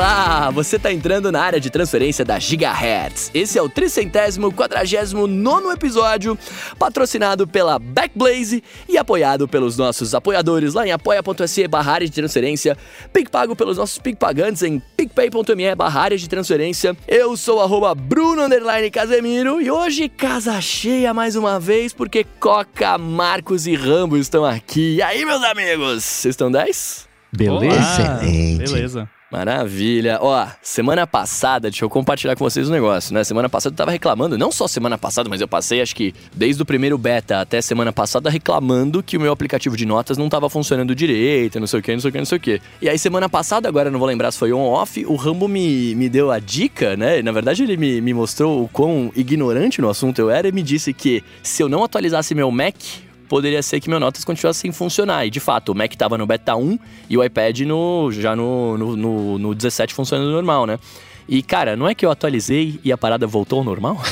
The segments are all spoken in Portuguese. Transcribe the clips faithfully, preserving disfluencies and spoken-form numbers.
Olá, você está entrando na área de transferência da Gigahertz. Esse é o tricentésimo quadragésimo nono episódio, patrocinado pela Backblaze e apoiado pelos nossos apoiadores lá em apoia.se barra área de transferência, PicPago pelos nossos PicPagantes em picpay.me barra área de transferência. Eu sou arroba Bruno Underline Casemiro e hoje casa cheia mais uma vez porque Coca, Marcos e Rambo estão aqui. E aí, meus amigos, vocês estão dez? Beleza? Olá, excelente. Beleza. Maravilha. Ó, semana passada, deixa eu compartilhar com vocês um negócio, né? Semana passada eu tava reclamando, não só semana passada, mas eu passei, acho que desde o primeiro beta até semana passada, reclamando que o meu aplicativo de notas não tava funcionando direito, não sei o que, não sei o que, não sei o que. E aí semana passada, agora eu não vou lembrar se foi on ou off, o Rambo me, me deu a dica, né? Na verdade ele me, me mostrou o quão ignorante no assunto eu era e me disse que se eu não atualizasse meu Mac, poderia ser que meu Notas continuasse sem funcionar. E, de fato, o Mac estava no Beta um e o iPad no, já no, no, no, no dezessete funcionando normal, né? E, cara, não é que eu atualizei e a parada voltou ao normal?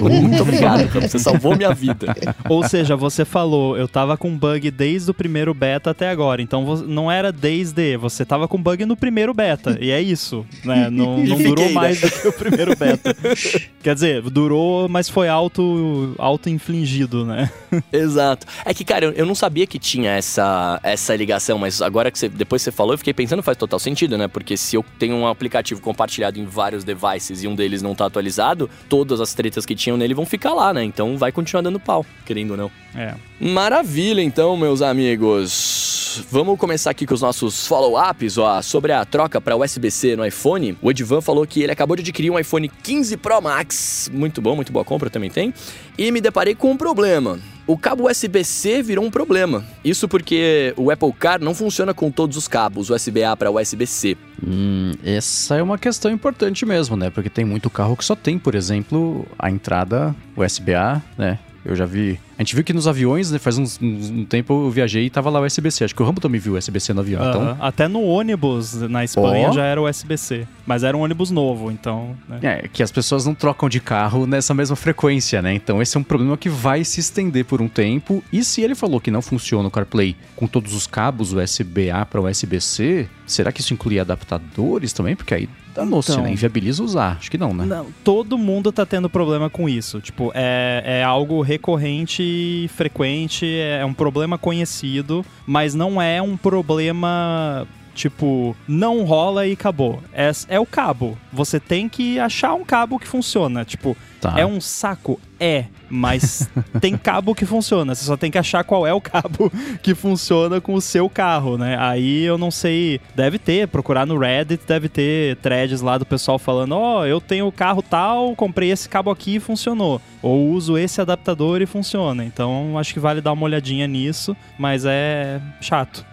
Muito obrigado, cara. Você salvou minha vida. Ou seja, você falou, eu tava com bug desde o primeiro beta até agora. Então, não era desde, você tava com bug no primeiro beta. E é isso, né? Não, não durou mais do que o primeiro beta. Quer dizer, durou, mas foi auto, auto-infligido, né? Exato. É que, cara, eu não sabia que tinha essa, essa ligação, mas agora que você, depois que você falou, eu fiquei pensando, faz total sentido, né? Porque se eu tenho um aplicativo compartilhado em vários devices e um deles não tá atualizado, todas as tretas que tinham nele vão ficar lá, né? Então vai continuar dando pau, querendo ou não. É. Maravilha, então, meus amigos. Vamos começar aqui com os nossos follow-ups, ó, sobre a troca para U S B C no iPhone. O Edvan falou que ele acabou de adquirir um iPhone quinze Pro Max. Muito bom, muito boa compra, também tem. E me deparei com um problema. O cabo U S B C virou um problema. Isso porque o Apple Car não funciona com todos os cabos U S B A para U S B C. Hum, essa é uma questão importante mesmo, né? Porque tem muito carro que só tem, por exemplo, a entrada U S B A, né? Eu já vi... A gente viu que nos aviões, né, faz uns, um, um tempo eu viajei e tava lá o U S B C. Acho que o Rambo também viu o U S B C no avião. Uh-huh. Então... Até no ônibus na Espanha oh. já era o U S B C. Mas era um ônibus novo, então... Né? É, que as pessoas não trocam de carro nessa mesma frequência, né? Então esse é um problema que vai se estender por um tempo. E se ele falou que não funciona o CarPlay com todos os cabos U S B A para U S B C, será que isso inclui adaptadores também? Porque aí danou-se, então, né? Inviabiliza usar. Acho que não, né? Não, todo mundo tá tendo problema com isso. Tipo, é, é algo recorrente, frequente, é um problema conhecido, mas não é um problema, tipo, não rola e acabou. É, é o cabo. Você tem que achar um cabo que funciona. Tipo, tá. É um saco? É. Mas tem cabo que funciona. Você só tem que achar qual é o cabo que funciona com o seu carro, né? Aí eu não sei... Deve ter. Procurar no Reddit, deve ter threads lá do pessoal falando ó, oh, eu tenho o carro tal, comprei esse cabo aqui e funcionou. Ou uso esse adaptador e funciona. Então, acho que vale dar uma olhadinha nisso. Mas é chato.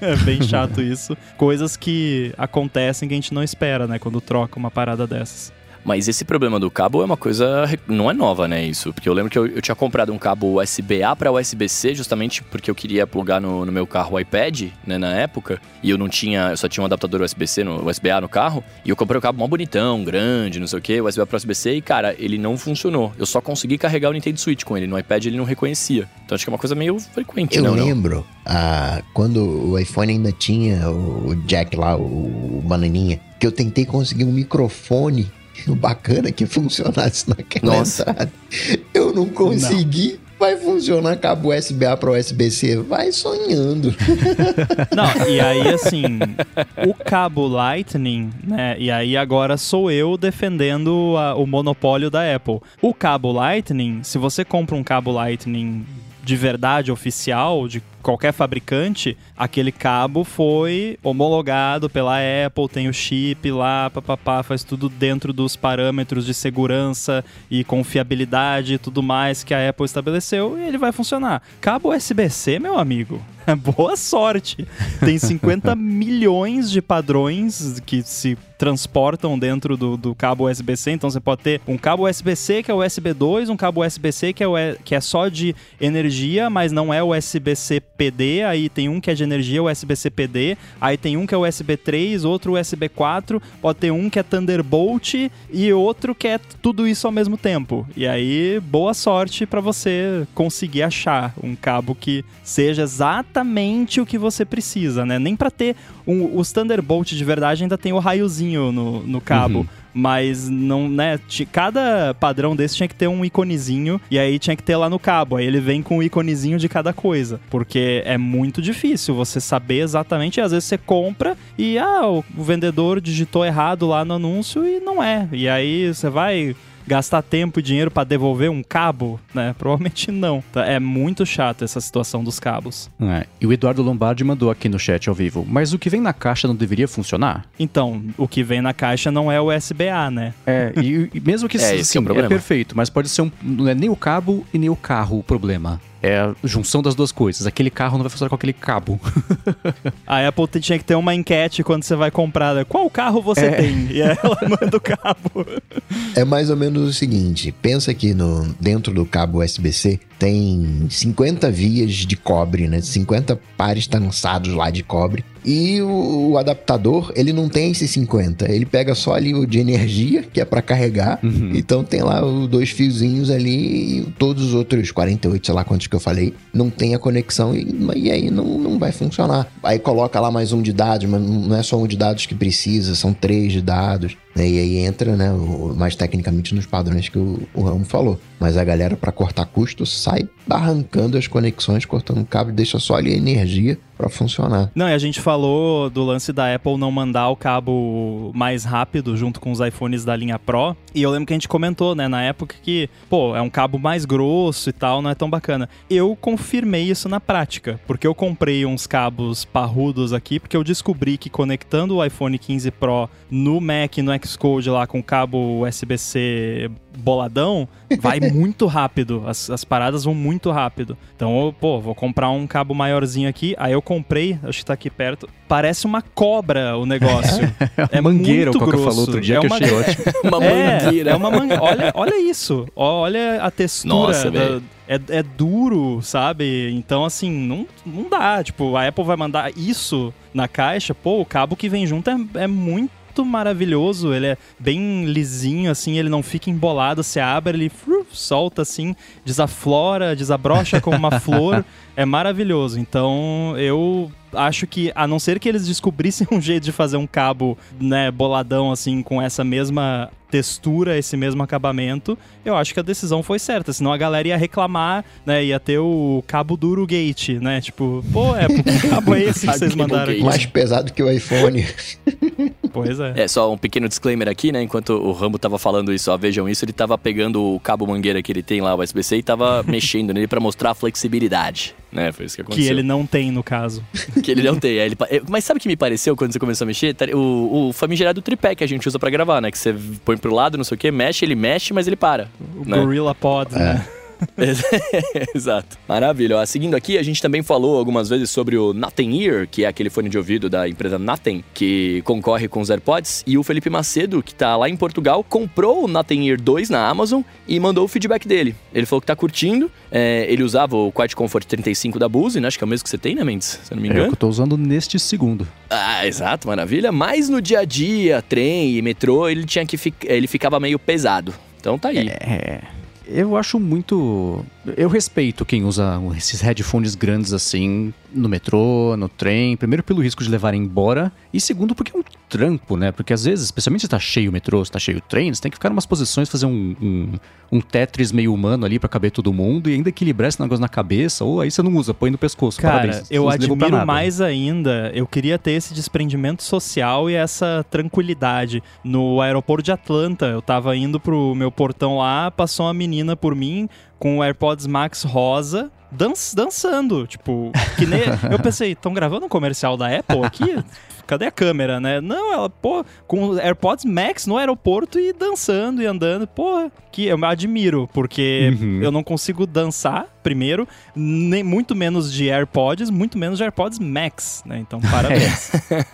É bem chato isso. Coisas que acontecem que a gente não espera, né? Quando troca uma parada dessas. Mas esse problema do cabo é uma coisa... Não é nova, né, isso? Porque eu lembro que eu, eu tinha comprado um cabo U S B A para U S B C justamente porque eu queria plugar no, no meu carro o iPad, né, na época. E eu não tinha... Eu só tinha um adaptador U S B C no, U S B A no carro. E eu comprei o cabo mó bonitão, grande, não sei o quê, U S B A para U S B C. E, cara, ele não funcionou. Eu só consegui carregar o Nintendo Switch com ele. No iPad ele não reconhecia. Então acho que é uma coisa meio frequente, né? Eu não, lembro. Não? Ah, quando o iPhone ainda tinha o jack lá, o, o bananinha, que eu tentei conseguir um microfone... O bacana que funcionasse naquela Nossa. entrada. Eu não consegui. Não. Vai funcionar cabo U S B A para U S B C? Vai sonhando. Não, e aí assim, o cabo Lightning, né? E aí agora sou eu defendendo a, o monopólio da Apple. O cabo Lightning, se você compra um cabo Lightning de verdade, oficial, de qualquer fabricante, aquele cabo foi homologado pela Apple, tem o chip lá, papapá, faz tudo dentro dos parâmetros de segurança e confiabilidade e tudo mais que a Apple estabeleceu e ele vai funcionar. Cabo U S B C, meu amigo, boa sorte. Tem cinquenta milhões de padrões que se transportam dentro do, do cabo U S B C, então você pode ter um cabo U S B C que é U S B dois, um cabo U S B C que é, que é só de energia, mas não é U S B C P D, aí tem um que é de energia, U S B-C P D, aí tem um que é U S B três, outro U S B quatro, pode ter um que é Thunderbolt e outro que é tudo isso ao mesmo tempo. E aí, boa sorte para você conseguir achar um cabo que seja exatamente o que você precisa, né? Nem para ter um, os Thunderbolt de verdade ainda tem o raiozinho no, no cabo. Uhum. Mas não, né? Cada padrão desse tinha que ter um iconezinho e aí tinha que ter lá no cabo. Aí ele vem com o iconezinho de cada coisa. Porque é muito difícil você saber exatamente. E às vezes você compra e ah, o vendedor digitou errado lá no anúncio e não é. E aí você vai gastar tempo e dinheiro para devolver um cabo, né? Provavelmente não. É muito chato essa situação dos cabos. É. E o Eduardo Lombardi mandou aqui no chat ao vivo, mas o que vem na caixa não deveria funcionar? Então, o que vem na caixa não é o U S B A, né? É, e, e mesmo que é, sim, é, um é perfeito, mas pode ser um, não é nem o cabo e nem o carro o problema. É a junção das duas coisas. Aquele carro não vai funcionar com aquele cabo. A Apple tinha que ter uma enquete quando você vai comprar, né? Qual carro você é. tem? E aí ela manda o cabo. É mais ou menos o seguinte, pensa que no, dentro do cabo U S B-C tem cinquenta vias de cobre, né? cinquenta pares trançados lá de cobre. E o, o adaptador, ele não tem esses cinquenta. Ele pega só ali o de energia, que é para carregar. Uhum. Então tem lá os dois fiozinhos ali e todos os outros quarenta e oito, sei lá quantos que eu falei, não tem a conexão e, e aí não, não vai funcionar. Aí coloca lá mais um de dados, mas não é só um de dados que precisa, são três de dados. E aí entra, né, mais tecnicamente nos padrões que o, o Ramo falou. Mas a galera, para cortar custo, sai arrancando as conexões, cortando o cabo e deixa só ali a energia para funcionar. Não, e a gente falou do lance da Apple não mandar o cabo mais rápido junto com os iPhones da linha Pro. E eu lembro que a gente comentou, né, na época que, pô, é um cabo mais grosso e tal, não é tão bacana. Eu confirmei isso na prática, porque eu comprei uns cabos parrudos aqui, porque eu descobri que conectando o iPhone quinze Pro no Mac, no Xcode lá com cabo U S B-C boladão, vai muito rápido. As, as paradas vão muito rápido. Então, eu, pô, vou comprar um cabo maiorzinho aqui. Aí eu comprei, acho que tá aqui perto. Parece uma cobra o negócio. É, é mangueira, o Coca falou outro dia, é que uma... eu achei ótimo. Uma é, mangueira. É uma mangueira. Olha, olha isso. Olha a textura. Nossa, da... é, é duro, sabe? Então, assim, não, não dá. Tipo, a Apple vai mandar isso na caixa. Pô, o cabo que vem junto é, é muito maravilhoso, ele é bem lisinho, assim, ele não fica embolado, você abre, ele fruf, solta, assim, desaflora, desabrocha como uma flor, é maravilhoso. Então, eu acho que, a não ser que eles descobrissem um jeito de fazer um cabo, né, boladão, assim, com essa mesma textura, esse mesmo acabamento, eu acho que a decisão foi certa, senão a galera ia reclamar, né, ia ter o cabo duro gate, né, tipo, pô, é, que cabo é esse que vocês mandaram aqui? Mais pesado que o iPhone. Pois é. É, só um pequeno disclaimer aqui, né, enquanto o Rambo tava falando isso, ó, vejam isso, ele tava pegando o cabo mangueira que ele tem lá, o U S B-C, e tava mexendo nele pra mostrar a flexibilidade, né, foi isso que aconteceu. Que ele não tem, no caso. Que ele não tem, é, ele... mas sabe o que me pareceu quando você começou a mexer? O, o famigerado tripé que a gente usa pra gravar, né, que você põe pro lado, não sei o que, mexe, ele mexe, mas ele para. O né? Gorilla Pod, né? É. Exato. Maravilha. Ó, seguindo aqui, a gente também falou algumas vezes sobre o Nothing Ear, que é aquele fone de ouvido da empresa Nothing, que concorre com os AirPods. E o Felipe Macedo, que tá lá em Portugal, comprou o Nothing Ear dois na Amazon e mandou o feedback dele. Ele falou que tá curtindo. É, ele usava o Quiet Comfort trinta e cinco da Bose, né? Acho que é o mesmo que você tem, né, Mendes? Se eu não me engano. É o que eu tô usando neste segundo. Ah, exato. Maravilha. Mas no dia a dia, trem e metrô, ele, tinha que fi... ele ficava meio pesado. Então tá aí. É... Eu acho muito... Eu respeito quem usa esses headphones grandes assim, no metrô, no trem. Primeiro, pelo risco de levarem embora. E segundo, porque é um trampo, né? Porque às vezes, especialmente se tá cheio o metrô, se tá cheio o trem, você tem que ficar em umas posições, fazer um, um, um Tetris meio humano ali pra caber todo mundo e ainda equilibrar esse negócio na cabeça. Ou aí você não usa, põe no pescoço. Cara, parabéns, eu admiro mais ainda. Eu queria ter esse desprendimento social e essa tranquilidade. No aeroporto de Atlanta, eu tava indo pro meu portão lá, passou uma menina por mim, com o AirPods Max rosa, dan- dançando, tipo, que nem... Eu pensei, estão gravando um comercial da Apple aqui? Cadê a câmera, né? Não, ela, pô, com AirPods Max no aeroporto e dançando e andando, pô, que eu me admiro, porque uhum. eu não consigo dançar, primeiro, nem muito menos de AirPods, muito menos de AirPods Max, né? Então, parabéns. É.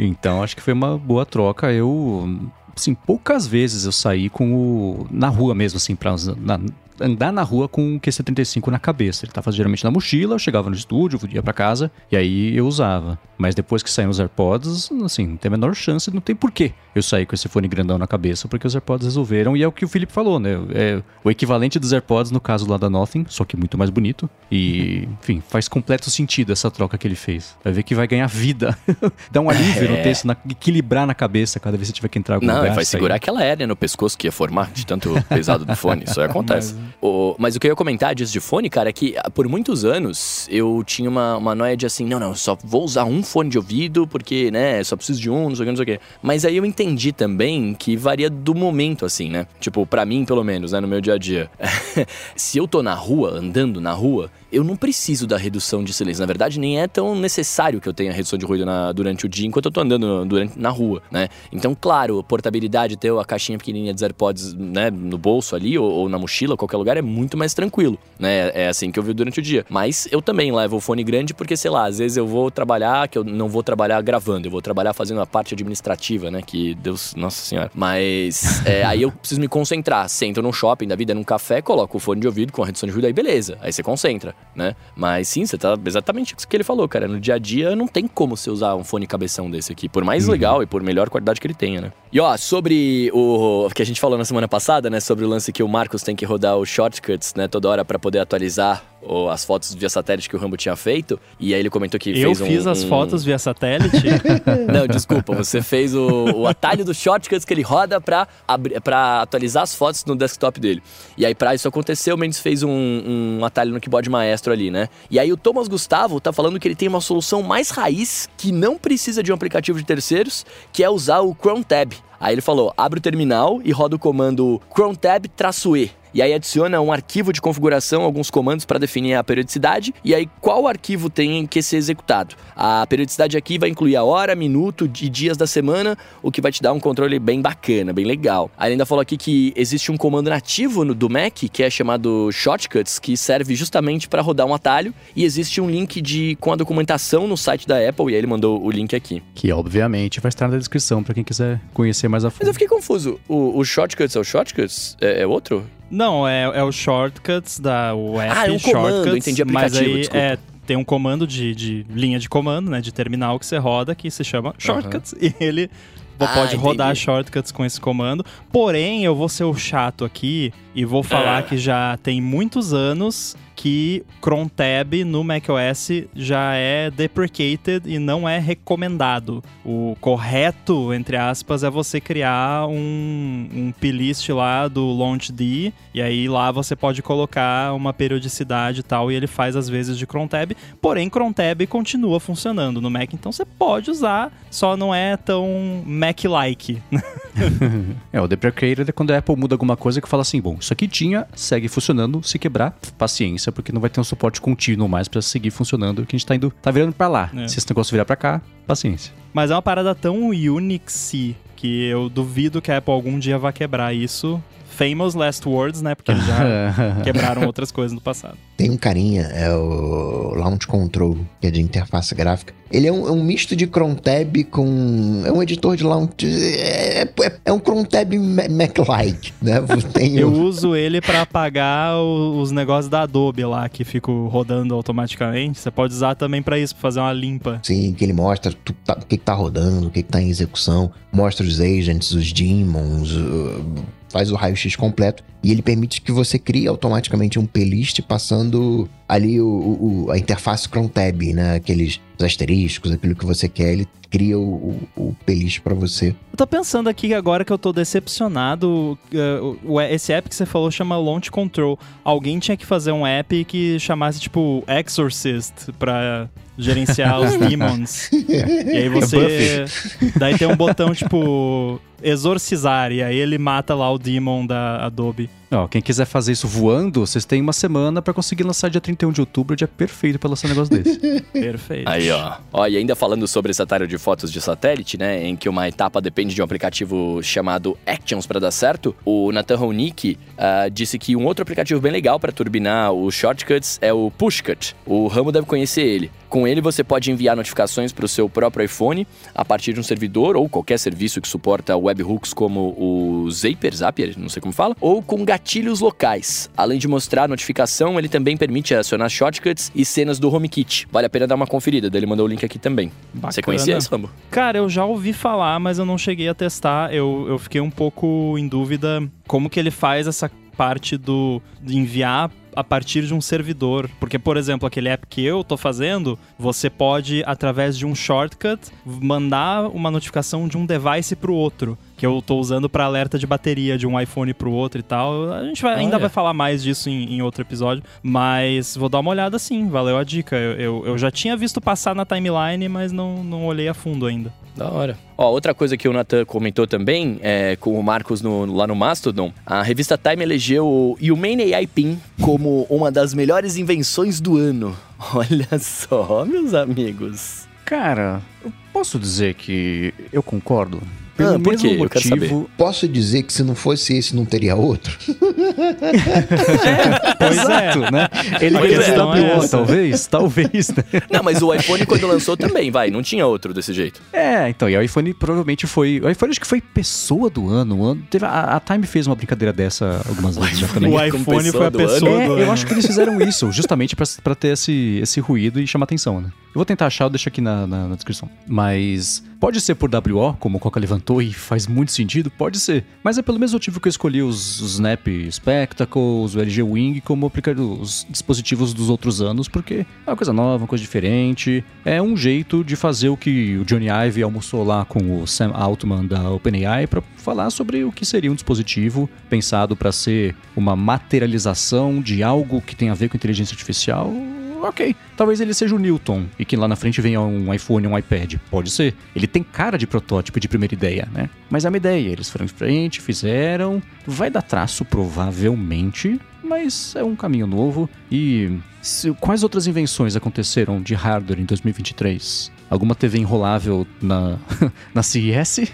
Então, acho que foi uma boa troca, eu... assim, poucas vezes eu saí com o... na rua mesmo, assim, pra na, andar na rua com o Q setenta e cinco na cabeça. Ele tava geralmente na mochila, eu chegava no estúdio, ia pra casa, e aí eu usava. Mas depois que saíram os AirPods, assim, não tem a menor chance, não tem porquê eu sair com esse fone grandão na cabeça, porque os AirPods resolveram, e é o que o Felipe falou, né? É o equivalente dos AirPods, no caso lá da Nothing, só que muito mais bonito. E, enfim, faz completo sentido essa troca que ele fez. Vai ver que vai ganhar vida. Dá um alívio é. no texto, na, equilibrar na cabeça cada vez que você tiver que entrar algum Não, lugar, vai segurar aí. Aquela hérnia no pescoço que ia formar de tanto pesado do fone. Isso aí acontece. Mas... O, mas o que eu ia comentar disso de fone, cara, é que por muitos anos eu tinha uma, uma noia de assim, não, não, só vou usar um fone de ouvido porque, né, só preciso de um, não sei o que, não sei o que. Mas aí eu entendi também que varia do momento, assim, né? Tipo, pra mim, pelo menos, né, no meu dia a dia. Se eu tô na rua, andando na rua, eu não preciso da redução de silêncio. Na verdade, nem é tão necessário que eu tenha redução de ruído na, durante o dia, enquanto eu tô andando durante, na rua, né? Então, claro, portabilidade, ter a caixinha pequenininha dos AirPods, né, no bolso ali, ou, ou na mochila, qualquer lugar, é muito mais tranquilo, né? É assim que eu vi durante o dia. Mas eu também levo o fone grande porque, sei lá, às vezes eu vou trabalhar, que eu não vou trabalhar gravando, eu vou trabalhar fazendo a parte administrativa, né? Que Deus, nossa senhora. Mas é, aí eu preciso me concentrar. Sento num shopping da vida, num café, coloco o fone de ouvido com a redução de ruído, aí beleza. Aí você concentra, né? Mas sim, você tá exatamente o que ele falou, cara. No dia a dia não tem como você usar um fone cabeção desse aqui, por mais uhum. legal e por melhor qualidade que ele tenha, né? E ó, sobre o que a gente falou na semana passada, né? Sobre o lance que o Marcos tem que rodar o Shortcuts, né? Toda hora pra poder atualizar ou as fotos via satélite que o Rambo tinha feito. E aí ele comentou que eu fez um... Eu fiz as um... fotos via satélite? Não, desculpa. Você fez o, o atalho do Shortcuts que ele roda pra, abri... pra atualizar as fotos no desktop dele. E aí pra isso acontecer, o Mendes fez um, um atalho no keyboard maestro ali, né? E aí o Thomas Gustavo tá falando que ele tem uma solução mais raiz que não precisa de um aplicativo de terceiros, que é usar o Chrome Tab. Aí ele falou, abre o terminal e roda o comando Chrome Tab-E. E aí adiciona um arquivo de configuração, alguns comandos para definir a periodicidade e aí qual arquivo tem que ser executado. A periodicidade aqui vai incluir a hora, minuto e dias da semana, o que vai te dar um controle bem bacana, bem legal. Aí ele ainda falou aqui que existe um comando nativo no, do Mac, que é chamado Shortcuts, que serve justamente para rodar um atalho, e existe um link de, com a documentação no site da Apple, e aí ele mandou o link aqui. Que obviamente vai estar na descrição para quem quiser conhecer mais a fundo. Mas eu fiquei confuso, o, o Shortcuts é o Shortcuts? É, é outro? Não, é, é o Shortcuts da o app. Ah, é um Shortcuts, comando, entendi aplicativo, mas aí é, tem um comando de, de linha de comando, né, de terminal que você roda, que se chama Shortcuts, uhum. e ele ah, pode entendi. rodar Shortcuts com esse comando. Porém, eu vou ser o chato aqui e vou falar ah. que já tem muitos anos que Chrome Tab no macOS já é deprecated e não é recomendado. O correto, entre aspas, é você criar um, um plist lá do Launch D, e aí lá você pode colocar uma periodicidade e tal, e ele faz às vezes de Chrome Tab, porém Chrome Tab continua funcionando no Mac, então você pode usar, só não é tão Mac-like. É, o deprecated é quando a Apple muda alguma coisa que fala assim, bom, isso aqui tinha, segue funcionando, se quebrar, paciência, porque não vai ter um suporte contínuo mais pra seguir funcionando, que a gente tá indo, tá virando pra lá. É. Se esse negócio virar pra cá, paciência. Mas é uma parada tão Unix-y que eu duvido que a Apple algum dia vá quebrar isso. Famous last words, né? Porque eles já quebraram outras coisas no passado. Tem um carinha, é o Launch Control, que é de interface gráfica. Ele é um, é um misto de Chrome Tab com... É um editor de Launch... É, é, é um Chrome Tab Mac-like, né? Tem Eu um... uso ele pra apagar os negócios da Adobe lá, que ficam rodando automaticamente. Você pode usar também pra isso, pra fazer uma limpa. Sim, que ele mostra o tá, que, que tá rodando, o que, que tá em execução. Mostra os agents, os daemons... Uh... faz o raio-x completo e ele permite que você crie automaticamente um playlist passando ali o, o, a interface Chrome Tab, né? Aqueles asteriscos, aquilo que você quer, ele cria o, o, o playlist pra você. Eu tô pensando aqui agora que eu tô decepcionado, uh, esse app que você falou chama Launch Control. Alguém tinha que fazer um app que chamasse tipo Exorcist pra... gerenciar os demons. E aí você... Daí tem um botão tipo... exorcizar. E aí ele mata lá o demon da Adobe. Não, quem quiser fazer isso voando, vocês têm uma semana pra conseguir lançar dia trinta e um de outubro. O dia perfeito pra lançar um negócio desse. Perfeito. Aí, ó. Ó, e ainda falando sobre esse atalho de fotos de satélite, né? Em que uma etapa depende de um aplicativo chamado Actions pra dar certo. O Nathan Ronick uh, disse que um outro aplicativo bem legal pra turbinar os shortcuts é o Pushcut. O Rambo deve conhecer ele. Com ele, você pode enviar notificações para o seu próprio iPhone a partir de um servidor ou qualquer serviço que suporta webhooks como o Zapier, Zapier, não sei como fala, ou com gatilhos locais. Além de mostrar a notificação, ele também permite acionar shortcuts e cenas do HomeKit. Vale a pena dar uma conferida, ele mandou o link aqui também. Bacana. Você conhecia isso, Rambo? Cara, eu já ouvi falar, mas eu não cheguei a testar. Eu, eu fiquei um pouco em dúvida como que ele faz essa parte do de enviar a partir de um servidor. Porque, por exemplo, aquele app que eu tô fazendo, você pode, através de um shortcut, mandar uma notificação de um device pro outro, que eu tô usando para alerta de bateria de um iPhone pro outro e tal. A gente vai, ah, ainda é. vai falar mais disso em, em outro episódio, mas vou dar uma olhada sim, valeu a dica. Eu, eu, eu já tinha visto passar na timeline, mas não, não olhei a fundo ainda. Da hora. Ó, outra coisa que o Nathan comentou também, é, com o Marcos no, lá no Mastodon, a revista Time elegeu o Humane A I Pin como uma das melhores invenções do ano. Olha só, meus amigos. Cara, eu posso dizer que eu concordo? Pelo ah, mesmo motivo, eu quero saber. Posso dizer que se não fosse esse, não teria outro? é, Exato, é. né? Ele pois quer ser é, é é talvez, talvez. Né? Não, mas o iPhone quando lançou também, vai, não tinha outro desse jeito. É, então, e o iPhone provavelmente foi... O iPhone acho que foi pessoa do ano. ano teve, a, a Time fez uma brincadeira dessa algumas vezes. O iPhone, o iPhone foi a do pessoa do ano. Do é, eu acho que eles fizeram isso, justamente pra, pra ter esse, esse ruído e chamar atenção, né? Eu vou tentar achar, eu deixo aqui na, na, na descrição. Mas pode ser por W O, como o Coca levantou, e faz muito sentido, pode ser. Mas é pelo mesmo motivo que eu escolhi os, os Snap Spectacles, o L G Wing, como aplicar os dispositivos dos outros anos, porque é uma coisa nova, uma coisa diferente. É um jeito de fazer o que o Johnny Ive almoçou lá com o Sam Altman da OpenAI para falar sobre o que seria um dispositivo pensado para ser uma materialização de algo que tem a ver com inteligência artificial. Ok, talvez ele seja o Newton e que lá na frente venha um iPhone, um iPad. Pode ser. Ele tem cara de protótipo de primeira ideia, né? Mas é uma ideia. Eles foram de frente, fizeram. Vai dar traço, provavelmente, mas é um caminho novo. E se, quais outras invenções aconteceram de hardware em dois mil e vinte e três? Alguma T V enrolável na, na C E S?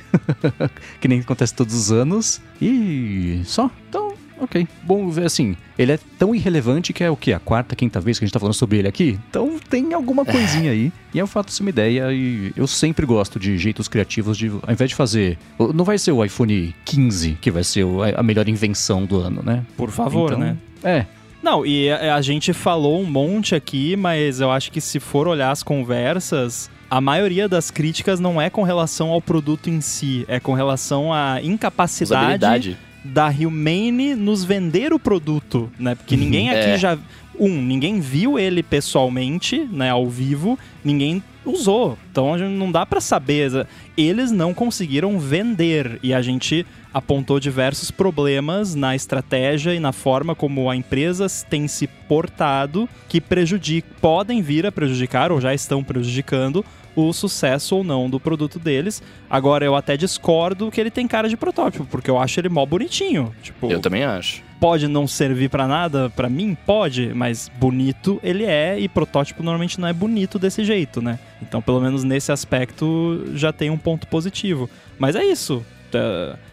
Que nem acontece todos os anos. E só? Então... Ok, bom ver assim, ele é tão irrelevante que é o quê? A quarta, quinta vez que a gente tá falando sobre ele aqui? Então tem alguma coisinha aí. E é um fato, isso é uma ideia, e eu sempre gosto de jeitos criativos de, ao invés de fazer, não vai ser o iPhone quinze que vai ser a melhor invenção do ano, né? Por favor, então, né? É. Não, e a, a gente falou um monte aqui, mas eu acho que se for olhar as conversas... A maioria das críticas não é com relação ao produto em si, é com relação à incapacidade da Humane nos vender o produto, né? Porque ninguém aqui é. já... Um, ninguém viu ele pessoalmente, né? Ao vivo, ninguém usou. Então, não dá pra saber. Eles não conseguiram vender. E a gente apontou diversos problemas na estratégia e na forma como a empresa tem se portado que prejudic- podem vir a prejudicar, ou já estão prejudicando, o sucesso ou não do produto deles. Agora, eu até discordo que ele tem cara de protótipo, porque eu acho ele mó bonitinho. Tipo, eu também acho. Pode não servir pra nada, pra mim pode, mas bonito ele é, e protótipo normalmente não é bonito desse jeito, né? Então, pelo menos nesse aspecto, já tem um ponto positivo. Mas é isso.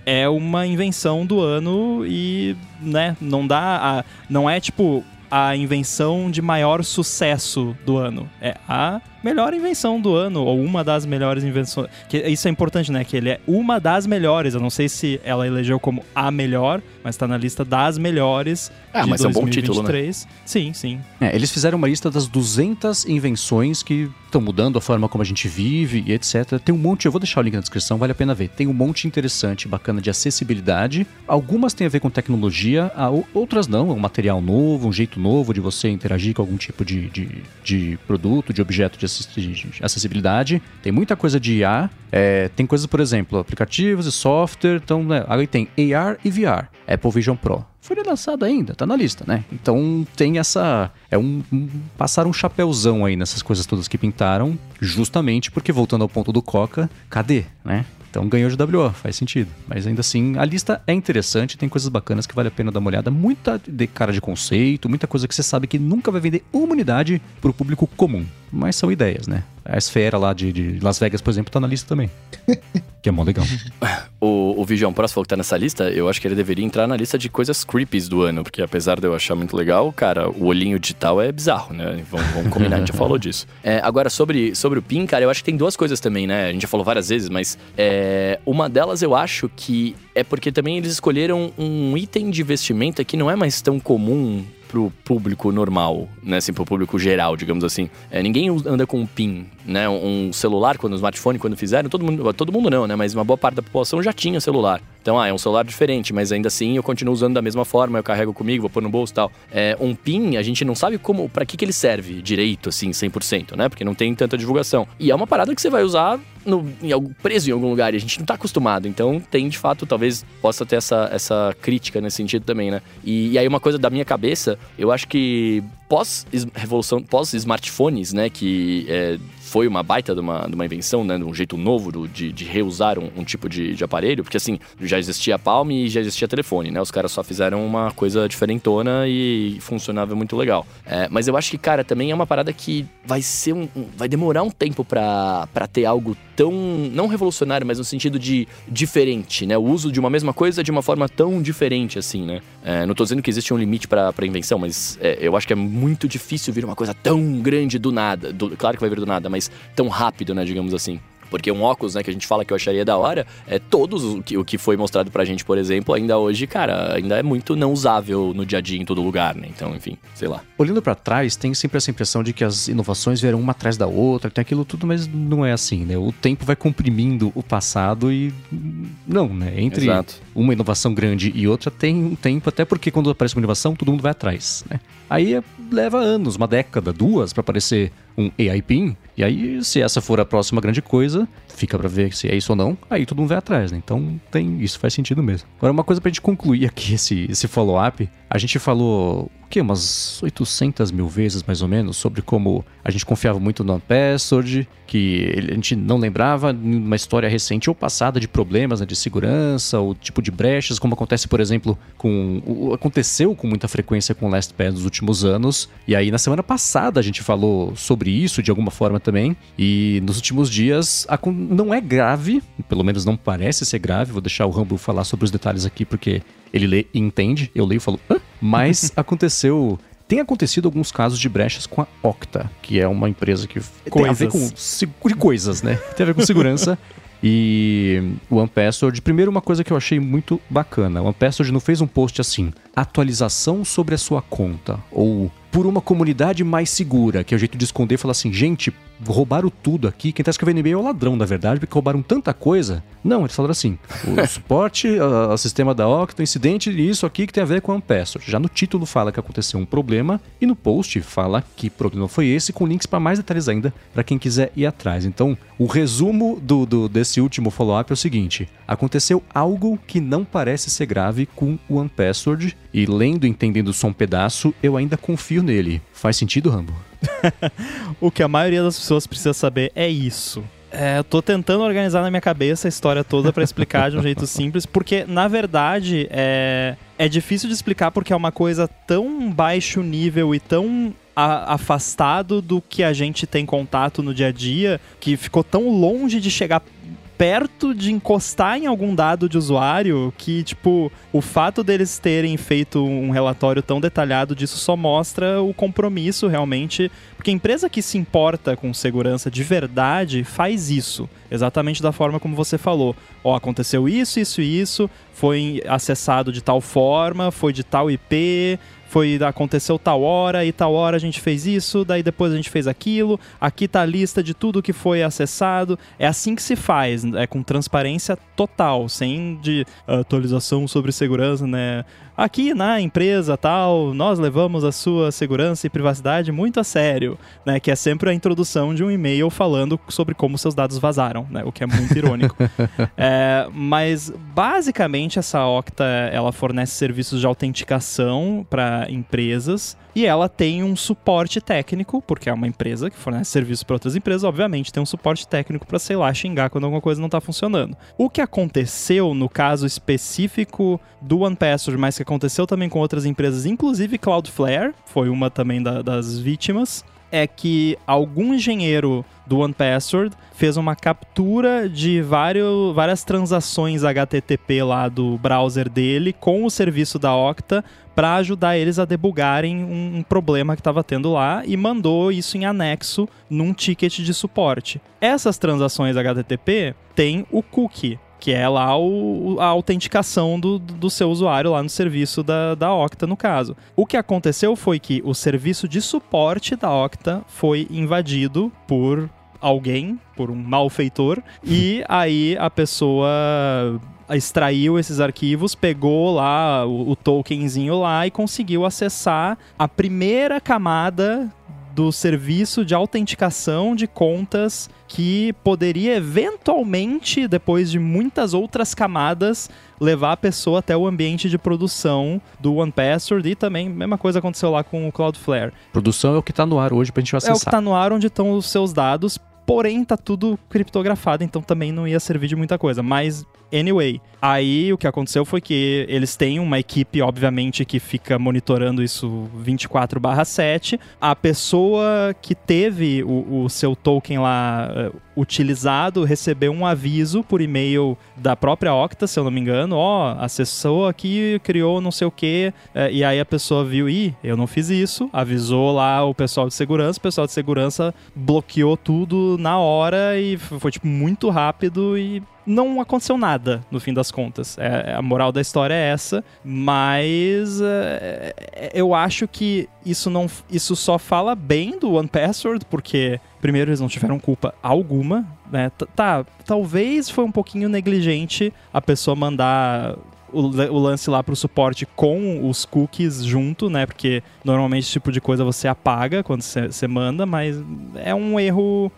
É uma invenção do ano e, né, não dá... A, não é, tipo... a invenção de maior sucesso do ano. É a melhor invenção do ano, ou uma das melhores invenções. Que, isso é importante, né? Que ele é uma das melhores. Eu não sei se ela elegeu como a melhor, mas tá na lista das melhores ah, de mas dois mil e vinte e três. É um bom título, né? Sim, sim. É, eles fizeram uma lista das duzentas invenções que estão mudando a forma como a gente vive e etcétera. Tem um monte, eu vou deixar o link na descrição, vale a pena ver. Tem um monte interessante, bacana de acessibilidade. Algumas têm a ver com tecnologia, outras não. É um material novo, um jeito novo de você interagir com algum tipo de, de, de produto, de objeto de, acess- de acessibilidade. Tem muita coisa de I A, é, tem coisas, por exemplo, aplicativos e software. Então, né, aí tem A R e V R, Apple Vision Pro. Foi lançado ainda, tá na lista, né? Então tem essa... é um, um passaram um chapéuzão aí nessas coisas todas que pintaram, justamente porque, voltando ao ponto do Coca, cadê, né? Então ganhou de W O, faz sentido. Mas ainda assim, a lista é interessante, tem coisas bacanas que vale a pena dar uma olhada. Muita de cara de conceito, muita coisa que você sabe que nunca vai vender uma unidade pro público comum. Mas são ideias, né? A esfera lá de, de Las Vegas, por exemplo, tá na lista também. Que é mó legal. O, o Vision Pro, se for que tá nessa lista, eu acho que ele deveria entrar na lista de coisas creepies do ano. Porque apesar de eu achar muito legal, cara, o olhinho digital é bizarro, né? Vamos, vamos combinar, a gente já falou disso. É, agora, sobre, sobre o PIN, cara, eu acho que tem duas coisas também, né? A gente já falou várias vezes, mas é, uma delas eu acho que é porque também eles escolheram um item de vestimenta que não é mais tão comum pro público normal, né, assim, pro público geral, digamos assim. É, ninguém anda com um PIN, né, um celular, quando um smartphone, quando fizeram, todo mundo, todo mundo não, né, mas uma boa parte da população já tinha celular. Então, ah, é um celular diferente, mas ainda assim eu continuo usando da mesma forma, eu carrego comigo, vou pôr no bolso e tal. É, um PIN, a gente não sabe como, pra que que ele serve direito, assim, cem por cento, né, porque não tem tanta divulgação. E é uma parada que você vai usar no, em algum, preso em algum lugar, e a gente não tá acostumado, então tem, de fato, talvez possa ter essa, essa crítica nesse sentido também, né. E, e aí uma coisa da minha cabeça, eu acho que pós-revolução, pós-smartphones, né, que é, foi uma baita de uma, de uma invenção, né, de um jeito novo do, de, de reusar um, um tipo de, de aparelho, porque assim, já existia a Palm e já existia telefone, né, os caras só fizeram uma coisa diferentona e funcionava muito legal. É, mas eu acho que, cara, também é uma parada que vai ser um, um vai demorar um tempo pra, pra ter algo tão, não revolucionário, mas no sentido de diferente, né, o uso de uma mesma coisa de uma forma tão diferente assim, né. É, não tô dizendo que existe um limite pra, pra invenção, mas é, eu acho que é muito difícil vir uma coisa tão grande do nada, do, claro que vai vir do nada, mas tão rápido, né, digamos assim. Porque um óculos, né, que a gente fala que eu acharia da hora, é todos o que, o que foi mostrado pra gente, por exemplo, ainda hoje, cara, ainda é muito não usável no dia a dia em todo lugar, né? Então, enfim, sei lá. Olhando pra trás, tem sempre essa impressão de que as inovações vieram uma atrás da outra, tem aquilo tudo, mas não é assim, né? O tempo vai comprimindo o passado e... Não, né? Entre Exato. Uma inovação grande e outra tem um tempo, até porque quando aparece uma inovação, todo mundo vai atrás, né? Aí leva anos, uma década, duas, pra aparecer um A I PIN, e aí se essa for a próxima grande coisa, fica pra ver se é isso ou não, aí todo mundo vai atrás, né? Então tem, isso faz sentido mesmo. Agora uma coisa pra gente concluir aqui esse, esse follow-up, a gente falou o quê? Umas oitocentas mil vezes mais ou menos, sobre como a gente confiava muito no one password, que a gente não lembrava uma história recente ou passada de problemas, né, de segurança, ou tipo de brechas, como acontece, por exemplo, com aconteceu com muita frequência com o LastPass nos últimos anos, e aí na semana passada a gente falou sobre isso de alguma forma também, e nos últimos dias a, não é grave, pelo menos não parece ser grave, vou deixar o Rambo falar sobre os detalhes aqui, porque ele lê e entende, eu leio e falo, hã? Mas aconteceu... Tem acontecido alguns casos de brechas com a Okta, que é uma empresa que coisas. tem a ver com segura, coisas, né? Tem a ver com segurança. E o one password, primeiro uma coisa que eu achei muito bacana, o one password não fez um post assim, atualização sobre a sua conta, ou por uma comunidade mais segura, que é o jeito de esconder e falar assim, gente, roubaram tudo aqui, quem tá escrevendo e-mail é o ladrão, na verdade, porque roubaram tanta coisa. Não, eles falaram assim, o suporte, o sistema da Okta, incidente, isso aqui que tem a ver com one password. Já no título fala que aconteceu um problema, e no post fala que problema foi esse, com links para mais detalhes ainda, para quem quiser ir atrás. Então, o resumo do, do, desse último follow-up é o seguinte, aconteceu algo que não parece ser grave com o one password, e lendo e entendendo só um pedaço, eu ainda confio nele. Faz sentido, Rambo? O que a maioria das pessoas precisa saber é isso. É, eu tô tentando organizar na minha cabeça a história toda pra explicar de um jeito simples, porque, na verdade, é, é difícil de explicar porque é uma coisa tão baixo nível e tão a, afastado do que a gente tem contato no dia a dia, que ficou tão longe de chegar perto de encostar em algum dado de usuário que, tipo, o fato deles terem feito um relatório tão detalhado disso só mostra o compromisso realmente, porque a empresa que se importa com segurança de verdade faz isso, exatamente da forma como você falou. Ó, aconteceu isso, isso e isso, foi acessado de tal forma, foi de tal I P... Foi, aconteceu tal hora, e tal hora a gente fez isso, daí depois a gente fez aquilo, aqui tá a lista de tudo que foi acessado. É assim que se faz, é com transparência total, sem de atualização sobre segurança, né? Aqui na empresa tal, nós levamos a sua segurança e privacidade muito a sério, né? Que é sempre a introdução de um e-mail falando sobre como seus dados vazaram, né? O que é muito irônico. É, mas, basicamente, essa Okta, ela fornece serviços de autenticação para empresas, e ela tem um suporte técnico, porque é uma empresa que fornece serviço para outras empresas, obviamente tem um suporte técnico para, sei lá, xingar quando alguma coisa não tá funcionando. O que aconteceu no caso específico do one password, mas que aconteceu também com outras empresas, inclusive Cloudflare, foi uma também da, das vítimas, é que algum engenheiro do one password fez uma captura de vários, várias transações H T T P lá do browser dele com o serviço da Okta para ajudar eles a debugarem um, um problema que estava tendo lá e mandou isso em anexo num ticket de suporte. Essas transações H T T P têm o cookie, que é lá o, a autenticação do, do seu usuário lá no serviço da, da Okta, no caso. O que aconteceu foi que o serviço de suporte da Okta foi invadido por alguém, por um malfeitor, e aí a pessoa extraiu esses arquivos, pegou lá o, o tokenzinho lá e conseguiu acessar a primeira camada do serviço de autenticação de contas que poderia eventualmente, depois de muitas outras camadas, levar a pessoa até o ambiente de produção do one password, e também, mesma coisa aconteceu lá com o Cloudflare. Produção é o que está no ar hoje para a gente acessar. É o que está no ar, onde estão os seus dados, porém está tudo criptografado, então também não ia servir de muita coisa, mas... Anyway, aí o que aconteceu foi que eles têm uma equipe, obviamente, que fica monitorando isso vinte e quatro barra sete. A pessoa que teve o, o seu token lá uh, utilizado recebeu um aviso por e-mail da própria Okta, se eu não me engano. Ó, oh, acessou aqui, criou não sei o quê. Uh, e aí a pessoa viu, ih, eu não fiz isso. Avisou lá o pessoal de segurança. O pessoal de segurança bloqueou tudo na hora e foi, tipo, muito rápido e... não aconteceu nada, no fim das contas. É, a moral da história é essa, mas é, eu acho que isso, não, isso só fala bem do one password, porque, primeiro, eles não tiveram culpa alguma, né? Tá, talvez foi um pouquinho negligente a pessoa mandar... O, o lance lá pro suporte com os cookies junto, né? Porque, normalmente, esse tipo de coisa você apaga quando você manda, mas é um erro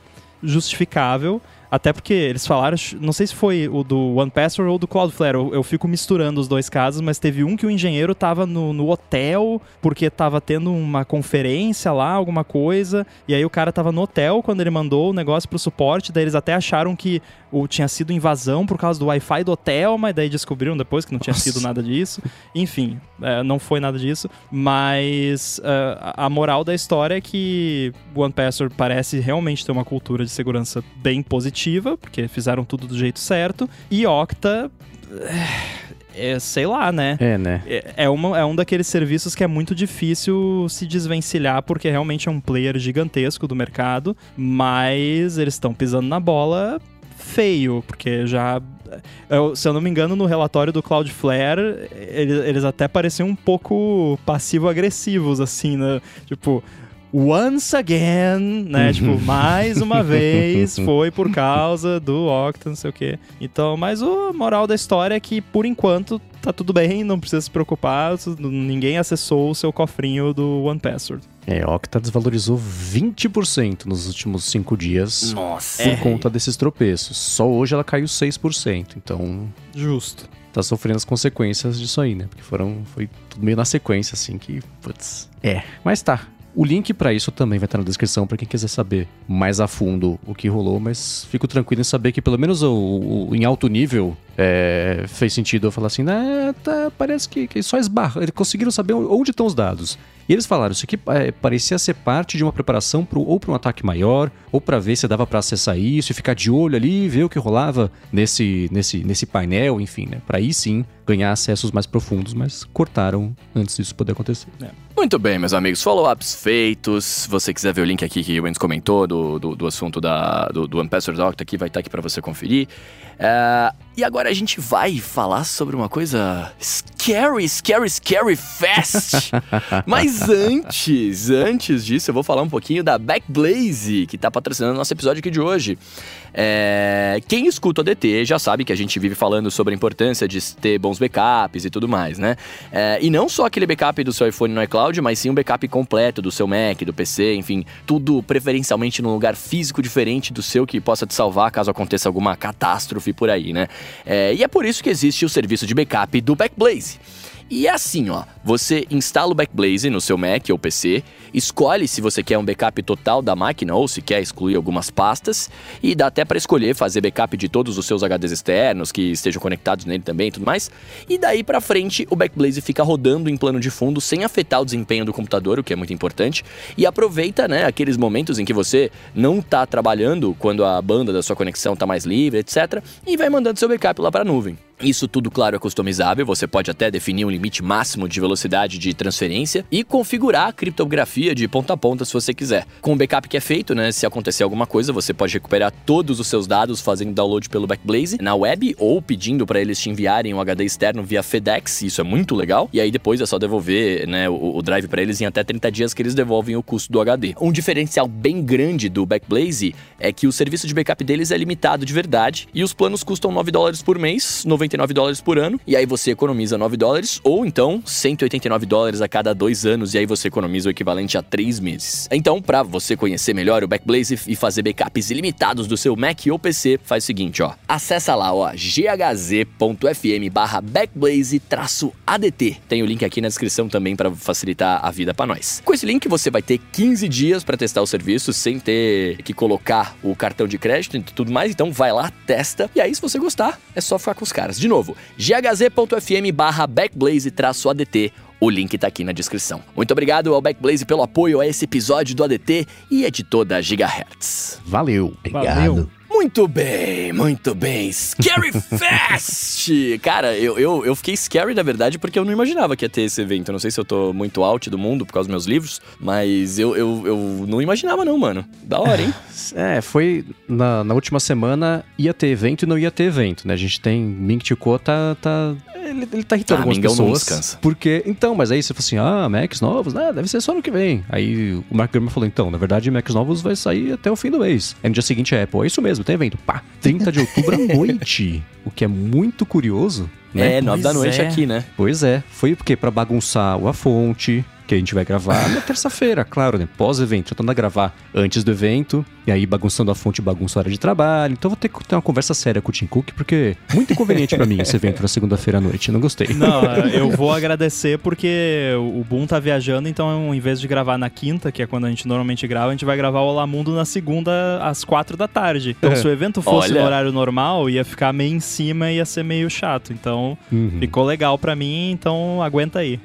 justificável. Até porque eles falaram, não sei se foi o do one password ou do Cloudflare, eu, eu fico misturando os dois casos, mas teve um que o engenheiro estava no, no hotel, porque estava tendo uma conferência lá, alguma coisa, e aí o cara estava no hotel quando ele mandou o negócio pro suporte, daí eles até acharam que ou, tinha sido invasão por causa do Wi-Fi do hotel, mas daí descobriram depois que não tinha sido nada disso. Enfim, é, não foi nada disso, mas uh, a moral da história é que o one password parece realmente ter uma cultura de segurança bem positiva, porque fizeram tudo do jeito certo, e Okta, é, sei lá, né? É, né? É, é, uma, é um daqueles serviços que é muito difícil se desvencilhar, porque realmente é um player gigantesco do mercado, mas eles estão pisando na bola feio, porque já... Eu, se eu não me engano, no relatório do Cloudflare, eles, eles até pareciam um pouco passivo-agressivos, assim, né? Tipo... Once again, né, tipo, mais uma vez foi por causa do Okta, não sei o quê. Então, mas a moral da história é que, por enquanto, tá tudo bem, não precisa se preocupar, ninguém acessou o seu cofrinho do one password. É, Okta desvalorizou vinte por cento nos últimos cinco dias. Nossa. Por é. conta desses tropeços. Só hoje ela caiu seis por cento, então... Justo. Tá sofrendo as consequências disso aí, né, porque foram, foi tudo meio na sequência, assim, que, putz, é. Mas tá. O link pra isso também vai estar na descrição pra quem quiser saber mais a fundo o que rolou, mas fico tranquilo em saber que pelo menos o, o, em alto nível é, fez sentido eu falar assim, ah, tá, parece que, que só esbarra, eles conseguiram saber onde estão os dados. E eles falaram, isso aqui é, parecia ser parte de uma preparação pro, ou para um ataque maior, ou para ver se dava para acessar isso e ficar de olho ali, ver o que rolava nesse, nesse, nesse painel, enfim, né? Para aí sim ganhar acessos mais profundos, mas cortaram antes disso poder acontecer. É. Muito bem, meus amigos, follow-ups feitos. Se você quiser ver o link aqui que o Enzo comentou do, do, do assunto da, do, do one password da Okta, aqui vai estar aqui para você conferir. Uh, e agora a gente vai falar sobre uma coisa scary, scary, scary fast. Mas antes, antes disso, eu vou falar um pouquinho da Backblaze, que está patrocinando o nosso episódio aqui de hoje. É, quem escuta o D T já sabe que a gente vive falando sobre a importância de ter bons backups e tudo mais, né? É, e não só aquele backup do seu iPhone no iCloud, mas sim um backup completo do seu Mac, do P C, enfim, tudo preferencialmente num lugar físico diferente do seu que possa te salvar caso aconteça alguma catástrofe por aí, né? É, e é por isso que existe o serviço de backup do Backblaze. E é assim, ó, você instala o Backblaze no seu Mac ou P C, escolhe se você quer um backup total da máquina ou se quer excluir algumas pastas, e dá até para escolher fazer backup de todos os seus H Ds externos que estejam conectados nele também e tudo mais. E daí para frente, o Backblaze fica rodando em plano de fundo sem afetar o desempenho do computador, o que é muito importante, e aproveita, né, aqueles momentos em que você não tá trabalhando, quando a banda da sua conexão tá mais livre, etcétera, e vai mandando seu backup lá para a nuvem. Isso tudo, claro, é customizável, você pode até definir um limite máximo de velocidade de transferência e configurar a criptografia de ponta a ponta se você quiser. Com o backup que é feito, né, se acontecer alguma coisa, você pode recuperar todos os seus dados fazendo download pelo Backblaze na web ou pedindo para eles te enviarem um H D externo via FedEx, isso é muito legal, e aí depois é só devolver, né, o, o drive para eles em até trinta dias que eles devolvem o custo do H D. Um diferencial bem grande do Backblaze é que o serviço de backup deles é limitado de verdade e os planos custam nove dólares por mês, noventa e nove dólares por ano, e aí você economiza nove dólares, ou então cento e oitenta e nove dólares a cada dois anos, e aí você economiza o equivalente a três meses. Então, para você conhecer melhor o Backblaze e fazer backups ilimitados do seu Mac ou P C, faz o seguinte, ó, acessa lá, ó, g h z ponto f m barra backblaze traço a d t. Tem o link aqui na descrição também para facilitar a vida para nós. Com esse link você vai ter quinze dias para testar o serviço sem ter que colocar o cartão de crédito e tudo mais, então vai lá, testa, e aí se você gostar, é só ficar com os caras. De novo, g h z ponto f m barra backblaze traço a d t, o link tá aqui na descrição. Muito obrigado ao Backblaze pelo apoio a esse episódio do A D T e é de toda a Gigahertz. Valeu. Obrigado. Valeu. Muito bem, muito bem. Scary Fest! Cara, eu, eu, eu fiquei scary, na verdade, porque eu não imaginava que ia ter esse evento. Eu não sei se eu tô muito out do mundo por causa dos meus livros, mas eu, eu, eu não imaginava não, mano. Da hora, hein? É, foi... Na, na última semana ia ter evento e não ia ter evento, né? A gente tem... Ming Chico tá... tá ele, ele tá irritando ah, algumas Mingão pessoas. Não descansa. Porque... Então, mas aí você falou assim, ah, Macs novos, né? Deve ser só no que vem. Aí o Mark Gurman falou, então, na verdade, Macs novos vai sair até o fim do mês. Aí no dia seguinte é Apple. É isso mesmo, tem evento. Pá! trinta de outubro à noite. O que é muito curioso, né? É, nove da noite é. Aqui, né? Pois é. Foi porque pra bagunçar a fonte... que a gente vai gravar na terça-feira, claro, né? Pós-evento, tentando gravar antes do evento, e aí bagunçando a fonte, bagunça a hora de trabalho. Então vou ter que ter uma conversa séria com o Tim Cook, porque é muito inconveniente pra mim esse evento na segunda-feira à noite, não gostei. Não, eu vou agradecer porque o Boom tá viajando, então em vez de gravar na quinta, que é quando a gente normalmente grava, a gente vai gravar o Olá Mundo na segunda às quatro da tarde. Então é. Se o evento fosse Olha. no horário normal, ia ficar meio em cima e ia ser meio chato. Então uhum. ficou legal pra mim, então aguenta aí.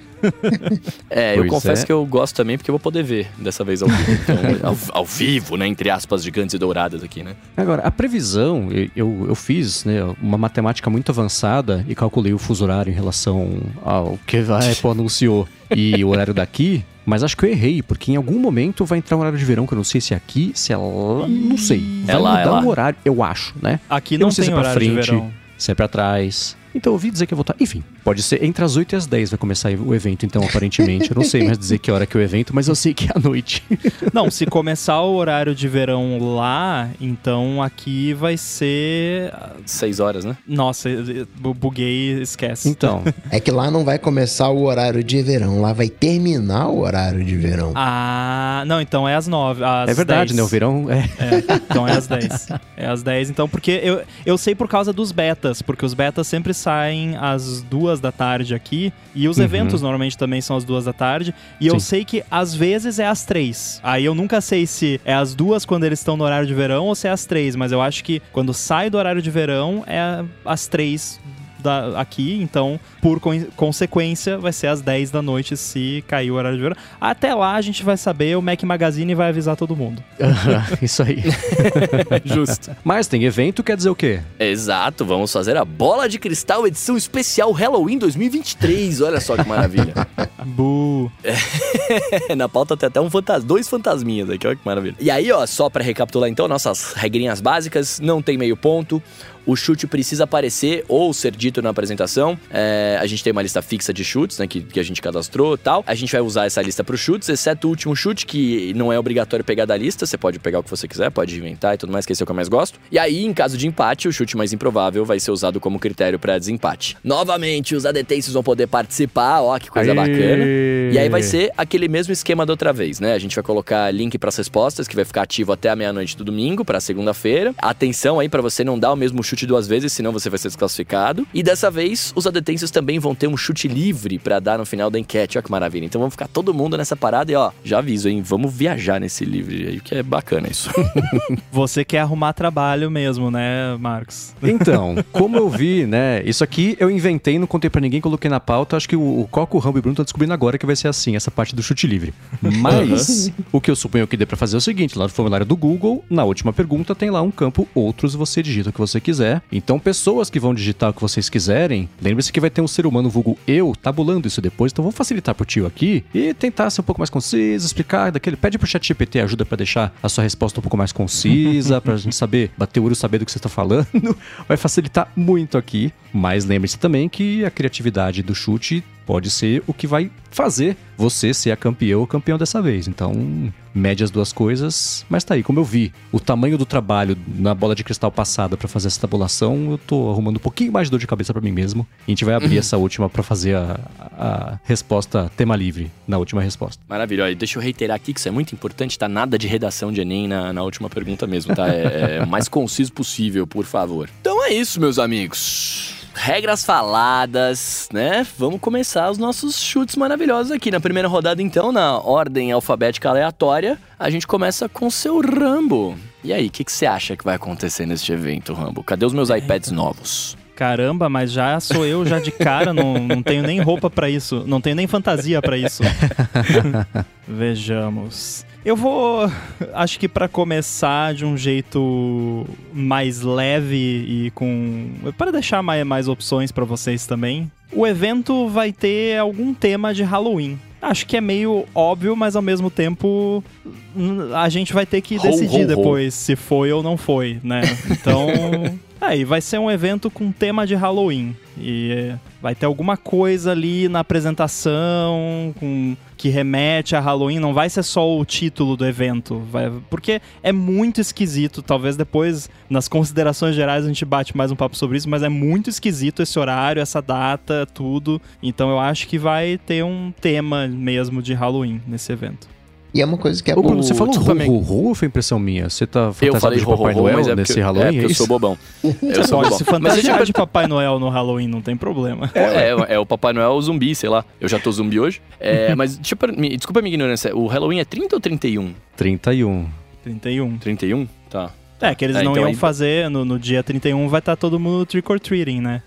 É, pois eu confesso é. que eu gosto também, porque eu vou poder ver dessa vez ao vivo, então, ao, ao vivo, né, entre aspas, gigantes e douradas aqui, né. Agora, a previsão, eu, eu fiz, né, uma matemática muito avançada e calculei o fuso horário em relação ao que a Apple anunciou e o horário daqui, mas acho que eu errei, porque em algum momento vai entrar um horário de verão, que eu não sei se é aqui, se é lá, não sei. Vai é lá, mudar é lá. Um horário, eu acho, né. Aqui não, não tem se é horário frente, de verão. Se é pra trás... Então eu ouvi dizer que eu vou estar... Enfim, pode ser entre as oito e as dez vai começar o evento, então, aparentemente. Eu não sei mais dizer que hora que é o evento, mas eu sei que é à noite. Não, se começar o horário de verão lá, então aqui vai ser... seis horas, né? Nossa, buguei, esquece. Então. É que lá não vai começar o horário de verão, lá vai terminar o horário de verão. Ah, não, então é às nove, às É verdade, dez. Né? O verão é... é. Então é às dez. É às dez, então, porque eu, eu sei por causa dos betas, porque os betas sempre saem às duas da tarde aqui, e os uhum. eventos normalmente também são às duas da tarde, e Sim. eu sei que às vezes é às três. Aí eu nunca sei se é às duas quando eles estão no horário de verão ou se é às três, mas eu acho que quando sai do horário de verão é às três da, aqui, então por con- consequência vai ser às dez da noite se cair o horário de verão. Até lá a gente vai saber, o Mac Magazine vai avisar todo mundo. Uh-huh, isso aí. Justo. Mas tem evento, quer dizer o quê? Exato, vamos fazer a Bola de Cristal edição especial Halloween dois mil e vinte e três, olha só que maravilha. Bu. Na pauta tem até um fantas- dois fantasminhas aqui, olha que maravilha. E aí, ó, só pra recapitular então, nossas regrinhas básicas, não tem meio ponto, o chute precisa aparecer ou ser dito na apresentação. É, a gente tem uma lista fixa de chutes, né, que, que a gente cadastrou e tal. A gente vai usar essa lista para os chutes, exceto o último chute, que não é obrigatório pegar da lista. Você pode pegar o que você quiser, pode inventar e tudo mais, que esse é o que eu mais gosto. E aí, em caso de empate, o chute mais improvável vai ser usado como critério para desempate. Novamente, os A D Ts vão poder participar, ó, que coisa Aê. bacana. E aí vai ser aquele mesmo esquema da outra vez, né? A gente vai colocar link para as respostas, que vai ficar ativo até a meia-noite do domingo, para segunda-feira. Atenção aí para você não dar o mesmo chute chute duas vezes, senão você vai ser desclassificado. E dessa vez, os adetêncios também vão ter um chute livre pra dar no final da enquete. Olha que maravilha. Então vamos ficar todo mundo nessa parada e, ó, já aviso, hein? Vamos viajar nesse livre aí, que é bacana isso. Você quer arrumar trabalho mesmo, né, Marcos? Então, como eu vi, né? Isso aqui eu inventei, não contei pra ninguém, coloquei na pauta. Acho que o, o Coca, o Rambo e o Bruno estão descobrindo agora que vai ser assim, essa parte do chute livre. Mas, o que eu suponho que dê pra fazer é o seguinte: lá no formulário do Google, na última pergunta, tem lá um campo Outros, você digita o que você quiser. Então, pessoas que vão digitar o que vocês quiserem, lembre-se que vai ter um ser humano, vulgo eu, tabulando isso depois. Então, vou facilitar pro tio aqui e tentar ser um pouco mais conciso, explicar daquele. Pede pro ChatGPT ajuda pra deixar a sua resposta um pouco mais concisa, pra gente saber, bater o olho, saber do que você tá falando. Vai facilitar muito aqui. Mas lembre-se também que a criatividade do chute pode ser o que vai fazer você ser a campeã ou campeão dessa vez. Então, mede as duas coisas. Mas tá aí, como eu vi o tamanho do trabalho na bola de cristal passada pra fazer essa tabulação, eu tô arrumando um pouquinho mais de dor de cabeça pra mim mesmo. A gente vai abrir essa última pra fazer a, a resposta tema livre na última resposta. Maravilha. Olha, deixa eu reiterar aqui que isso é muito importante, tá? Nada de redação de Enem na, na última pergunta mesmo, tá? É, é o mais conciso possível, por favor. Então é isso, meus amigos. Regras faladas, né? Vamos começar os nossos chutes maravilhosos aqui. Na primeira rodada, então, na ordem alfabética aleatória, a gente começa com o seu Rambo. E aí, o que você acha que vai acontecer neste evento, Rambo? Cadê os meus iPads novos? Caramba, mas já sou eu, já de cara, não, não tenho nem roupa pra isso, não tenho nem fantasia pra isso. Vejamos. Eu vou, acho que pra começar de um jeito mais leve e com... para deixar mais, mais opções pra vocês também, o evento vai ter algum tema de Halloween. Acho que é meio óbvio, mas ao mesmo tempo a gente vai ter que ho, decidir ho, depois ho. se foi ou não foi, né? Então... aí, vai ser um evento com tema de Halloween. E vai ter alguma coisa ali na apresentação com... que remete a Halloween. Não vai ser só o título do evento, vai... porque é muito esquisito. Talvez depois, nas considerações gerais, a gente bate mais um papo sobre isso, mas é muito esquisito esse horário, essa data, tudo. Então eu acho que vai ter um tema mesmo de Halloween nesse evento. E é uma coisa que é... Ô, Bruno, você falou ro-ro-ro ou foi impressão minha? Você tá fantasiado de Papai Noel, mas é nesse porque, Halloween? É porque eu sou bobão. Eu sou bobão. Se fantasiar de Papai Noel no Halloween, não tem problema. É, é, é o Papai Noel zumbi, sei lá. Eu já tô zumbi hoje. É, mas deixa eu, me, desculpa a minha ignorância. O Halloween é trinta ou trinta e um? trinta e um. trinta e um. trinta e um? Tá. É, que eles é, não então iam aí... fazer, no, no dia trinta e um vai estar tá todo mundo trick-or-treating, né?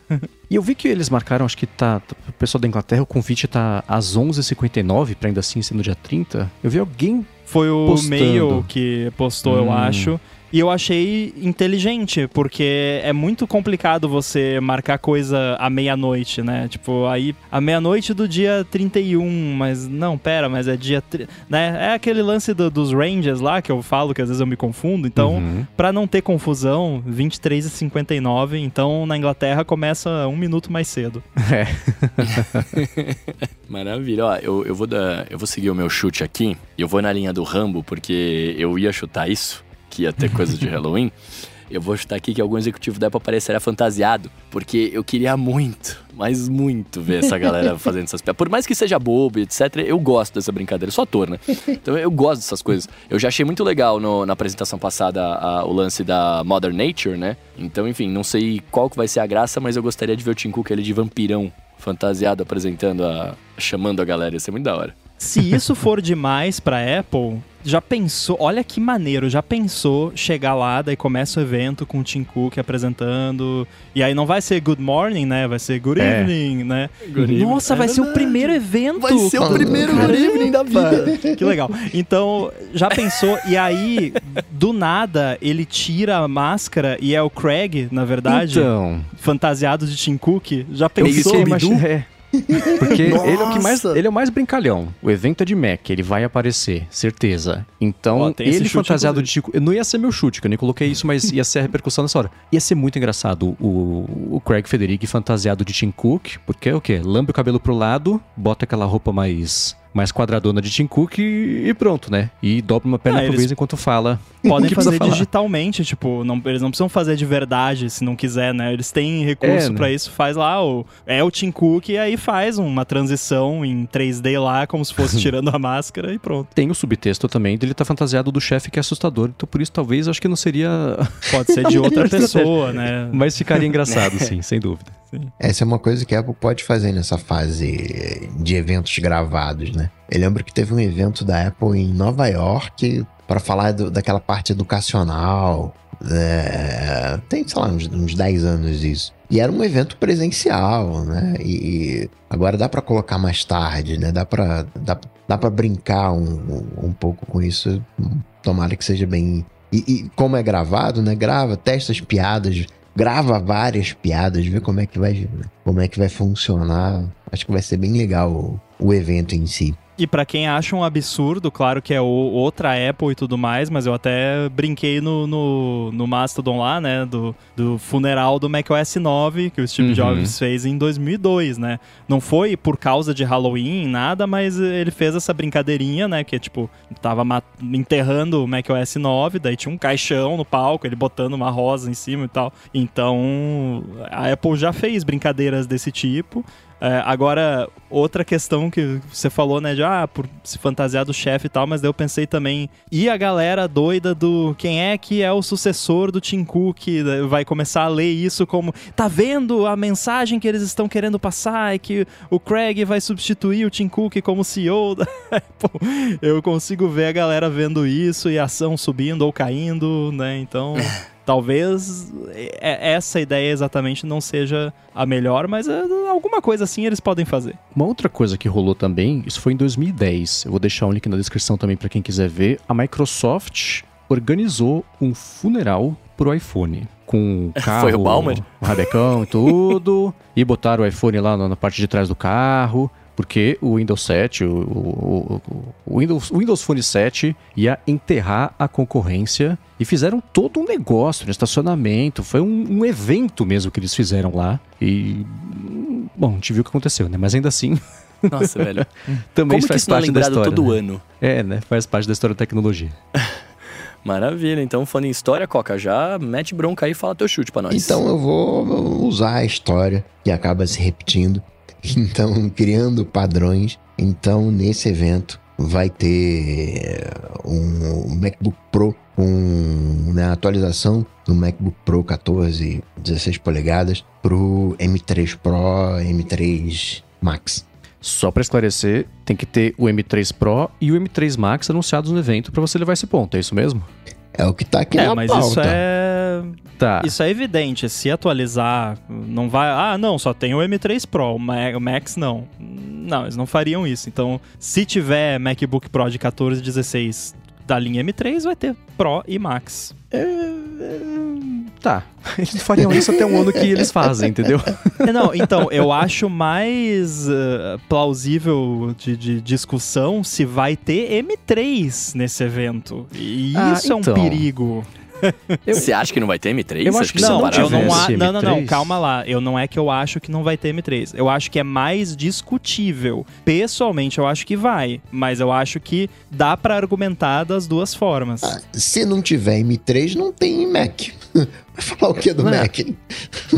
E eu vi que eles marcaram, acho que tá, o pessoal da Inglaterra, o convite tá às onze e cinquenta e nove, pra ainda assim ser no dia trinta. Eu vi alguém Foi o postando. Mail que postou, hum. eu acho. E eu achei inteligente, porque é muito complicado você marcar coisa à meia-noite, né? Tipo, aí, à meia-noite do dia trinta e um, mas não, pera, mas é dia... Tri... né? É aquele lance do, dos ranges lá, que eu falo, que às vezes eu me confundo. Então, uhum. pra não ter confusão, vinte e três e cinquenta e nove, então na Inglaterra começa um minuto mais cedo. É. Maravilha. Ó, eu, eu, vou dar, eu vou seguir o meu chute aqui, eu vou na linha do Rambo, porque eu ia chutar isso, que ia ter coisa de Halloween. Eu vou chutar aqui que algum executivo da Apple parecerá fantasiado, porque eu queria muito, mas muito ver essa galera fazendo essas piadas. Por mais que seja bobo, etcétera, eu gosto dessa brincadeira. Eu sou ator, né? Então eu gosto dessas coisas. Eu já achei muito legal no, na apresentação passada a, a, o lance da Mother Nature, né? Então, enfim, não sei qual que vai ser a graça, mas eu gostaria de ver o Tim Cook ali de vampirão, fantasiado, apresentando, a, chamando a galera. Ia ser muito da hora. Se isso for demais pra Apple... Já pensou, olha que maneiro, já pensou chegar lá, daí começa o evento com o Tim Cook apresentando, e aí não vai ser good morning, né, vai ser good é. evening, né? Good Nossa, evening. vai é ser o primeiro evento! Vai ser o primeiro good evening da vida! Que legal. Então, já pensou, e aí, do nada, ele tira a máscara e é o Craig, na verdade, então... fantasiado de Tim Cook, já pensou? Eu imaginei. Porque ele é, o que mais, ele é o mais brincalhão. O evento é de Mac, ele vai aparecer, certeza. Então, ó, ele fantasiado de Chico... Não ia ser meu chute, que eu nem coloquei isso, mas ia ser a repercussão nessa hora. Ia ser muito engraçado o, o Craig Federighi fantasiado de Tim Cook, porque o quê? Lambe o cabelo pro lado, bota aquela roupa mais... mais quadradona de Tim Cook e pronto, né? E dobra uma perna ah, por vez enquanto fala. Podem fazer digitalmente, tipo, não, eles não precisam fazer de verdade se não quiser, né? Eles têm recurso é, né? pra isso, faz lá o, é o Tim Cook e aí faz uma transição em três D lá, como se fosse tirando a máscara e pronto. Tem o subtexto também dele tá fantasiado do chefe que é assustador, então por isso talvez acho que não seria... Pode ser de outra pessoa, né? Mas ficaria engraçado, sim, sem dúvida. Sim. Essa é uma coisa que a Apple pode fazer nessa fase de eventos gravados, né? Eu lembro que teve um evento da Apple em Nova York para falar do, daquela parte educacional. É, tem, sei lá, uns, uns dez anos isso. E era um evento presencial, né? E, e agora dá para colocar mais tarde, né? Dá para dá, dá pra brincar um, um, um pouco com isso. Tomara que seja bem... E, e como é gravado, né? Grava, testa as piadas... Grava várias piadas, vê como é que vai, como é que vai funcionar. Acho que vai ser bem legal o, o evento em si. E pra quem acha um absurdo, claro que é o, outra Apple e tudo mais, mas eu até brinquei no, no, no Mastodon lá, né, do, do funeral do macOS nove, que o Steve uhum. Jobs fez em dois mil e dois, né. Não foi por causa de Halloween, nada, mas ele fez essa brincadeirinha, né, que tipo, tava mat- enterrando o macOS nove, daí tinha um caixão no palco, ele botando uma rosa em cima e tal. Então, a Apple já fez brincadeiras desse tipo. É, agora, outra questão que você falou, né, de ah, por se fantasiar do chefe e tal, mas daí eu pensei também, e a galera doida do quem é que é o sucessor do Tim Cook, vai começar a ler isso como, tá vendo a mensagem que eles estão querendo passar, é que o Craig vai substituir o Tim Cook como C E O da Apple. Eu consigo ver a galera vendo isso e a ação subindo ou caindo, né, então... Talvez essa ideia exatamente não seja a melhor, mas alguma coisa assim eles podem fazer. Uma outra coisa que rolou também, isso foi em dois mil e dez, eu vou deixar um link na descrição também para quem quiser ver, a Microsoft organizou um funeral pro iPhone. Com o carro, foi o Balmer, o rabecão e tudo, e botaram o iPhone lá na parte de trás do carro... Porque o Windows sete, o, o, o, Windows, o Windows Phone sete ia enterrar a concorrência e fizeram todo um negócio no estacionamento. Foi um, um evento mesmo que eles fizeram lá. E, bom, a gente viu o que aconteceu, né? Mas ainda assim... Nossa, velho. Também faz parte da história. Como que isso não é lembrado todo ano? É, né? Faz parte da história da tecnologia. Maravilha, então falando em história, Coca, já mete bronca aí e fala teu chute pra nós. Então eu vou usar a história que acaba se repetindo. Então, criando padrões. Então, nesse evento, vai ter um MacBook Pro com a atualização do MacBook Pro catorze, dezesseis polegadas, para o M três Pro, M três Max. Só para esclarecer, tem que ter o M três Pro e o M três Max anunciados no evento para você levar esse ponto, é isso mesmo? É o que tá aqui é, na mas pauta. Isso é... Tá. Isso é evidente. Se atualizar, não vai... Ah, não, só tem o M três Pro, o Max não. Não, eles não fariam isso. Então, se tiver MacBook Pro de catorze, dezesseis da linha M três, vai ter Pro e Max. É... Tá. Eles fariam isso até um ano que eles fazem, entendeu? Não, então, eu acho mais uh, plausível de, de discussão se vai ter M três nesse evento. E ah, isso então. É um perigo. Eu... Você acha que não vai ter M três? Eu acho que não, não, eu não, a... não, não, não, calma lá. Eu não é que eu acho que não vai ter M três. Eu acho que é mais discutível. Pessoalmente, eu acho que vai. Mas eu acho que dá pra argumentar das duas formas. Ah, se não tiver M três, não tem Mac. Vai falar o que do não Mac? É.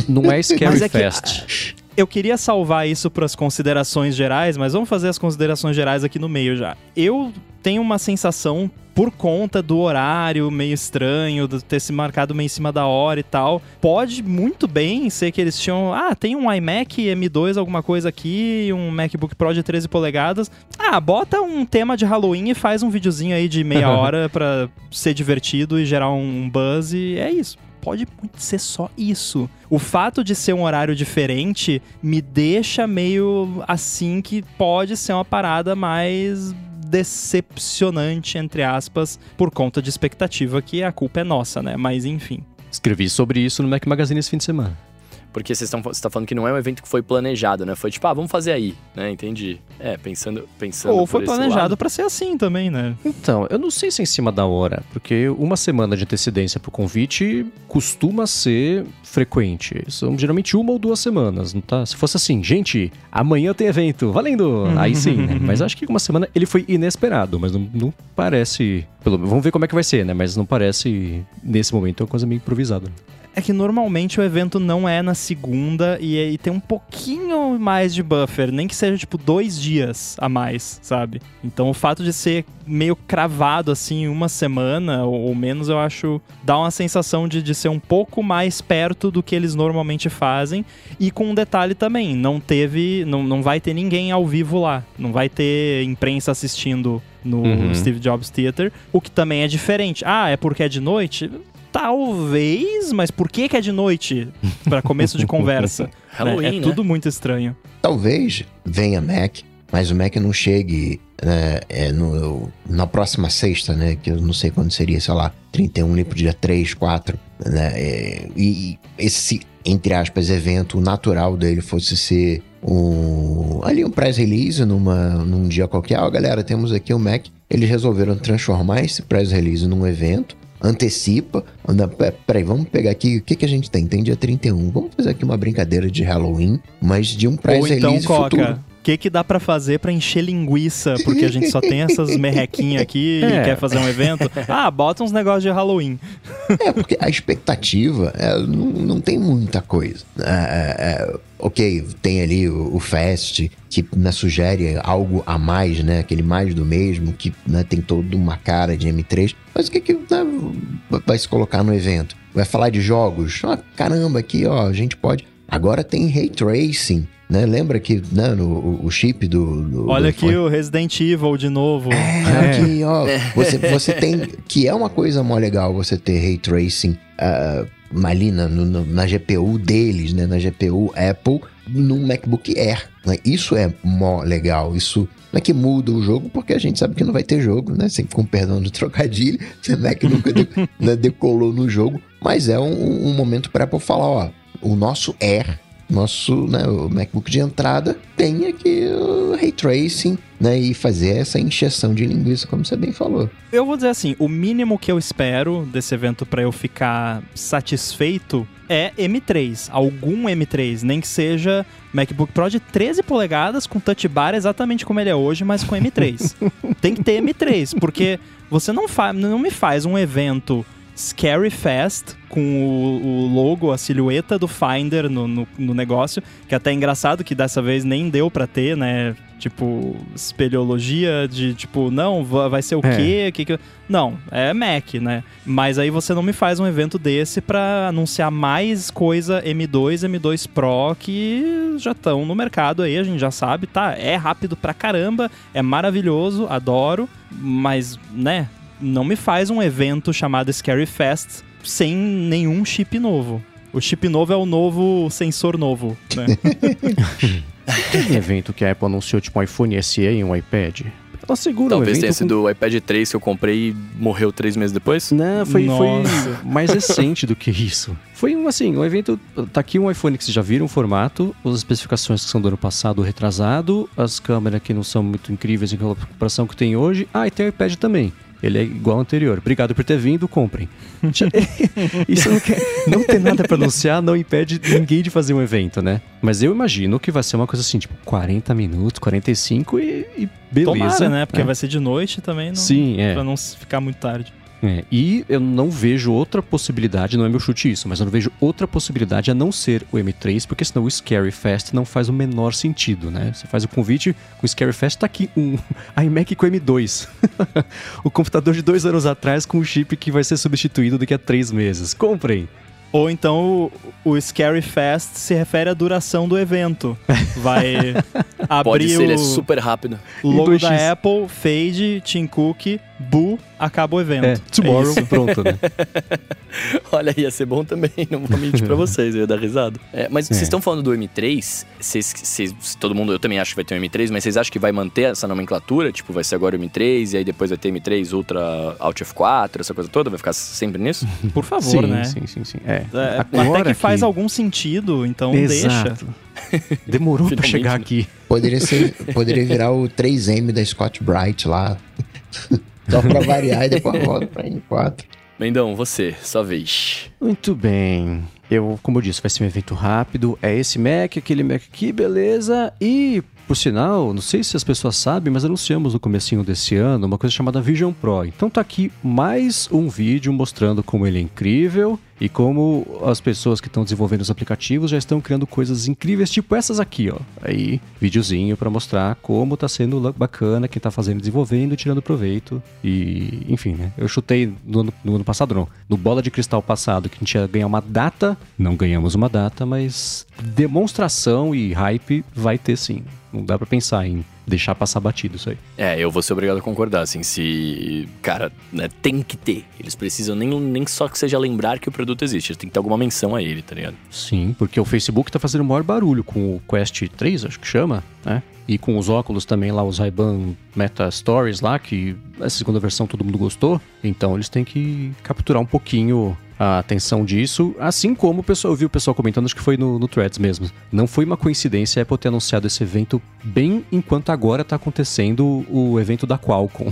Não é Scary é Fast. Que... Eu queria salvar isso pras considerações gerais, mas vamos fazer as considerações gerais aqui no meio já. Eu tenho uma sensação... Por conta do horário meio estranho, de ter se marcado meio em cima da hora e tal, pode muito bem ser que eles tinham... Ah, tem um iMac M dois, alguma coisa aqui, um MacBook Pro de treze polegadas. Ah, bota um tema de Halloween e faz um videozinho aí de meia hora pra ser divertido e gerar um buzz e é isso. Pode ser só isso. O fato de ser um horário diferente me deixa meio assim que pode ser uma parada mais... decepcionante, entre aspas, por conta de expectativa, que a culpa é nossa, né? Mas enfim. Escrevi sobre isso no Mac Magazine esse fim de semana. Porque você está falando que não é um evento que foi planejado, né? Foi tipo, ah, vamos fazer aí, né? Entendi. É, pensando, pensando. Ou foi planejado para ser assim também, né? Então, eu não sei se é em cima da hora, porque uma semana de antecedência pro convite costuma ser frequente. São geralmente uma ou duas semanas, não tá? Se fosse assim, gente, amanhã tem evento, valendo! Aí sim, né? Mas acho que uma semana ele foi inesperado, mas não, não parece... Pelo, vamos ver como é que vai ser, né? Mas não parece, nesse momento, é uma coisa meio improvisada. É que normalmente o evento não é na segunda e, e tem um pouquinho mais de buffer, nem que seja tipo dois dias a mais, sabe? Então o fato de ser meio cravado assim uma semana ou, ou menos, eu acho, dá uma sensação de, de ser um pouco mais perto do que eles normalmente fazem. E com um detalhe também, não teve, não, não vai ter ninguém ao vivo lá, não vai ter imprensa assistindo no uhum. Steve Jobs Theater, o que também é diferente. Ah, é porque é de noite? Talvez, mas por que que é de noite? Para começo de conversa. Halloween, é, é tudo né? muito estranho. Talvez venha Mac, mas o Mac não chegue né, é no, na próxima sexta, né? Que eu não sei quando seria, sei lá, trinta e um, nem pro dia três, quatro. Né, é, e esse, entre aspas, evento natural dele fosse ser um, ali um press release numa, num dia qualquer. Ó, oh, galera, temos aqui o Mac. Eles resolveram transformar esse press release num evento. Antecipa, anda, peraí, vamos pegar aqui, o que, que a gente tem? Tem dia trinta e um, vamos fazer aqui uma brincadeira de Halloween, mas de um press release futuro. Ou então, Coca, futuro. O que, que dá pra fazer pra encher linguiça? Porque a gente só tem essas merrequinhas aqui é. e quer fazer um evento. Ah, bota uns negócios de Halloween. É, porque a expectativa é, não, não tem muita coisa. É, é, ok, tem ali o, o Fast, que né, sugere algo a mais, né? Aquele mais do mesmo, que né, tem toda uma cara de M três. Mas o que, que né, vai se colocar no evento? Vai falar de jogos? Ah, caramba, aqui ó, a gente pode... Agora tem Ray Tracing, né? Lembra que né, no, o chip do... do Olha do aqui iPhone. O Resident Evil de novo. É, é. Aqui, ó. Você, você tem... Que é uma coisa mó legal você ter Ray Tracing uh, ali na, no, na G P U deles, né? Na G P U Apple, no MacBook Air. Né? Isso é mó legal. Isso não é que muda o jogo, porque a gente sabe que não vai ter jogo, né? Sempre com perdão do trocadilho. O Mac nunca de, né, decolou no jogo. Mas é um, um momento para Apple falar, ó. O nosso Air, nosso né, o MacBook de entrada, tem aqui o Ray Tracing, né, e fazer essa encheção de linguiça, como você bem falou. Eu vou dizer assim, o mínimo que eu espero desse evento para eu ficar satisfeito é M três, algum M três, nem que seja MacBook Pro de treze polegadas com touch bar exatamente como ele é hoje, mas com M três. Tem que ter M três, porque você não, fa- não me faz um evento... Scary Fast, com o, o logo, a silhueta do Finder no, no, no negócio, que até é engraçado que dessa vez nem deu pra ter, né? Tipo, espeleologia de tipo, não, vai ser o é. quê? Que que... Não, é Mac, né? Mas aí você não me faz um evento desse pra anunciar mais coisa M dois, M dois Pro que já estão no mercado aí, a gente já sabe, tá? É rápido pra caramba, é maravilhoso, adoro, mas, né... Não me faz um evento chamado Scary Fast sem nenhum chip novo. O chip novo é o novo sensor novo, né? Teve um evento que a Apple anunciou, tipo um iPhone S E e um iPad. Ela segura Talvez um tenha sido com... o iPad três que eu comprei e morreu três meses depois. Não, foi, foi mais recente do que isso. Foi um, assim, um evento... Tá aqui um iPhone que vocês já viram o formato, as especificações que são do ano passado retrasado, as câmeras que não são muito incríveis em comparação que tem hoje. Ah, e tem o iPad também. Ele é igual ao anterior. Obrigado por ter vindo, comprem. Isso não quer... Não ter nada pra anunciar não impede ninguém de fazer um evento, né? Mas eu imagino que vai ser uma coisa assim, tipo, quarenta minutos, quarenta e cinco e, e beleza. Tomara, né? Porque é. vai ser de noite também, não... Sim, é. pra não ficar muito tarde. É. E eu não vejo outra possibilidade, não é meu chute isso, mas eu não vejo outra possibilidade a não ser o M três, porque senão o Scary Fast não faz o menor sentido, né? Você faz o convite com o Scary Fast, tá aqui um iMac com M dois. O computador de dois anos atrás com um chip que vai ser substituído daqui a três meses. Comprem! Ou então o, o Scary Fast se refere à duração do evento. Vai abrir Pode ser, o... ele é super rápido. Logo da Apple, Fade, Tim Cook, Boo, acaba o evento. É, tomorrow, é pronto, né? Olha, ia ser bom também, não vou mentir pra vocês, eu ia dar risada. É, mas é. Vocês estão falando do M três, vocês, vocês, todo mundo, eu também acho que vai ter um M três, mas vocês acham que vai manter essa nomenclatura? Tipo, vai ser agora o M três, e aí depois vai ter M três Ultra Alt F quatro, essa coisa toda? Vai ficar sempre nisso? Por favor, sim, né? Sim, sim, sim. É. É, até que faz que... algum sentido, então Exato. Deixa. Demorou pra chegar, né? Aqui. Poderia, ser, poderia virar o três M da Scott Bright lá. Só pra variar e depois volta pra M quatro. Mendão, você, sua vez. Muito bem. Eu, como eu disse, vai ser um evento rápido. É esse Mac, aquele Mac aqui, beleza. E, por sinal, não sei se as pessoas sabem, mas anunciamos no comecinho desse ano uma coisa chamada Vision Pro. Então tá aqui mais um vídeo mostrando como ele é incrível e como as pessoas que estão desenvolvendo os aplicativos já estão criando coisas incríveis, tipo essas aqui, ó. Aí, videozinho pra mostrar como tá sendo bacana, quem tá fazendo, desenvolvendo, tirando proveito e, enfim, né? Eu chutei no ano, no ano passado, não. No Bola de Cristal passado, que a gente ia ganhar uma data, não ganhamos uma data, mas demonstração e hype vai ter sim. Não dá pra pensar em deixar passar batido isso aí. É, eu vou ser obrigado a concordar, assim, se... Cara, né, tem que ter. Eles precisam nem, nem só que seja lembrar que o produto existe. Tem que ter alguma menção a ele, tá ligado? Sim, porque o Facebook tá fazendo o maior barulho com o Quest três, acho que chama, né? E com os óculos também lá, os Ray-Ban Meta Stories lá, que essa segunda versão todo mundo gostou. Então eles têm que capturar um pouquinho... a atenção disso, assim como o pessoal, eu vi o pessoal comentando, acho que foi no, no Threads mesmo. Não foi uma coincidência a Apple ter anunciado esse evento bem enquanto agora está acontecendo o evento da Qualcomm.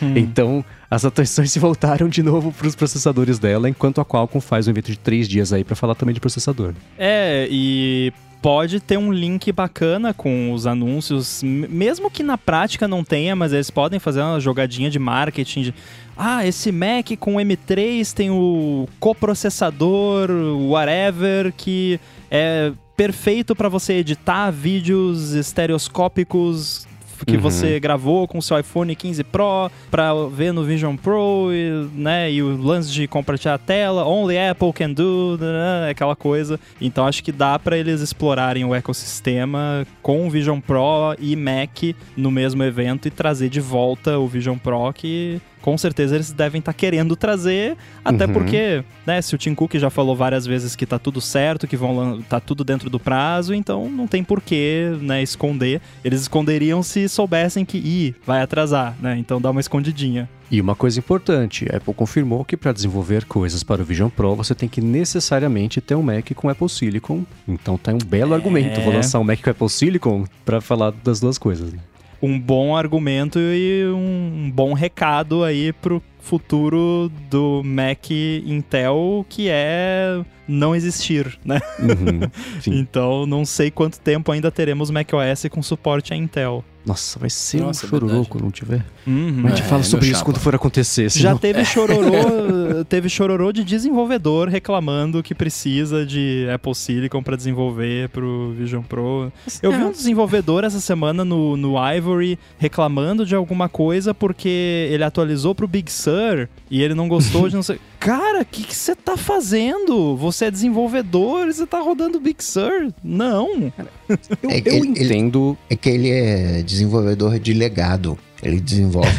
hum. Então, as atenções se voltaram de novo para os processadores dela, enquanto a Qualcomm faz um evento de três dias aí para falar também de processador. É, e... pode ter um link bacana com os anúncios, mesmo que na prática não tenha, mas eles podem fazer uma jogadinha de marketing. De, ah, esse Mac com M três tem o coprocessador, whatever, que é perfeito para você editar vídeos estereoscópicos que uhum. você gravou com o seu iPhone quinze Pro pra ver no Vision Pro, e, né, e o lance de compartilhar a tela, only Apple can do, né, aquela coisa. Então acho que dá pra eles explorarem o ecossistema com o Vision Pro e Mac no mesmo evento e trazer de volta o Vision Pro, que com certeza eles devem estar tá querendo trazer, até uhum. porque, né, se o Tim Cook já falou várias vezes que tá tudo certo, que vão tá tudo dentro do prazo, então não tem porquê, né, esconder. Eles esconderiam se soubessem que, ih, vai atrasar, né, então dá uma escondidinha. E uma coisa importante, a Apple confirmou que para desenvolver coisas para o Vision Pro, você tem que necessariamente ter um Mac com Apple Silicon, então tá um belo é... argumento, vou lançar um Mac com Apple Silicon para falar das duas coisas, né? Um bom argumento e um bom recado aí pro futuro do Mac Intel, que é não existir, né? Uhum, então, não sei quanto tempo ainda teremos macOS com suporte a Intel. Nossa, vai ser Nossa, um chororô quando não tiver. Uhum. A gente é, fala sobre isso chapa. Quando for acontecer. Senão... Já teve chororô, teve chororô de desenvolvedor reclamando que precisa de Apple Silicon para desenvolver pro Vision Pro. Eu vi um desenvolvedor essa semana no, no Ivory reclamando de alguma coisa porque ele atualizou pro Big Sur e ele não gostou de não sei... Cara, o que você tá fazendo? Você é desenvolvedor, você tá rodando Big Sur? Não. Eu, é eu ele, entendo... É que ele é desenvolvedor de legado. Ele desenvolve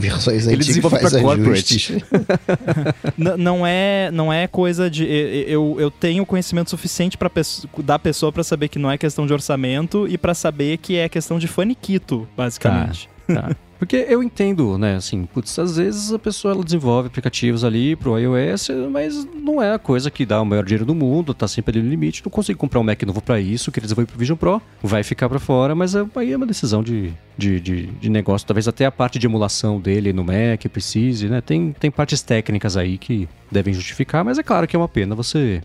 versões ele desenvolve para corporate. não, não, é, não é coisa de... Eu, eu tenho conhecimento suficiente pra peço, da pessoa para saber que não é questão de orçamento e para saber que é questão de faniquito, basicamente. Tá, tá. Porque eu entendo, né, assim, putz, às vezes a pessoa ela desenvolve aplicativos ali pro iOS, mas não é a coisa que dá o maior dinheiro do mundo, tá sempre ali no limite, não consigo comprar um Mac novo pra isso, que ele desenvolve pro Vision Pro, vai ficar pra fora, mas aí é uma decisão de, de, de, de negócio, talvez até a parte de emulação dele no Mac precise, né, tem, tem partes técnicas aí que devem justificar, mas é claro que é uma pena você...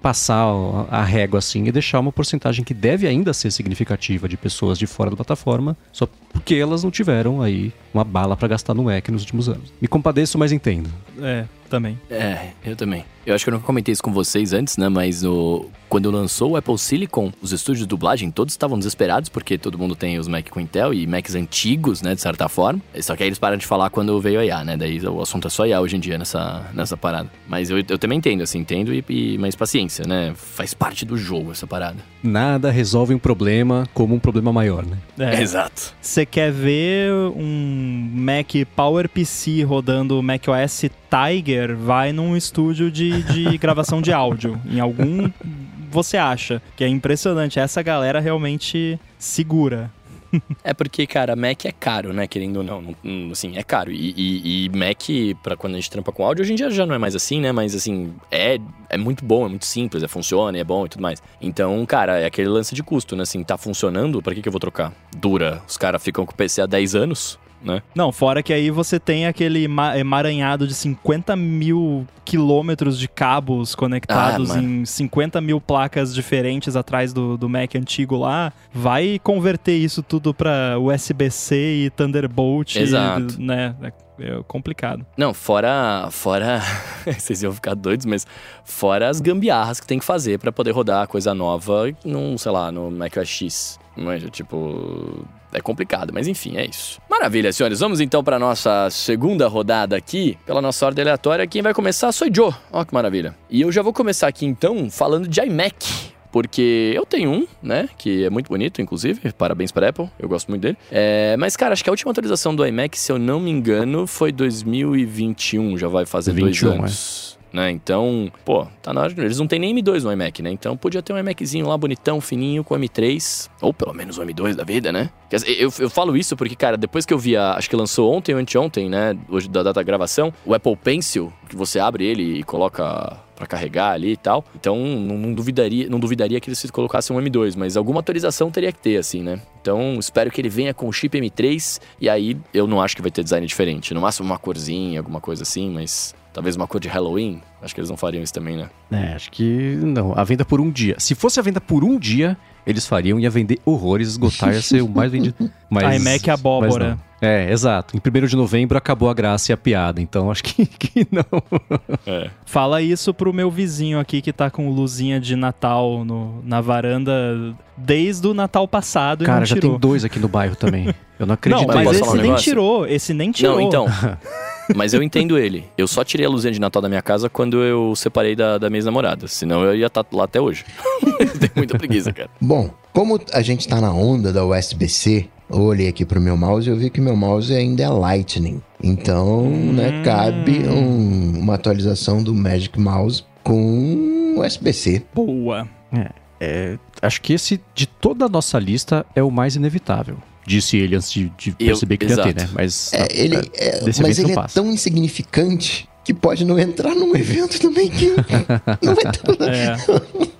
passar a régua assim e deixar uma porcentagem que deve ainda ser significativa de pessoas de fora da plataforma, só porque elas não tiveram aí uma bala pra gastar no Mac nos últimos anos. Me compadeço, mas entendo. É, também. É, eu também. Eu acho que eu nunca comentei isso com vocês antes, né? Mas no... quando lançou o Apple Silicon, os estúdios de dublagem todos estavam desesperados, porque todo mundo tem os Mac com Intel e Macs antigos, né? De certa forma. Só que aí eles pararam de falar quando veio a I A, né? Daí o assunto é só I A hoje em dia nessa, nessa parada. Mas eu, eu também entendo, assim, entendo e, e... Mas paciência, né? Faz parte do jogo essa parada. Nada resolve um problema como um problema maior, né? É. Exato. Você quer ver um Mac PowerPC rodando macOS Tiger, vai num estúdio de, de gravação de áudio. Em algum, você acha. Que é impressionante. Essa galera realmente segura. É porque, cara, Mac é caro, né? Querendo ou não, assim, é caro. E, e, e Mac, pra quando a gente trampa com áudio, hoje em dia já não é mais assim, né? Mas, assim, é, é muito bom, é muito simples, é, funciona, é bom e tudo mais. Então, cara, é aquele lance de custo, né? Assim, tá funcionando, pra que que eu vou trocar? Dura. Os caras ficam com o P C há dez anos, né? Não, fora que aí você tem aquele emaranhado de cinquenta mil quilômetros de cabos conectados ah, em cinquenta mil placas diferentes atrás do, do Mac antigo lá. Vai converter isso tudo pra U S B C e Thunderbolt. Exato. E, né? É complicado. Não, fora... fora vocês iam ficar doidos, mas fora as gambiarras que tem que fazer pra poder rodar coisa nova num, sei lá, no Mac O S X. Mas, tipo... é complicado, mas enfim, é isso. Maravilha, senhores. Vamos então para nossa segunda rodada aqui. Pela nossa ordem aleatória, quem vai começar sou eu. Ó que maravilha. E eu já vou começar aqui então falando de iMac. Porque eu tenho um, né, que é muito bonito, inclusive, parabéns pra Apple, eu gosto muito dele. É, mas, cara, acho que a última atualização do iMac, se eu não me engano, foi dois mil e vinte e um, já vai fazer vinte e um, dois anos. É. Né? Então, pô, tá na hora de... eles não tem nem M dois no iMac, né? Então podia ter um iMaczinho lá bonitão, fininho, com M três, ou pelo menos um M dois da vida, né? Eu, eu falo isso porque, cara, depois que eu vi a... acho que lançou ontem ou anteontem, né? Hoje da data da gravação, o Apple Pencil, que você abre ele e coloca pra carregar ali e tal. Então não, não, duvidaria, não duvidaria que eles colocassem um M dois, mas alguma atualização teria que ter, assim, né? Então espero que ele venha com o chip M três, e aí eu não acho que vai ter design diferente. No máximo uma corzinha, alguma coisa assim, mas... talvez uma cor de Halloween. Acho que eles não fariam isso também, né? É, acho que não. A venda por um dia. Se fosse a venda por um dia, eles fariam, ia vender horrores, esgotar, ia ser o mais vendido. Mas, iMac abóbora. É, exato. Em primeiro de novembro acabou a graça e a piada, então acho que, que não. É. Fala isso pro meu vizinho aqui que tá com luzinha de Natal no, na varanda desde o Natal passado. Cara, e não já tirou. Tem dois aqui no bairro também. Eu não acredito. Não, mas esse um nem tirou, esse nem tirou. Não, então... Mas eu entendo ele. Eu só tirei a luzinha de Natal da minha casa quando eu separei da, da minha ex-namorada. Senão eu ia estar lá até hoje. Tenho muita preguiça, cara. Bom, como a gente tá na onda da U S B C, eu olhei aqui pro meu mouse e eu vi que meu mouse ainda é Lightning. Então, hum... né, cabe um, uma atualização do Magic Mouse com U S B C. Boa. É, é, acho que esse, de toda a nossa lista, é o mais inevitável. Disse ele antes de, de perceber eu, que exato. Ele ia ter, né? Mas, é, ele, é, mas ele é tão insignificante que pode não entrar num evento também que não vai estar... É.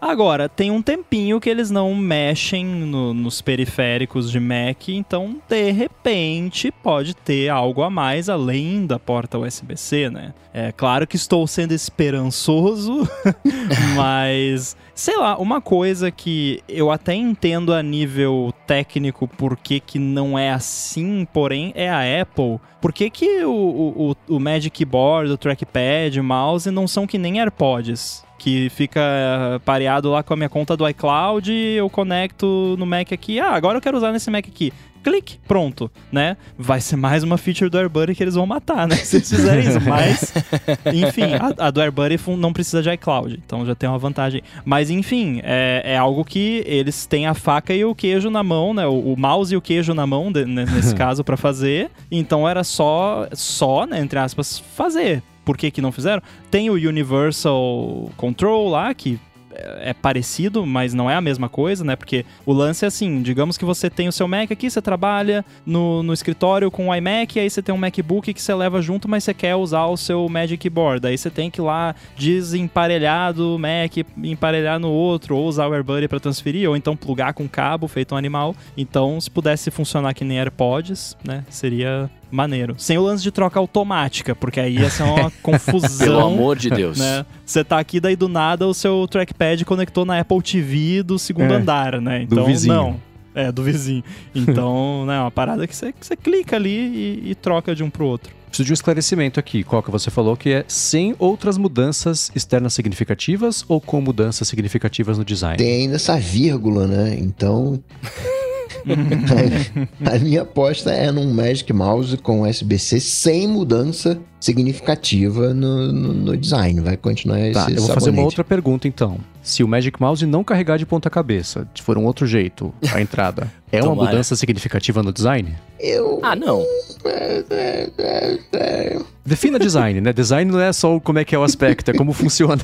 Agora, tem um tempinho que eles não mexem no, nos periféricos de Mac, então, de repente, pode ter algo a mais além da porta U S B C, né? É claro que estou sendo esperançoso, mas... sei lá, uma coisa que eu até entendo a nível técnico por que que não é assim, porém é a Apple. Por que que o, o, o Magic Keyboard, o Trackpad, o mouse não são que nem AirPods? Que fica pareado lá com a minha conta do iCloud, eu conecto no Mac aqui, ah, agora eu quero usar nesse Mac aqui. Clique, pronto, né? Vai ser mais uma feature do AirBuddy que eles vão matar, né? Se eles fizerem isso, mas... enfim, a, a do AirBuddy não precisa de iCloud, então já tem uma vantagem. Mas, enfim, é, é algo que eles têm a faca e o queijo na mão, né? O, o mouse e o queijo na mão, de, nesse caso, pra fazer. Então era só, só, né, entre aspas, fazer. Por que que não fizeram? Tem o Universal Control lá, que... é parecido, mas não é a mesma coisa, né? Porque o lance é assim, digamos que você tem o seu Mac aqui, você trabalha no, no escritório com o iMac, aí você tem um MacBook que você leva junto, mas você quer usar o seu Magic Keyboard. Aí você tem que ir lá desemparelhar do Mac, emparelhar no outro, ou usar o AirBuddy para transferir, ou então plugar com cabo, feito um animal. Então, se pudesse funcionar que nem AirPods, né? Seria... maneiro. Sem o lance de troca automática, porque aí ia ser uma confusão. Pelo amor de Deus. Né? Você tá aqui, daí do nada o seu trackpad conectou na Apple T V do segundo é, andar, né? Então, do vizinho. Não. É, do vizinho. Então, né, é uma parada que você, que você clica ali e, e troca de um pro outro. Preciso de um esclarecimento aqui, Coca. Você falou que é sem outras mudanças externas significativas ou com mudanças significativas no design? Tem ainda essa vírgula, né? Então... A minha aposta é num Magic Mouse com U S B C sem mudança significativa no, no, no design. Vai continuar esse tá, eu vou sabonete. Fazer uma outra pergunta, então. Se o Magic Mouse não carregar de ponta cabeça, se for um outro jeito, a entrada, é uma Tomara. mudança significativa no design? Eu... Ah, não. Defina design, né? Design não é só como é que é o aspecto, é como funciona.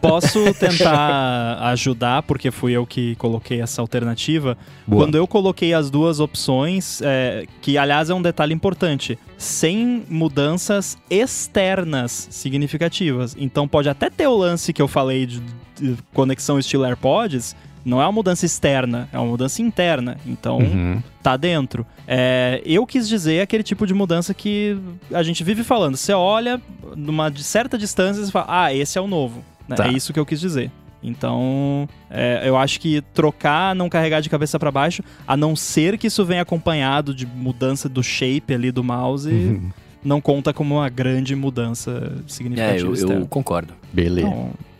Posso tentar ajudar, porque fui eu que coloquei essa alternativa. Boa. Quando eu coloquei as duas opções, é, que aliás é um detalhe importante, sem mudanças externas significativas. Então pode até ter o lance que eu falei de, de conexão estilo AirPods, não é uma mudança externa, é uma mudança interna. Então, uhum. tá dentro. É, eu quis dizer aquele tipo de mudança que a gente vive falando. Você olha numa certa distância e fala, ah, esse é o novo. Tá. É isso que eu quis dizer. Então, é, eu acho que trocar, não carregar de cabeça para baixo, a não ser que isso venha acompanhado de mudança do shape ali do mouse... Uhum. Não conta como uma grande mudança significativa. É, eu, externa. Eu concordo. Beleza.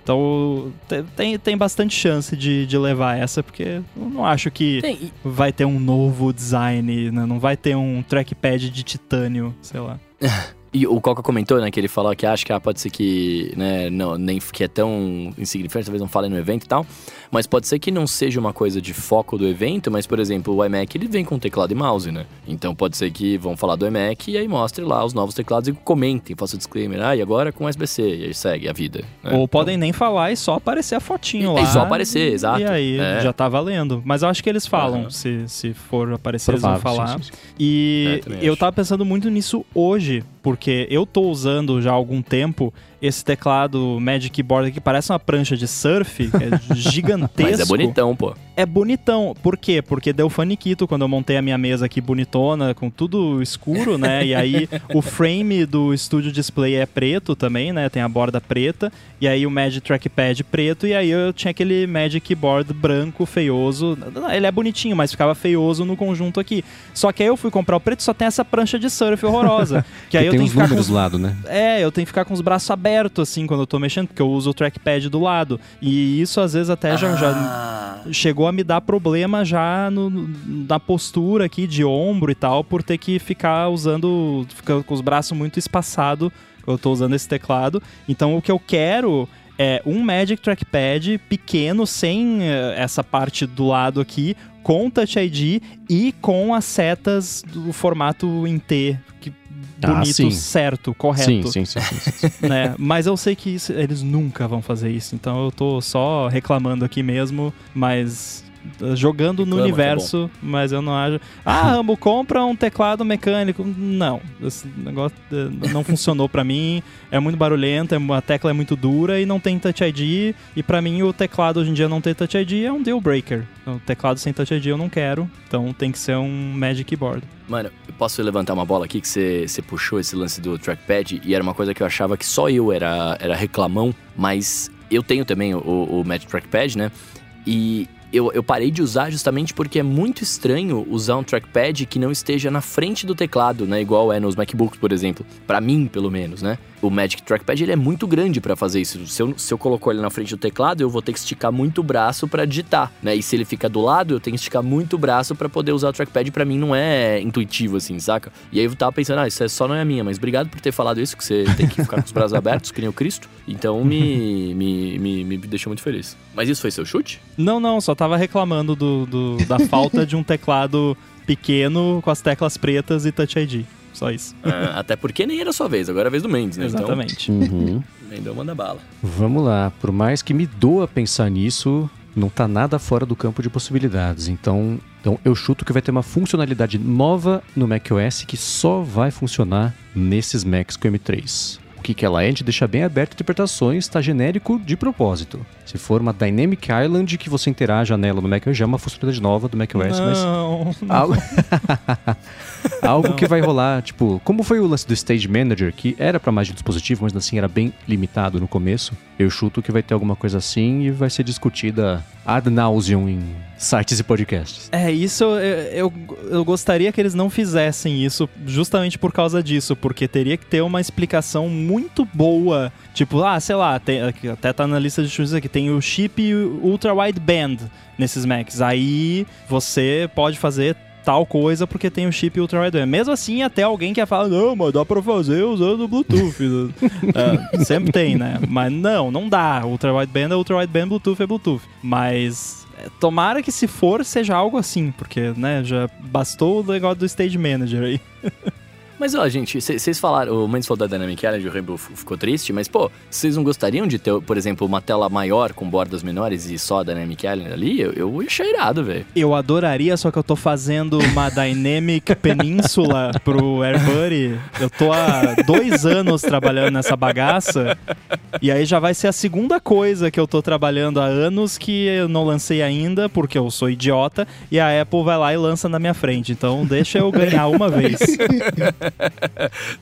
Então, então tem, tem bastante chance de, de levar essa, porque eu não acho que tem. vai ter um novo design, né? Não vai ter um trackpad de titânio, sei lá. E o Coca comentou, né, que ele falou que acha que ah, pode ser que, né, não, nem que é tão insignificante, talvez não fale no evento e tal, mas pode ser que não seja uma coisa de foco do evento, mas, por exemplo, o iMac, ele vem com teclado e mouse, né? Então pode ser que vão falar do iMac e aí mostre lá os novos teclados e comentem, faça o disclaimer, ah, e agora com U S B C, e aí segue a vida. Né? Ou podem então, nem falar e só aparecer a fotinho e, lá. E só aparecer, e, exato. E aí é. já tá valendo. Mas eu acho que eles falam, uhum. se, se for aparecer, Provável, eles vão falar. Sim, sim, sim. E é, eu acho. tava pensando muito nisso hoje, porque Porque eu tô usando já há algum tempo esse teclado Magic Keyboard que parece uma prancha de surf, é gigantesco. Mas é bonitão, pô. É bonitão. Por quê? Porque deu faniquito quando eu montei a minha mesa aqui bonitona, com tudo escuro, né? E aí o frame do Studio Display é preto também, né? Tem a borda preta. E aí o Magic Trackpad preto. E aí eu tinha aquele Magic Keyboard branco, feioso. Ele é bonitinho, mas ficava feioso no conjunto aqui. Só que aí eu fui comprar o preto e só tem essa prancha de surf horrorosa. Que aí que eu tenho ficar com os lados, né? É, eu tenho que ficar com os braços abertos, assim, quando eu tô mexendo, porque eu uso o trackpad do lado. E isso, às vezes, até ah. já, já chegou a me dar problema já no, na postura aqui de ombro e tal, por ter que ficar usando, ficar com os braços muito espaçados, eu tô usando esse teclado. Então, o que eu quero... É um Magic Trackpad pequeno, sem essa parte do lado aqui, com Touch I D e com as setas do formato em T, que bonito, ah, certo, correto. Sim, sim, sim. sim, sim, sim. Né? Mas eu sei que isso, eles nunca vão fazer isso, então eu tô só reclamando aqui mesmo, mas... jogando Reclama, no universo, é mas eu não acho... Ah, Rambo, compra um teclado mecânico. Não, esse negócio não funcionou pra mim, é muito barulhento, a tecla é muito dura e não tem Touch I D, e pra mim o teclado hoje em dia não ter Touch I D é um deal breaker. O teclado sem Touch I D eu não quero, então tem que ser um Magic Keyboard. Mano, eu posso levantar uma bola aqui que você puxou esse lance do trackpad, e era uma coisa que eu achava que só eu era, era reclamão, mas eu tenho também o, o Magic Trackpad, né, e... Eu, eu parei de usar justamente porque é muito estranho usar um trackpad que não esteja na frente do teclado, né? Igual é nos MacBooks, por exemplo. Pra mim, pelo menos, né? O Magic Trackpad, ele é muito grande pra fazer isso. Se eu, se eu colocar ele na frente do teclado, eu vou ter que esticar muito o braço pra digitar, né? E se ele fica do lado, eu tenho que esticar muito o braço pra poder usar o trackpad. Pra mim, não é intuitivo, assim, saca? E aí eu tava pensando, ah, isso é só não é a minha. Mas obrigado por ter falado isso, que você tem que ficar com os braços abertos, que nem o Cristo. Então, me, me, me, me deixou muito feliz. Mas isso foi seu chute? Não, não, só tá tava reclamando do, do, da falta de um teclado pequeno com as teclas pretas e Touch I D. Só isso. Ah, até porque nem era a sua vez, agora é a vez do Mendes, né? Exatamente. Então, uhum. Mendel manda bala. Vamos lá, por mais que me doa pensar nisso, não tá nada fora do campo de possibilidades. Então, então eu chuto que vai ter uma funcionalidade nova no macOS que só vai funcionar nesses Macs com M três. Que ela é, a gente deixa bem aberto interpretações, está genérico de propósito. Se for uma Dynamic Island que você interage a janela do macOS, já é uma funcionalidade nova do macOS, mas... Algo, Algo que vai rolar, tipo, como foi o lance do Stage Manager, que era para mais de um dispositivo, mas assim era bem limitado no começo, eu chuto que vai ter alguma coisa assim e vai ser discutida ad nauseum em sites e podcasts. É, isso eu, eu, eu gostaria que eles não fizessem isso justamente por causa disso, porque teria que ter uma explicação muito boa. Tipo, ah, sei lá, tem, até tá na lista de chutes aqui, tem o chip ultra wideband nesses Macs. Aí você pode fazer tal coisa porque tem o chip ultra wideband. Mesmo assim, até alguém quer falar, não, mas dá pra fazer usando o Bluetooth. é, sempre tem, né? Mas não, não dá. Ultra wideband é ultra wideband, Bluetooth é Bluetooth. Mas tomara que, se for, seja algo assim, porque, né, já bastou o negócio do Stage Manager aí. Mas, ó, gente, vocês falaram... O Mendes falou da Dynamic Island, o Rainbow ficou triste, mas, pô, vocês não gostariam de ter, por exemplo, uma tela maior com bordas menores e só a Dynamic Island ali? Eu, eu achei irado, velho. Eu adoraria, só que eu tô fazendo uma Dynamic Península pro AirBuddy. Eu tô há dois anos trabalhando nessa bagaça, e aí já vai ser a segunda coisa que eu tô trabalhando há anos que eu não lancei ainda, porque eu sou idiota, e a Apple vai lá e lança na minha frente. Então, deixa eu ganhar uma vez.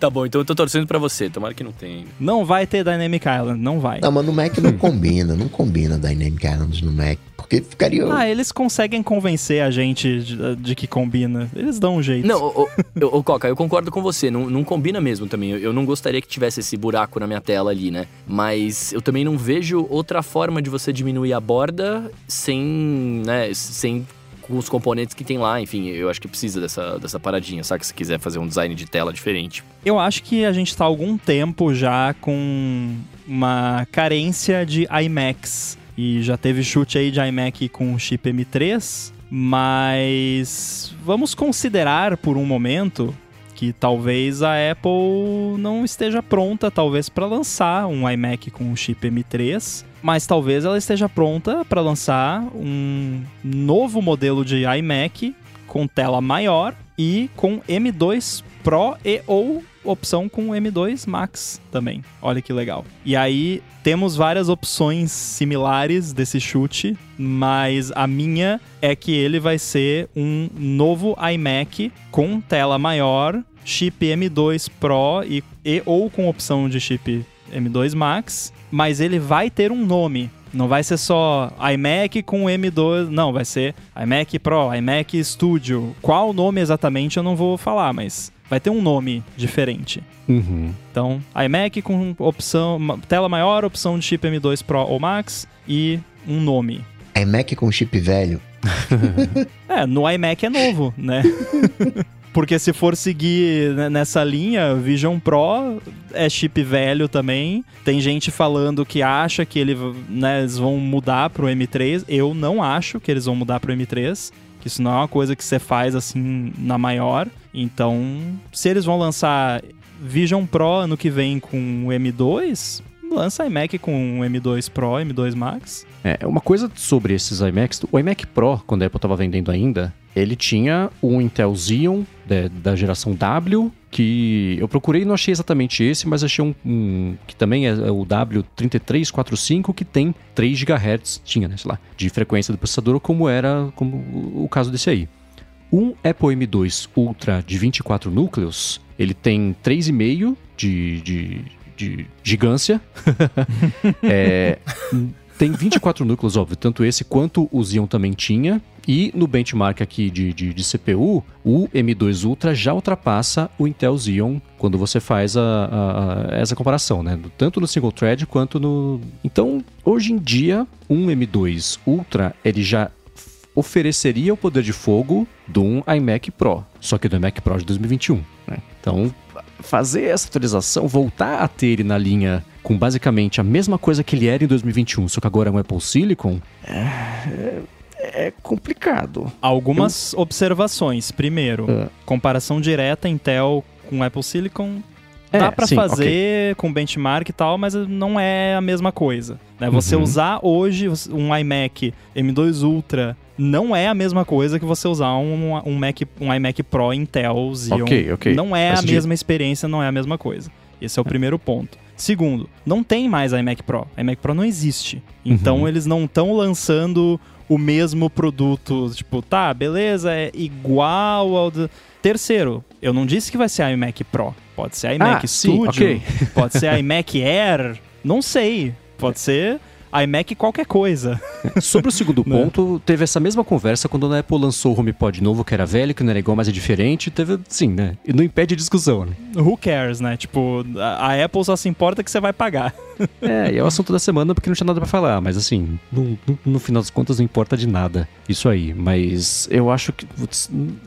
Tá bom, então eu tô torcendo pra você. Tomara que não tenha. Não vai ter Dynamic Island, não vai. Não, mas no Mac não combina. Não combina Dynamic Island no Mac, porque ficaria... Ah, eles conseguem convencer a gente de, de que combina. Eles dão um jeito. Não, ô, ô, ô, Coca, eu concordo com você. Não, não combina mesmo também. Eu, eu não gostaria que tivesse esse buraco na minha tela ali, né? Mas eu também não vejo outra forma de você diminuir a borda sem... né, sem... com os componentes que tem lá, enfim, eu acho que precisa dessa, dessa paradinha, sabe? Se quiser fazer um design de tela diferente. Eu acho que a gente tá há algum tempo já com uma carência de iMacs. E já teve chute aí de iMac com chip M três, mas vamos considerar por um momento que talvez a Apple não esteja pronta, talvez, para lançar um iMac com chip M três, mas talvez ela esteja pronta para lançar um novo modelo de iMac com tela maior e com M dois Pro e ou opção com M dois Max também. Olha que legal. E aí temos várias opções similares desse chute, mas a minha é que ele vai ser um novo iMac com tela maior, chip M dois Pro e, e ou com opção de chip M dois Max, mas ele vai ter um nome. Não vai ser só iMac com M dois, não, vai ser iMac Pro, iMac Studio. Qual nome exatamente eu não vou falar, mas vai ter um nome diferente. Uhum. Então, iMac com opção, tela maior, opção de chip M dois Pro ou Max e um nome. iMac com chip velho? É, no iMac é novo, né? Porque se for seguir nessa linha, Vision Pro é chip velho também. Tem gente falando que acha que ele, né, eles vão mudar pro M três. Eu não acho que eles vão mudar pro M três. Que isso não é uma coisa que você faz assim na maior. Então, se eles vão lançar Vision Pro ano que vem com o M dois... lança iMac com M dois Pro, M dois Max. É, uma coisa sobre esses iMacs, o iMac Pro, quando a Apple estava vendendo ainda, ele tinha um Intel Xeon de, da geração W, que eu procurei e não achei exatamente esse, mas achei um, um que também é o W três três quatro cinco, que tem três gigahertz, tinha, né, sei lá, de frequência do processador, como era como o caso desse aí. Um Apple M dois Ultra de vinte e quatro núcleos, ele tem três vírgula cinco de... de de gigância, é, tem vinte e quatro núcleos, óbvio, tanto esse quanto o Xeon também tinha, e no benchmark aqui de, de, de C P U, o M dois Ultra já ultrapassa o Intel Xeon quando você faz a, a, a, essa comparação, né? Tanto no single thread quanto no... Então, hoje em dia, um M dois Ultra, ele já ofereceria o poder de fogo de um iMac Pro, só que do iMac Pro de dois mil e vinte e um, né? Então, fazer essa atualização, voltar a ter ele na linha com basicamente a mesma coisa que ele era em dois mil e vinte e um, só que agora é um Apple Silicon, é, é complicado. Algumas Eu... observações. Primeiro, uh. comparação direta Intel com Apple Silicon. É, Dá pra sim, fazer okay. com benchmark e tal, mas não é a mesma coisa, né? Você uhum. usar hoje um iMac M dois Ultra não é a mesma coisa que você usar um, um, Mac, um iMac Pro Intel Xeon. Okay, okay. Não é Faz a mesma experiência, não é a mesma coisa. Esse é o é. primeiro ponto. Segundo, não tem mais iMac Pro. iMac Pro não existe. Então uhum. eles não estão lançando o mesmo produto. Tipo, tá, beleza, é igual ao... Do... Terceiro, eu não disse que vai ser iMac Pro. Pode ser iMac ah, Studio, sim, okay. pode ser iMac Air, não sei. Pode ser iMac qualquer coisa. Sobre o segundo ponto, teve essa mesma conversa quando a Apple lançou o HomePod novo, que era velho, que não era igual, mas é diferente. Teve, sim, né? E não impede a discussão, né? Who cares, né? Tipo, a Apple só se importa que você vai pagar. É, e é o assunto da semana porque não tinha nada pra falar, mas assim, no, no, no final das contas não importa de nada isso aí, mas eu acho que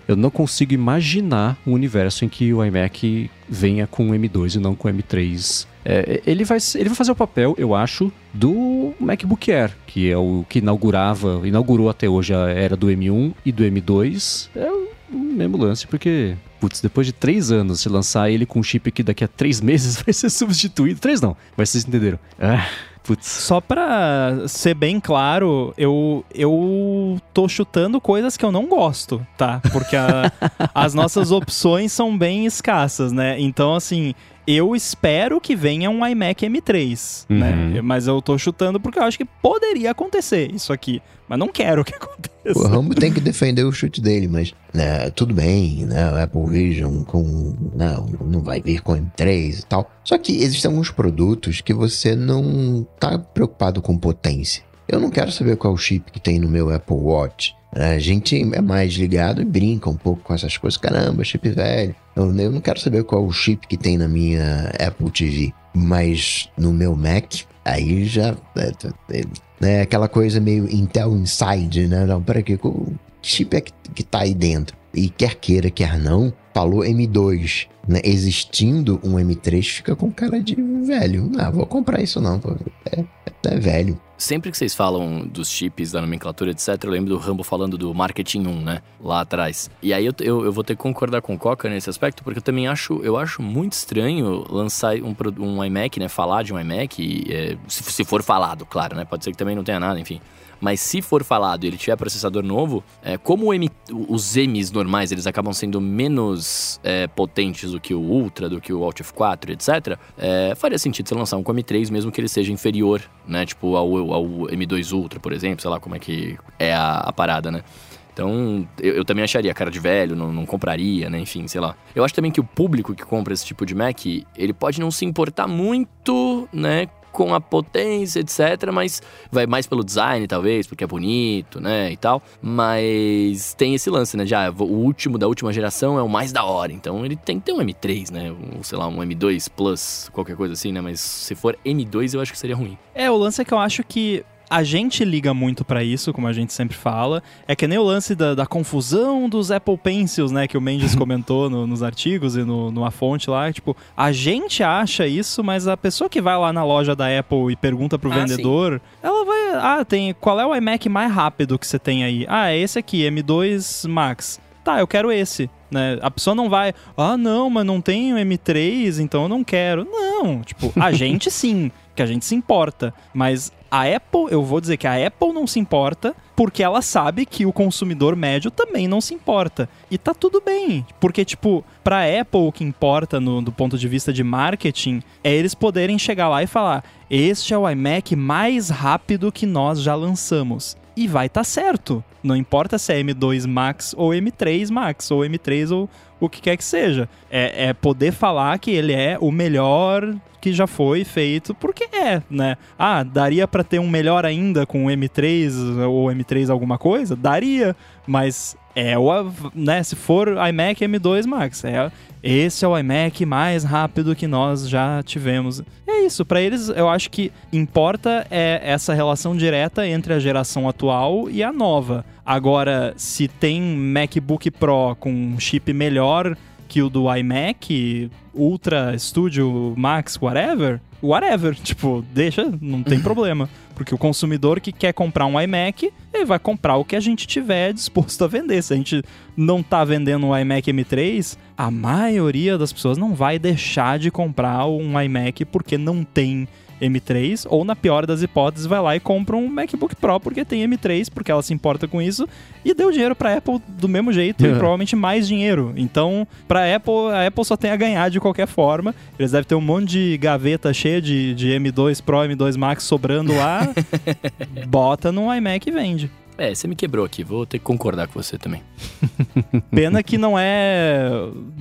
eu não consigo imaginar um universo em que o iMac venha com o M dois e não com o M três. É, ele, vai, ele vai fazer o papel, eu acho, do MacBook Air, que é o que inaugurava, inaugurou até hoje a era do M um e do M dois. É o mesmo lance, porque... Putz, depois de três anos, se lançar ele com um chip que daqui a três meses vai ser substituído... Três não, mas vocês entenderam. Ah, putz. Só pra ser bem claro, eu, eu tô chutando coisas que eu não gosto, tá? Porque a, as nossas opções são bem escassas, né? Então, assim... Eu espero que venha um iMac M três, uhum. né? Mas eu tô chutando porque eu acho que poderia acontecer isso aqui. Mas não quero que aconteça. O Rambo tem que defender o chute dele, mas né, tudo bem, né? O Apple Vision com, não, não vai vir com M três e tal. Só que existem alguns produtos que você não tá preocupado com potência. Eu não quero saber qual é o chip que tem no meu Apple Watch. A gente é mais ligado e brinca um pouco com essas coisas. Caramba, chip velho. Eu, eu não quero saber qual o chip que tem na minha Apple T V. Mas no meu Mac, aí já... É, é aquela coisa meio Intel Inside, né? Não, peraí, que chip é que, que tá aí dentro? E quer queira, quer não, falou M dois. Né? Existindo um M três, fica com cara de velho. Não, vou comprar isso não, pô. É, é velho. Sempre que vocês falam dos chips, da nomenclatura, etcétera, eu lembro do Rambo falando do Marketing um, né? Lá atrás. E aí eu, eu, eu vou ter que concordar com o Coca nesse aspecto, porque eu também acho, eu acho muito estranho lançar um, um iMac, né? Falar de um iMac, e, é, se, se for falado, claro, né? Pode ser que também não tenha nada, enfim. Mas se for falado e ele tiver processador novo, é, como o M, os M's normais, eles acabam sendo menos é, potentes do que o Ultra, do que o Alt F quatro, etcétera, é, faria sentido você lançar um com M três, mesmo que ele seja inferior, né? Tipo ao, ao M dois Ultra, por exemplo, sei lá como é que é a, a parada, né? Então, eu, eu também acharia cara de velho, não, não compraria, né? Enfim, sei lá. Eu acho também que o público que compra esse tipo de Mac, ele pode não se importar muito, né? Com a potência, etcétera, mas vai mais pelo design, talvez, porque é bonito, né, e tal, mas tem esse lance, né, já o último da última geração é o mais da hora, então ele tem que ter um M três, né, ou sei lá, um M dois Plus, qualquer coisa assim, né, mas se for M dois eu acho que seria ruim. É, o lance é que eu acho que a gente liga muito pra isso, como a gente sempre fala. É que nem o lance da, da confusão dos Apple Pencils, né? Que o Mendes comentou no, nos artigos e no, numa fonte lá. Tipo, a gente acha isso, mas a pessoa que vai lá na loja da Apple e pergunta pro ah, vendedor... Sim. Ela vai... Ah, tem... Qual é o iMac mais rápido que você tem aí? Ah, é esse aqui, M dois Max. Tá, eu quero esse. Né? A pessoa não vai... Ah, não, mas não tem o M três, então eu não quero. Não, tipo, a gente sim... que a gente se importa, mas a Apple, eu vou dizer que a Apple não se importa porque ela sabe que o consumidor médio também não se importa. E tá tudo bem, porque tipo, pra Apple o que importa no, do ponto de vista de marketing é eles poderem chegar lá e falar: este é o iMac mais rápido que nós já lançamos. E vai tá certo, não importa se é M dois Max ou M três Max ou M três ou o que quer que seja. É, é poder falar que ele é o melhor que já foi feito, porque é, né? Ah, daria pra ter um melhor ainda com o M três ou M três alguma coisa? Daria, mas é o, né? Se for iMac M dois Max, é, esse é o iMac mais rápido que nós já tivemos. É isso, pra eles eu acho que importa é essa relação direta entre a geração atual e a nova. Agora, se tem MacBook Pro com um chip melhor que o do iMac, Ultra, Studio, Max, whatever, whatever, tipo, deixa, não tem problema. Porque o consumidor que quer comprar um iMac, ele vai comprar o que a gente tiver disposto a vender. Se a gente não tá vendendo um iMac M três, a maioria das pessoas não vai deixar de comprar um iMac porque não tem M três, ou na pior das hipóteses vai lá e compra um MacBook Pro porque tem M três, porque ela se importa com isso e deu dinheiro pra Apple do mesmo jeito uhum. e provavelmente mais dinheiro, então pra Apple, a Apple só tem a ganhar de qualquer forma. Eles devem ter um monte de gaveta cheia de, de M dois Pro, M dois Max sobrando lá, bota no iMac e vende. É, você me quebrou aqui, vou ter que concordar com você também. Pena que não é,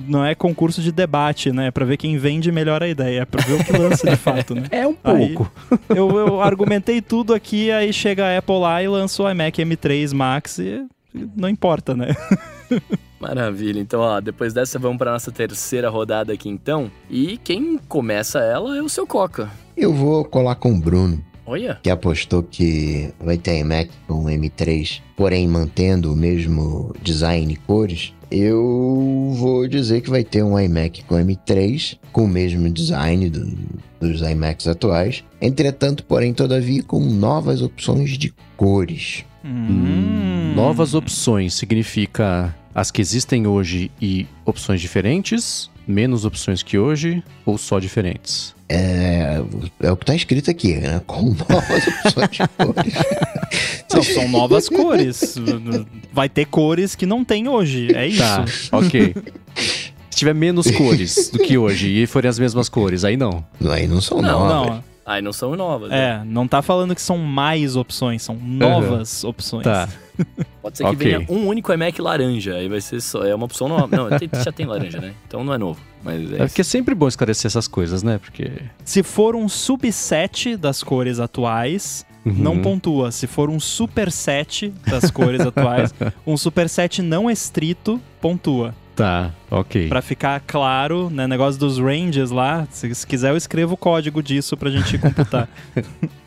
não é concurso de debate, né? Pra ver quem vende melhor a ideia, pra ver o que lança de fato, né? É um pouco. Aí, eu, eu argumentei tudo aqui, aí chega a Apple lá e lança o iMac M três Max e não importa, né? Maravilha, então ó, depois dessa vamos para nossa terceira rodada aqui então, e quem começa ela é o seu Coca. Eu vou colar com o Bruno. Olha. Que apostou que vai ter iMac com M três, porém mantendo o mesmo design e cores. Eu vou dizer que vai ter um iMac com M três, com o mesmo design do, dos iMacs atuais. Entretanto, porém, todavia, com novas opções de cores. Hum. Novas opções significa as que existem hoje e opções diferentes, menos opções que hoje ou só diferentes? É, é o que está escrito aqui, né? Com novas opções de cores. Não, são novas cores. Vai ter cores que não tem hoje, é isso. Tá, ok. Se tiver menos cores do que hoje e forem as mesmas cores, aí não. Aí não são não, novas. Não. Aí não são novas. É, né? Não tá falando que são mais opções, são novas uhum. opções. Tá. Pode ser que okay. venha um único iMac laranja, aí vai ser só, é uma opção nova. Não, tem, já tem laranja, né? Então não é novo. Mas é, é porque é sempre bom esclarecer essas coisas, né? Porque se for um subset das cores atuais, uhum. não pontua. Se for um superset das cores atuais, um superset não estrito, pontua. Tá, ok. Pra ficar claro, né, negócio dos ranges lá, se, se quiser eu escrevo o código disso pra gente computar.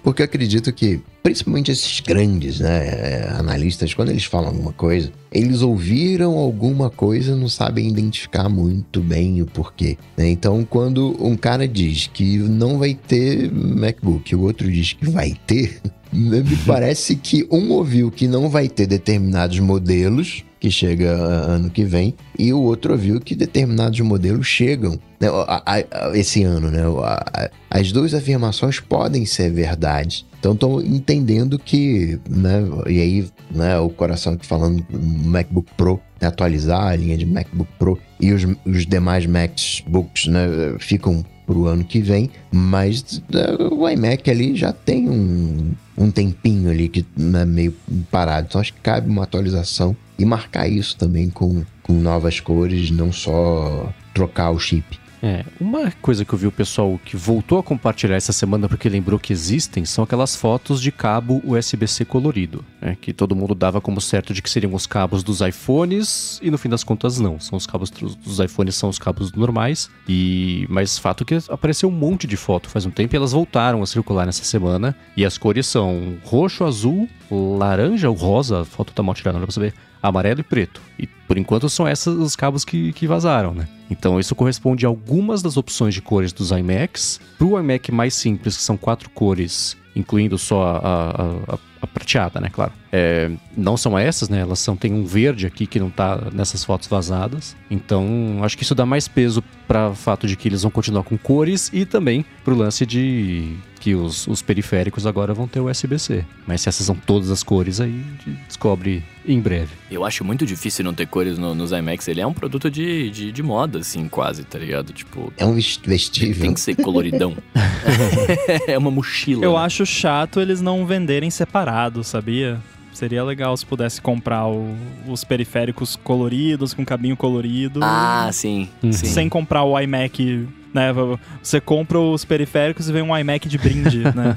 Porque eu acredito que, principalmente esses grandes, né, analistas, quando eles falam alguma coisa, eles ouviram alguma coisa e não sabem identificar muito bem o porquê. Né? Então, quando um cara diz que não vai ter MacBook e o outro diz que vai ter, me parece que um ouviu que não vai ter determinados modelos, que chega ano que vem, e o outro viu que determinados modelos chegam, né, a, a, a, esse ano, né? A, a, as duas afirmações podem ser verdade. Então, estou entendendo que, né? E aí, né? O coração que falando MacBook Pro, né, atualizar a linha de MacBook Pro e os, os demais MacBooks, né? Ficam para o ano que vem, mas o iMac ali já tem um, um tempinho ali que é meio parado. Então, acho que cabe uma atualização. E marcar isso também com, com novas cores, não só trocar o chip. É, uma coisa que eu vi o pessoal que voltou a compartilhar essa semana porque lembrou que existem são aquelas fotos de cabo U S B C colorido, né? Que todo mundo dava como certo de que seriam os cabos dos iPhones e no fim das contas não. São os cabos dos iPhones, são os cabos normais. E... Mas fato que apareceu um monte de foto faz um tempo e elas voltaram a circular nessa semana. E as cores são roxo, azul, laranja ou rosa, a foto tá mal tirada, não dá pra saber. Amarelo e preto. E por enquanto são esses os cabos que, que vazaram, né? Então isso corresponde a algumas das opções de cores dos iMacs. Para o iMac mais simples, que são quatro cores, incluindo só a, a, a, a prateada, né? Claro. É, não são essas, né? Elas são, tem um verde aqui que não tá nessas fotos vazadas. Então acho que isso dá mais peso para o fato de que eles vão continuar com cores e também para o lance de que os, os periféricos agora vão ter U S B C. Mas se essas são todas as cores, aí a gente descobre em breve. Eu acho muito difícil não ter cores no, nos iMacs. Ele é um produto de, de, de moda, assim, quase, tá ligado? Tipo, é um vestível. Tem que ser coloridão. É uma mochila. Eu né? acho chato eles não venderem separado, sabia? Seria legal se pudesse comprar o, os periféricos coloridos, com cabinho colorido. Ah, sim, hum. sim. Sem comprar o iMac, né? Você compra os periféricos e vem um iMac de brinde, né?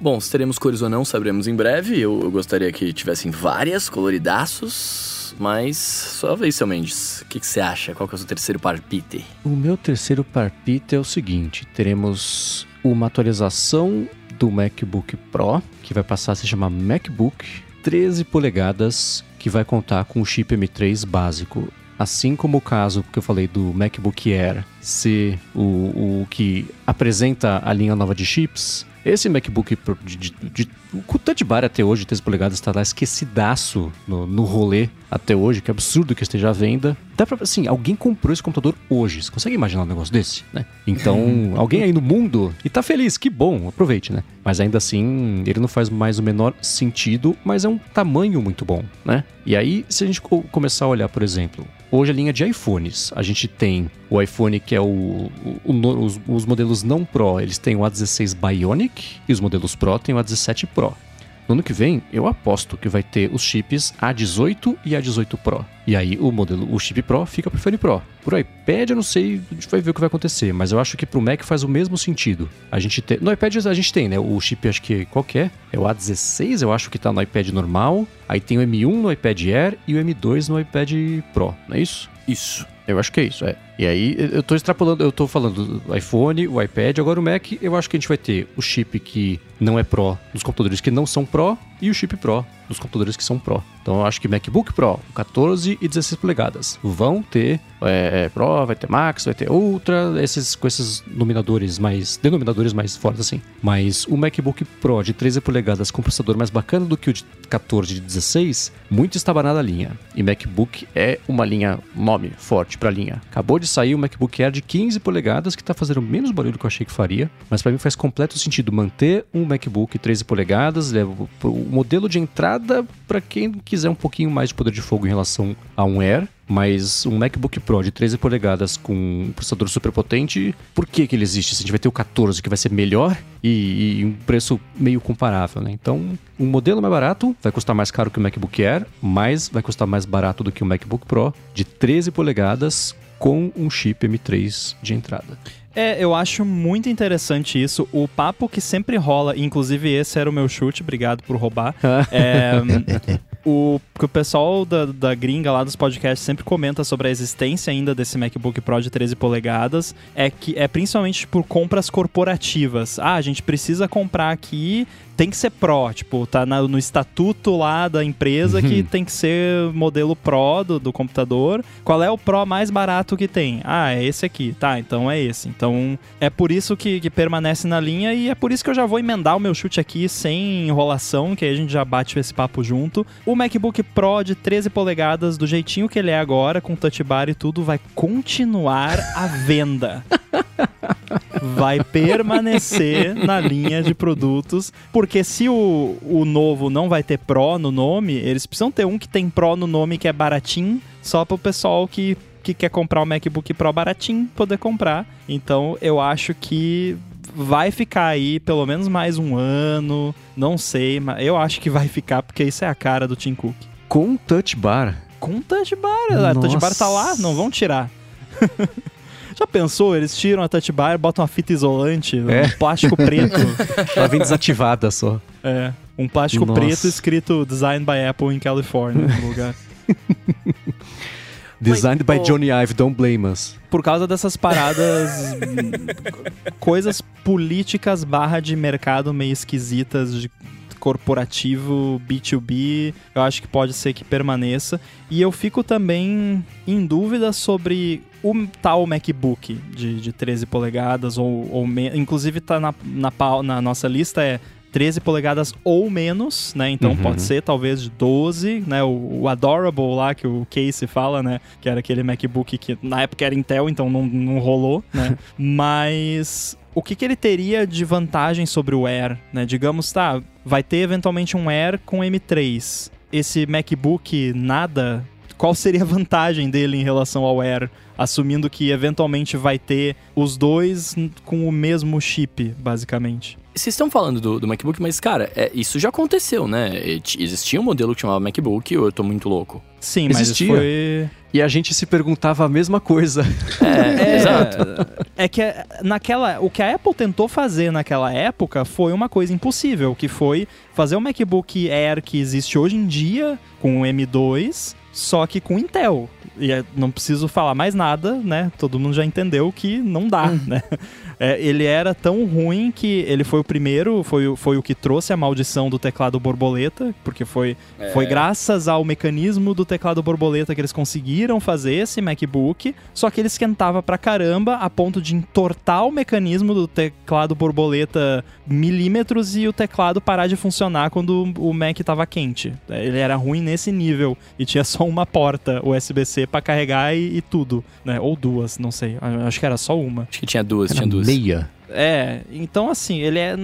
Bom, se teremos cores ou não, saberemos em breve. Eu, eu gostaria que tivessem várias, coloridaços, mas sua vez, seu Mendes. O que você acha? Qual que é o seu terceiro palpite? O meu terceiro palpite é o seguinte. Teremos uma atualização do MacBook Pro, que vai passar a se chamar MacBook treze polegadas, que vai contar com o chip M três básico. Assim como o caso que eu falei do MacBook Air ser o, o que apresenta a linha nova de chips, esse MacBook Pro, de, de, de, o touch bar até hoje, treze polegadas, está lá esquecidaço no, no rolê até hoje, que absurdo que esteja à venda. Dá pra, assim, alguém comprou esse computador hoje, você consegue imaginar um negócio desse, né? Então, alguém aí no mundo, e tá feliz, que bom, aproveite, né? Mas ainda assim, ele não faz mais o menor sentido, mas é um tamanho muito bom, né? E aí, se a gente co- começar a olhar, por exemplo, hoje a linha de iPhones, a gente tem o iPhone que é o, o, o os, os modelos não Pro, eles têm o A dezesseis Bionic e os modelos Pro têm o A dezessete Pro. No ano que vem, eu aposto que vai ter os chips A dezoito e A dezoito Pro. E aí o modelo, o chip Pro fica pro iPhone Pro. Pro iPad eu não sei, a gente vai ver o que vai acontecer, mas eu acho que pro Mac faz o mesmo sentido. A gente tem, no iPad a gente tem, né, o chip acho que qualquer, é o A dezesseis, eu acho que tá no iPad normal, aí tem o M um no iPad Air e o M dois no iPad Pro, não é isso? Isso. Eu acho que é isso, é. E aí, eu tô extrapolando, eu tô falando do iPhone, o iPad, agora o Mac, eu acho que a gente vai ter o chip que não é Pro, dos computadores que não são Pro, e o chip Pro, dos computadores que são Pro. Então, eu acho que MacBook Pro, catorze e dezesseis polegadas, vão ter é, é, Pro, vai ter Max, vai ter Ultra, esses, com esses nominadores mais, denominadores mais fortes, assim. Mas o MacBook Pro de treze polegadas com processador mais bacana do que o de catorze e dezesseis, muito estabanada a linha. E MacBook é uma linha, nome forte pra linha. Acabou de sair o MacBook Air de quinze polegadas, que tá fazendo menos barulho que eu achei que faria, mas pra mim faz completo sentido manter um MacBook treze polegadas, é o modelo de entrada pra quem quiser um pouquinho mais de poder de fogo em relação a um Air, mas um MacBook Pro de treze polegadas com um processador super potente, por que que ele existe? Se a gente vai ter o catorze que vai ser melhor e, e um preço meio comparável, né? Então, um modelo mais barato vai custar mais caro que o MacBook Air, mas vai custar mais barato do que o MacBook Pro de treze polegadas com um chip M três de entrada. É, eu acho muito interessante isso. O papo que sempre rola, inclusive esse era o meu chute, obrigado por roubar. é... O que o pessoal da, da gringa lá dos podcasts sempre comenta sobre a existência ainda desse MacBook Pro de treze polegadas é que é principalmente por compras corporativas. Ah, a gente precisa comprar aqui, tem que ser Pro, tipo, tá na, no estatuto lá da empresa que tem que ser modelo Pro do, do computador. Qual é o Pro mais barato que tem? Ah, é esse aqui. Tá, então é esse. Então é por isso que, que permanece na linha e é por isso que eu já vou emendar o meu chute aqui sem enrolação, que aí a gente já bate esse papo junto. O O MacBook Pro de treze polegadas, do jeitinho que ele é agora, com touch bar e tudo, vai continuar à venda. Vai permanecer na linha de produtos, porque se o, o novo não vai ter Pro no nome, eles precisam ter um que tem Pro no nome, que é baratinho, só para o pessoal que, que quer comprar o MacBook Pro baratinho poder comprar. Então, eu acho que vai ficar aí pelo menos mais um ano, não sei, mas eu acho que vai ficar, porque isso é a cara do Tim Cook. Com touch bar? Com touch bar, a touch bar tá lá, não vão tirar. Já pensou? Eles tiram a touch bar, botam uma fita isolante, é. um plástico preto. Ela vem desativada só. É, um plástico Nossa. preto escrito Designed by Apple in California no lugar. Designed by Johnny Ive, don't blame us. Por causa dessas paradas, coisas políticas barra de mercado meio esquisitas, de corporativo, B dois B, eu acho que pode ser que permaneça. E eu fico também em dúvida sobre o tal MacBook de, de treze polegadas, ou, ou me... inclusive tá na, na, na nossa lista, é treze polegadas ou menos, né? Então uhum. pode ser talvez de doze, né? O, o Adorable lá que o Casey fala, né? Que era aquele MacBook que na época era Intel, então não, não rolou, né? Mas o que, que ele teria de vantagem sobre o Air, né? Digamos, tá, vai ter eventualmente um Air com M três. Esse MacBook nada, qual seria a vantagem dele em relação ao Air? Assumindo que eventualmente vai ter os dois com o mesmo chip, basicamente. Vocês estão falando do, do MacBook, mas, cara, é, isso já aconteceu, né? Existia um modelo que chamava MacBook, ou eu tô muito louco? Sim, mas isso foi... E a gente se perguntava a mesma coisa. É, é exato. É que naquela, o que a Apple tentou fazer naquela época foi uma coisa impossível, que foi fazer o MacBook Air que existe hoje em dia, com o M dois, só que com Intel. E não preciso falar mais nada, né? Todo mundo já entendeu que não dá, né? É, ele era tão ruim que ele foi o primeiro, foi, foi o que trouxe a maldição do teclado borboleta, porque foi, é. foi graças ao mecanismo do teclado borboleta que eles conseguiram fazer esse MacBook, só que ele esquentava pra caramba a ponto de entortar o mecanismo do teclado borboleta milímetros e o teclado parar de funcionar quando o Mac tava quente. Ele era ruim nesse nível e tinha só uma porta U S B C pra carregar e, e tudo, né? Ou duas, não sei. Acho que era só uma. Acho que tinha duas, era tinha duas. Meia. É, então assim, ele é,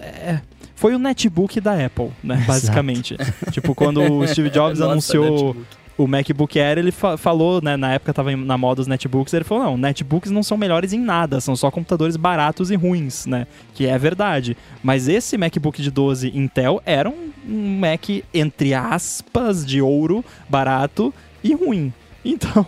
é... Foi o netbook da Apple, né? Exato. Basicamente. Tipo, quando o Steve Jobs Nossa, anunciou... Netbook. o MacBook Air, ele fa falou, né, na época estava na moda os netbooks, ele falou, não, netbooks não são melhores em nada, são só computadores baratos e ruins, né, que é verdade. Mas esse MacBook de doze Intel era um, um Mac, entre aspas, de ouro, barato e ruim. Então,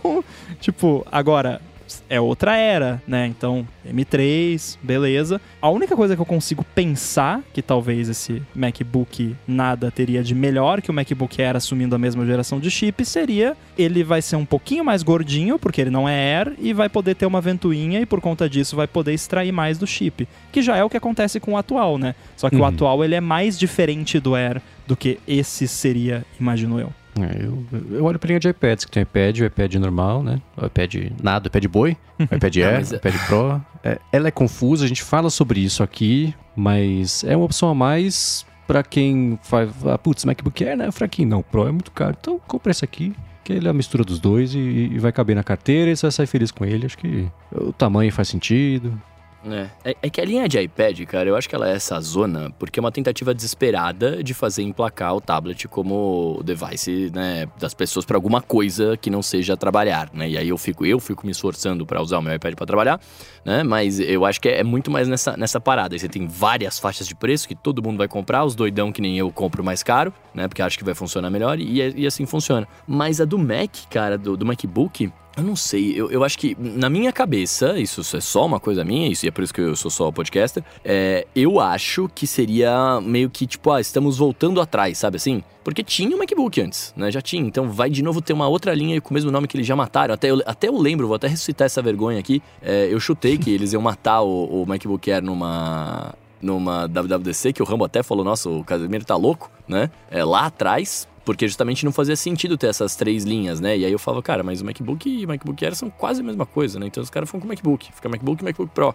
tipo, agora... é outra era, né? Então, M três, beleza. A única coisa que eu consigo pensar que talvez esse MacBook nada teria de melhor que o MacBook Air, assumindo a mesma geração de chip, seria ele vai ser um pouquinho mais gordinho, porque ele não é Air, e vai poder ter uma ventoinha e por conta disso vai poder extrair mais do chip, que já é o que acontece com o atual, né? Só que uhum. o atual, ele é mais diferente do Air do que esse seria, imagino eu. É, eu, eu olho pra linha de iPads, que tem iPad, o iPad normal, né? O iPad nada, o iPad boi, o iPad Air, é, mas... o iPad Pro. É, ela é confusa, a gente fala sobre isso aqui, mas é uma opção a mais pra quem faz... Ah, putz, MacBook Air, né? Fraquinho. Não, o Pro é muito caro. Então, compra esse aqui, que ele é a mistura dos dois e, e vai caber na carteira e você vai sair feliz com ele. Acho que o tamanho faz sentido. É, é que a linha de iPad, cara, eu acho que ela é essa zona, porque é uma tentativa desesperada de fazer emplacar o tablet como o device, né, das pessoas para alguma coisa que não seja trabalhar, né? E aí eu fico, eu fico me esforçando para usar o meu iPad para trabalhar, né? Mas eu acho que é, é muito mais nessa, nessa parada. E você tem várias faixas de preço que todo mundo vai comprar, os doidão que nem eu compro mais caro, né? Porque acho que vai funcionar melhor e, e assim funciona. Mas a do Mac, cara, do, do MacBook... Eu não sei, eu, eu acho que na minha cabeça, isso é só uma coisa minha, isso, e é por isso que eu sou só podcaster, é, eu acho que seria meio que tipo, ah, estamos voltando atrás, sabe assim? Porque tinha o MacBook antes, né? Já tinha, então vai de novo ter uma outra linha com o mesmo nome que eles já mataram. Até eu, até eu lembro, vou até ressuscitar essa vergonha aqui, é, eu chutei que eles iam matar o, o MacBook Air numa... numa W W D C, que o Rambo até falou, nossa, o Casimiro tá louco, né? É, lá atrás, porque justamente não fazia sentido ter essas três linhas, né? E aí eu falava, cara, mas o MacBook e o MacBook Air são quase a mesma coisa, né? Então os caras foram com o MacBook, fica MacBook e MacBook Pro,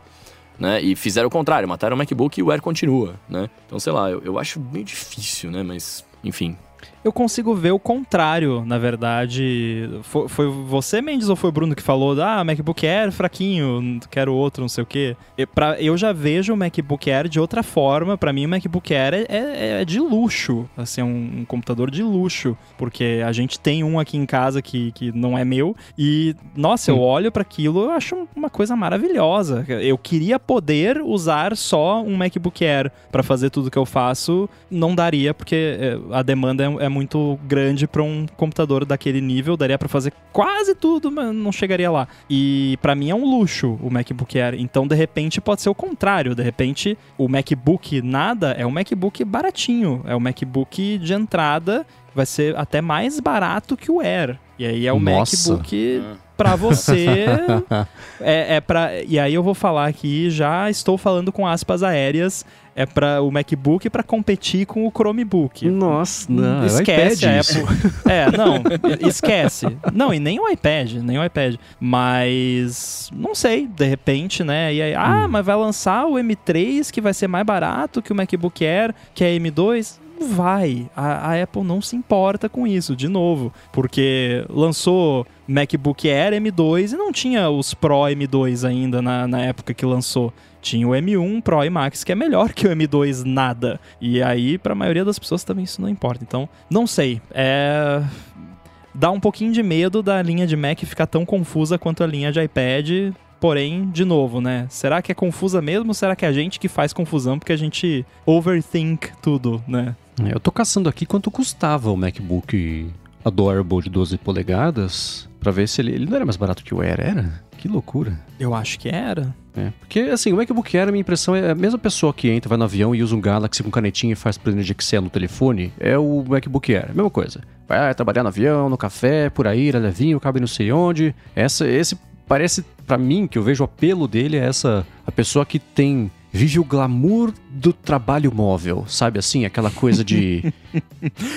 né? E fizeram o contrário, mataram o MacBook e o Air continua, né? Então, sei lá, eu, eu acho meio difícil, né? Mas, enfim... Eu consigo ver o contrário, na verdade. Foi, foi você, Mendes, ou foi o Bruno que falou, ah, MacBook Air, fraquinho, quero outro, não sei o quê. Eu, pra, eu já vejo o MacBook Air de outra forma. Pra mim, o MacBook Air é, é, é de luxo, assim, é um, um computador de luxo, porque a gente tem um aqui em casa que, que não é meu, e, nossa, eu olho pra aquilo, eu acho uma coisa maravilhosa. Eu queria poder usar só um MacBook Air pra fazer tudo que eu faço, não daria, porque a demanda é É muito grande para um computador daquele nível, daria para fazer quase tudo, mas não chegaria lá. E para mim é um luxo o MacBook Air. Então, de repente, pode ser o contrário. De repente, o MacBook nada é um MacBook baratinho, é um MacBook de entrada, vai ser até mais barato que o Air. E aí é o Nossa. MacBook pra você. é, é pra, e aí eu vou falar aqui, já estou falando com aspas aéreas, é para o MacBook para competir com o Chromebook. Nossa, não, esquece a Apple. É, não, esquece. Não, e nem o iPad, nem o iPad. Mas não sei, de repente, né? E aí, ah, hum. mas vai lançar o M três que vai ser mais barato que o MacBook Air, que é M dois. Vai, a, a Apple não se importa com isso, de novo, porque lançou MacBook Air M dois e não tinha os Pro M dois ainda na, na época que lançou. Tinha o M um, Pro e Max, que é melhor que o M dois nada. E aí, pra maioria das pessoas também isso não importa. Então, não sei, é... dá um pouquinho de medo da linha de Mac ficar tão confusa quanto a linha de iPad... Porém, de novo, né? Será que é confusa mesmo ou será que é a gente que faz confusão porque a gente overthink tudo, né? Eu tô caçando aqui quanto custava o MacBook Adorable de doze polegadas pra ver se ele, ele não era mais barato que o Air, era? Que loucura. Eu acho que era. É, porque assim, o MacBook Air, a minha impressão é a mesma pessoa que entra, vai no avião e usa um Galaxy com canetinha e faz planilha de Excel no telefone, é o MacBook Air, mesma coisa. Vai trabalhar no avião, no café, por aí, ele é levinho, cabe não sei onde. Essa, esse parece, pra mim, que eu vejo o apelo dele é essa, a pessoa que tem... Vive o glamour do trabalho móvel, sabe assim? Aquela coisa de...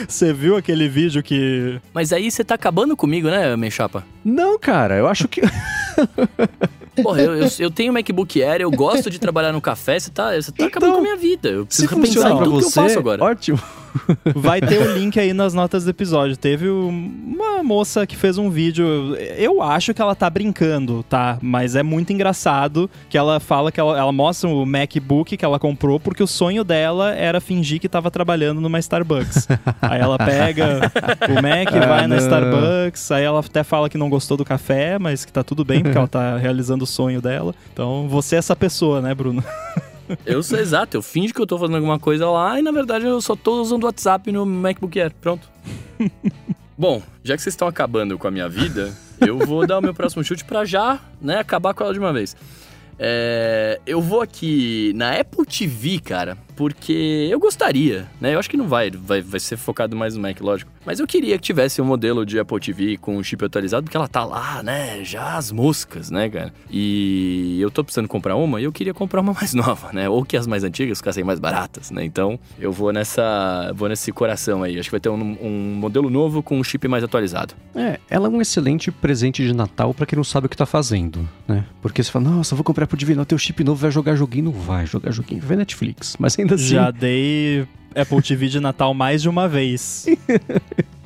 Você viu aquele vídeo que... Mas aí você tá acabando comigo, né, minha chapa? Não, cara, eu acho que... Porra, eu, eu, eu tenho MacBook Air, eu gosto de trabalhar no café, você tá, você tá então, acabando com a minha vida. Eu preciso repensar em tudo que eu faço agora. Ótimo. Vai ter o link aí nas notas do episódio. Teve uma moça que fez um vídeo, eu acho que ela tá brincando, tá? Mas é muito engraçado que ela fala que ela, ela mostra o MacBook que ela comprou porque o sonho dela era fingir que tava trabalhando numa Starbucks. Aí ela pega o Mac, ah, vai na não. Starbucks, aí ela até fala que não gostou do café, mas que tá tudo bem porque ela tá realizando o sonho dela. Então você é essa pessoa, né, Bruno? Eu sou exato, eu finjo que eu tô fazendo alguma coisa lá e na verdade eu só tô usando o WhatsApp no MacBook Air, pronto. Bom, já que vocês estão acabando com a minha vida, eu vou dar o meu próximo chute pra já, né, acabar com ela de uma vez. É, eu vou aqui na Apple T V, cara, porque eu gostaria, né? Eu acho que não vai, vai, vai ser focado mais no Mac, lógico. Mas eu queria que tivesse um modelo de Apple T V com o chip atualizado, porque ela tá lá, né? Já as moscas, né, cara? E eu tô precisando comprar uma e eu queria comprar uma mais nova, né? Ou que as mais antigas ficassem mais baratas, né? Então eu vou nessa, vou nesse coração aí. Acho que vai ter um, um modelo novo com um chip mais atualizado. É, ela é um excelente presente de Natal pra quem não sabe o que tá fazendo, né? Porque você fala, nossa, vou comprar Apple T V, não, teu chip novo, vai jogar joguinho, não vai jogar joguinho, vai Netflix, mas ainda assim... Já dei Apple T V de Natal mais de uma vez.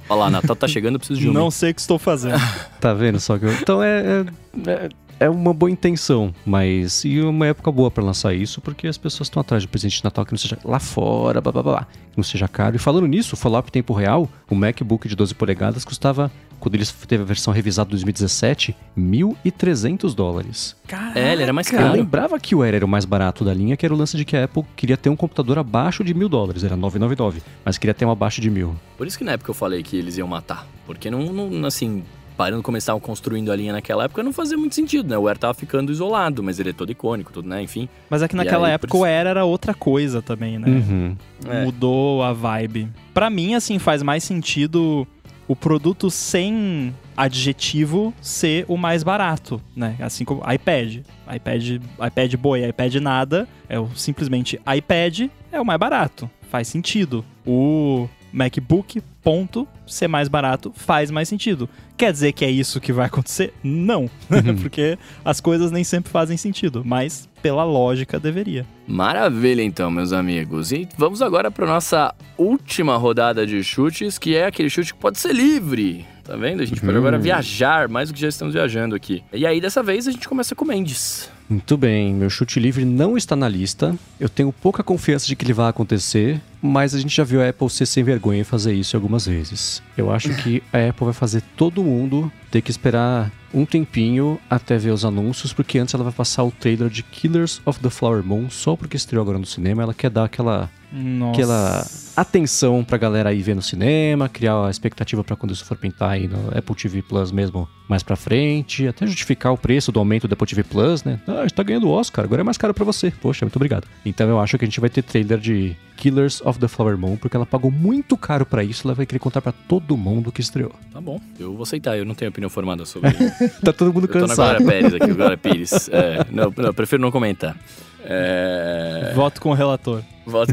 Olha lá, Natal tá chegando, eu preciso de um. Não sei o que estou fazendo. Tá vendo só que eu... Então é... é, é... É uma boa intenção, mas... E uma época boa pra lançar isso, porque as pessoas estão atrás de presente de Natal que não seja lá fora, blá, blá, blá, que não seja caro. E falando nisso, follow-up em tempo real, o MacBook de doze polegadas custava, quando ele teve a versão revisada em dois mil e dezessete, mil e trezentos dólares. Caraca! É, ele era mais caro. Eu lembrava que o Air era o mais barato da linha, que era o lance de que a Apple queria ter um computador abaixo de mil dólares, era novecentos e noventa e nove, mas queria ter um abaixo de mil. Por isso que na época eu falei que eles iam matar, porque não, não assim... Parando, começavam construindo a linha naquela época, não fazia muito sentido, né? O Air tava ficando isolado, mas ele é todo icônico, tudo, né? Enfim. Mas é que naquela aí, época por... o Air era outra coisa também, né? Uhum. É. Mudou a vibe. Pra mim, assim, faz mais sentido o produto sem adjetivo ser o mais barato, né? Assim como iPad. iPad, iPad boi, iPad nada. É o, simplesmente iPad é o mais barato. Faz sentido. O... MacBook, ponto, ser mais barato faz mais sentido. Quer dizer que é isso que vai acontecer? Não. Uhum. Porque as coisas nem sempre fazem sentido, mas pela lógica deveria. Maravilha então, meus amigos. E vamos agora para nossa última rodada de chutes, que é aquele chute que pode ser livre. Tá vendo? A gente pode uhum. agora viajar, mais do que já estamos viajando aqui. E aí, dessa vez, a gente começa com o Mendes. Muito bem, meu chute livre não está na lista. Eu tenho pouca confiança de que ele vai acontecer, mas a gente já viu a Apple ser sem vergonha e fazer isso algumas vezes. Eu acho que a Apple vai fazer todo mundo ter que esperar um tempinho até ver os anúncios, porque antes ela vai passar o trailer de Killers of the Flower Moon, só porque estreou agora no cinema, ela quer dar aquela... Nossa. Aquela atenção pra galera aí ver no cinema, criar a expectativa pra quando isso for pintar aí no Apple T V Plus mesmo mais pra frente, até justificar o preço do aumento do Apple T V Plus, né? Ah, a gente tá ganhando o Oscar, agora é mais caro pra você. Poxa, muito obrigado. Então eu acho que a gente vai ter trailer de Killers of the Flower Moon, porque ela pagou muito caro pra isso, ela vai querer contar pra todo mundo que estreou. Tá bom, eu vou aceitar, eu não tenho opinião formada sobre isso. Tá todo mundo cansado. Eu tô na Glória Pérez aqui, Glória Pires. É, não, não, prefiro não comentar. É... Voto com o relator. Voto...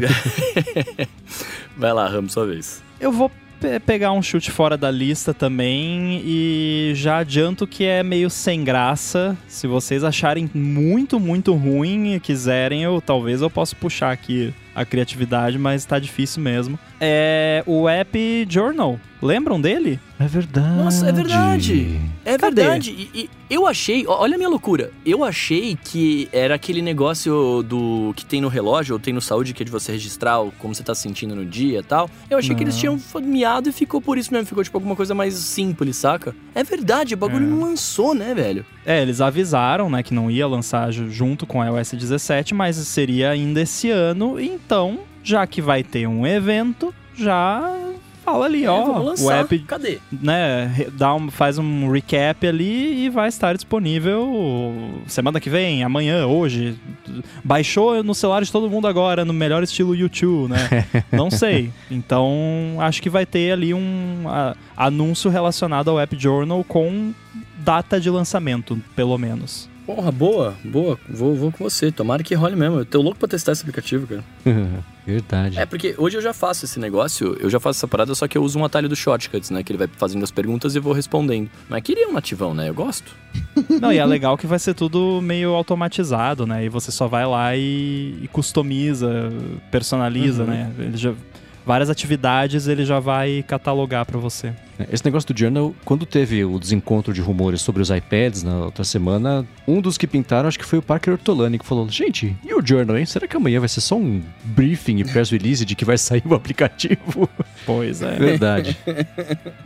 Vai lá, Ramos, sua vez. Eu vou pe- pegar um chute fora da lista também e já adianto que é meio sem graça. Se vocês acharem muito, muito ruim e quiserem, eu, talvez eu possa puxar aqui a criatividade, mas tá difícil mesmo. É o App Journal. Lembram dele? É verdade. Nossa, é verdade. É Cadê? verdade. E, e eu achei... Olha a minha loucura. Eu achei que era aquele negócio do que tem no relógio, ou tem no Saúde, que é de você registrar como você tá sentindo no dia e tal. Eu achei Não. que eles tinham miado e ficou por isso mesmo. Ficou tipo alguma coisa mais simples, saca? É verdade. O bagulho é. não lançou, né, velho? É, eles avisaram, né, que não ia lançar junto com a iOS dezessete, mas seria ainda esse ano. E então, já que vai ter um evento, já fala ali, é, ó, lançar, o app, cadê? Né, dá um, faz um recap ali e vai estar disponível semana que vem, amanhã, hoje. Baixou no celular de todo mundo agora, no melhor estilo YouTube, né? Não sei. Então, acho que vai ter ali um a, anúncio relacionado ao App Journal com data de lançamento, pelo menos. Porra, boa, boa. Vou, vou com você. Tomara que role mesmo. Eu tô louco pra testar esse aplicativo, cara. Verdade. É, porque hoje eu já faço esse negócio, eu já faço essa parada, só que eu uso um atalho do Shortcuts, né? Que ele vai fazendo as perguntas e eu vou respondendo. Mas queria um nativão, né? Eu gosto. Não, e é legal que vai ser tudo meio automatizado, né? E você só vai lá e, e customiza, personaliza, uhum. né? Ele já... várias atividades ele já vai catalogar para você. Esse negócio do Journal, quando teve o desencontro de rumores sobre os iPads na outra semana, um dos que pintaram, acho que foi o Parker Ortolani, que falou, gente, e o Journal, hein? Será que amanhã vai ser só um briefing e press release de que vai sair o aplicativo? Pois é. Verdade.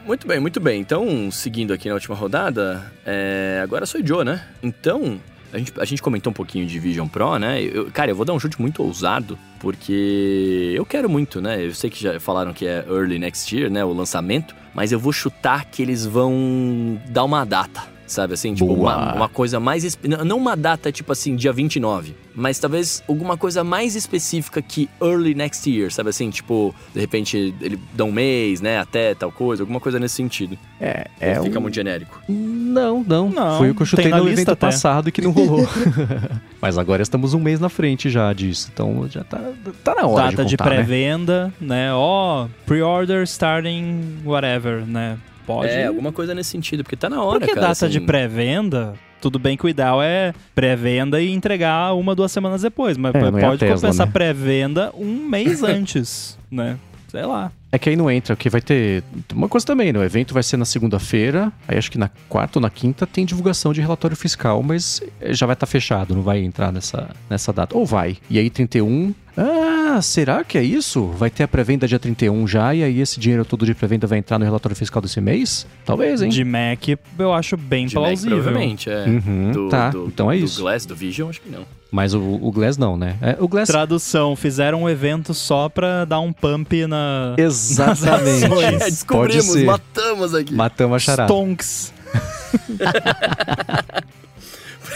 Muito bem, muito bem. Então, seguindo aqui na última rodada, é... agora sou eu, né? Então... A gente, a gente comentou um pouquinho de Vision Pro, né? Eu, cara, eu vou dar um chute muito ousado, porque eu quero muito, né? Eu sei que já falaram que é early next year, né? O lançamento, mas eu vou chutar que eles vão dar uma data, sabe? Assim, tipo, uma, uma coisa mais... Não uma data, tipo assim, dia vinte e nove, mas talvez alguma coisa mais específica que early next year, sabe? Assim, tipo, de repente, ele dá um mês, né? Até tal coisa, alguma coisa nesse sentido. É, é Ou fica um... muito genérico. Não, não, não. Foi o que eu chutei no evento até. Passado e que não rolou. Mas agora estamos um mês na frente já disso. Então já tá, tá na hora. Data de, de pré-venda, né? Ó, né? oh, pre-order starting whatever, né? Pode. É, alguma coisa nesse sentido, porque tá na hora, porque cara. Porque data assim... de pré-venda... Tudo bem que o ideal é pré-venda e entregar uma, duas semanas depois. Mas é, pode Tesla, compensar, né? Pré-venda um mês antes, né? Sei lá. É que aí não entra, porque vai ter... Uma coisa também, né? O evento vai ser na segunda-feira, aí acho que na quarta ou na quinta tem divulgação de relatório fiscal, mas já vai estar tá fechado, não vai entrar nessa, nessa data. Ou vai. E aí trinta e um... Ah, será que é isso? Vai ter a pré-venda dia trinta e um já, e aí esse dinheiro todo de pré-venda vai entrar no relatório fiscal desse mês? Talvez, hein? De Mac, eu acho bem de plausível. Mac, provavelmente, é. Uhum, do, tá, do, então é do isso. Do Glass, do Vision, acho que não. Mas o, o Glass não, né? É, o Glass... Tradução, fizeram um evento só pra dar um pump na... Exatamente. É, descobrimos, matamos aqui. Matamos a charada. Stonks.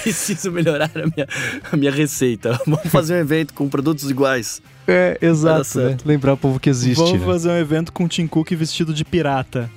Preciso melhorar a minha, a minha receita. Vamos fazer um evento com produtos iguais. É, exato, né? Lembrar o povo que existe. Vamos né? fazer um evento com o Tim Cook vestido de pirata.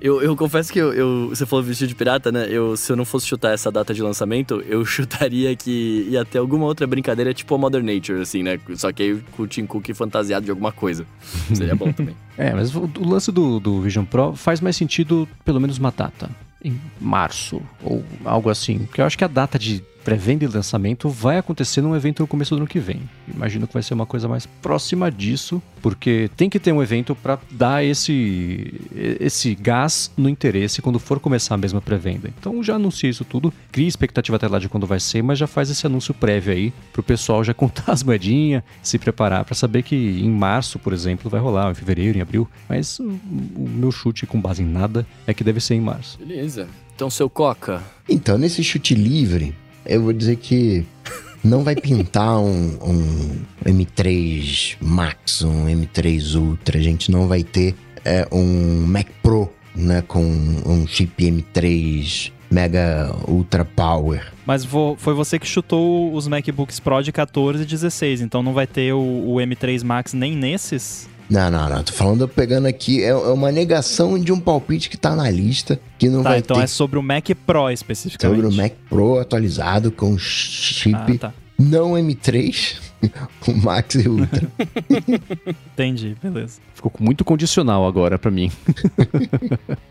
Eu, eu confesso que eu, eu, você falou vestido de pirata, né? Eu, se eu não fosse chutar essa data de lançamento, eu chutaria que ia ter alguma outra brincadeira, tipo a Modern Nature, assim, né? Só que aí com o Tim Cook fantasiado de alguma coisa. Seria bom também. É, mas o, o lance do, do Vision Pro faz mais sentido, pelo menos uma data. Em março, ou algo assim. Porque eu acho que a data de pré-venda e lançamento vai acontecer num evento no começo do ano que vem. Imagino que vai ser uma coisa mais próxima disso, porque tem que ter um evento para dar esse, esse gás no interesse quando for começar a mesma pré-venda. Então já anuncia isso tudo, cria expectativa até lá de quando vai ser, mas já faz esse anúncio prévio aí pro pessoal já contar as moedinhas, se preparar para saber que em março, por exemplo, vai rolar, em fevereiro, em abril, mas o meu chute com base em nada é que deve ser em março. Beleza. Então, seu Coca? Então, nesse chute livre, eu vou dizer que não vai pintar um, um M três Max, um M três Ultra. A gente não vai ter é, um Mac Pro, né, com um chip M três Mega Ultra Power. Mas vo, foi você que chutou os MacBooks Pro de catorze e dezesseis, então não vai ter o, o M três Max nem nesses? Não, não, não. Tô falando, eu pegando aqui, é, é uma negação de um palpite que tá na lista, que não tá, vai então ter... Então é sobre o Mac Pro, especificamente. Sobre o Mac Pro atualizado com chip ah, tá. não M três, o Max e Ultra. Entendi, beleza. Ficou muito condicional agora pra mim.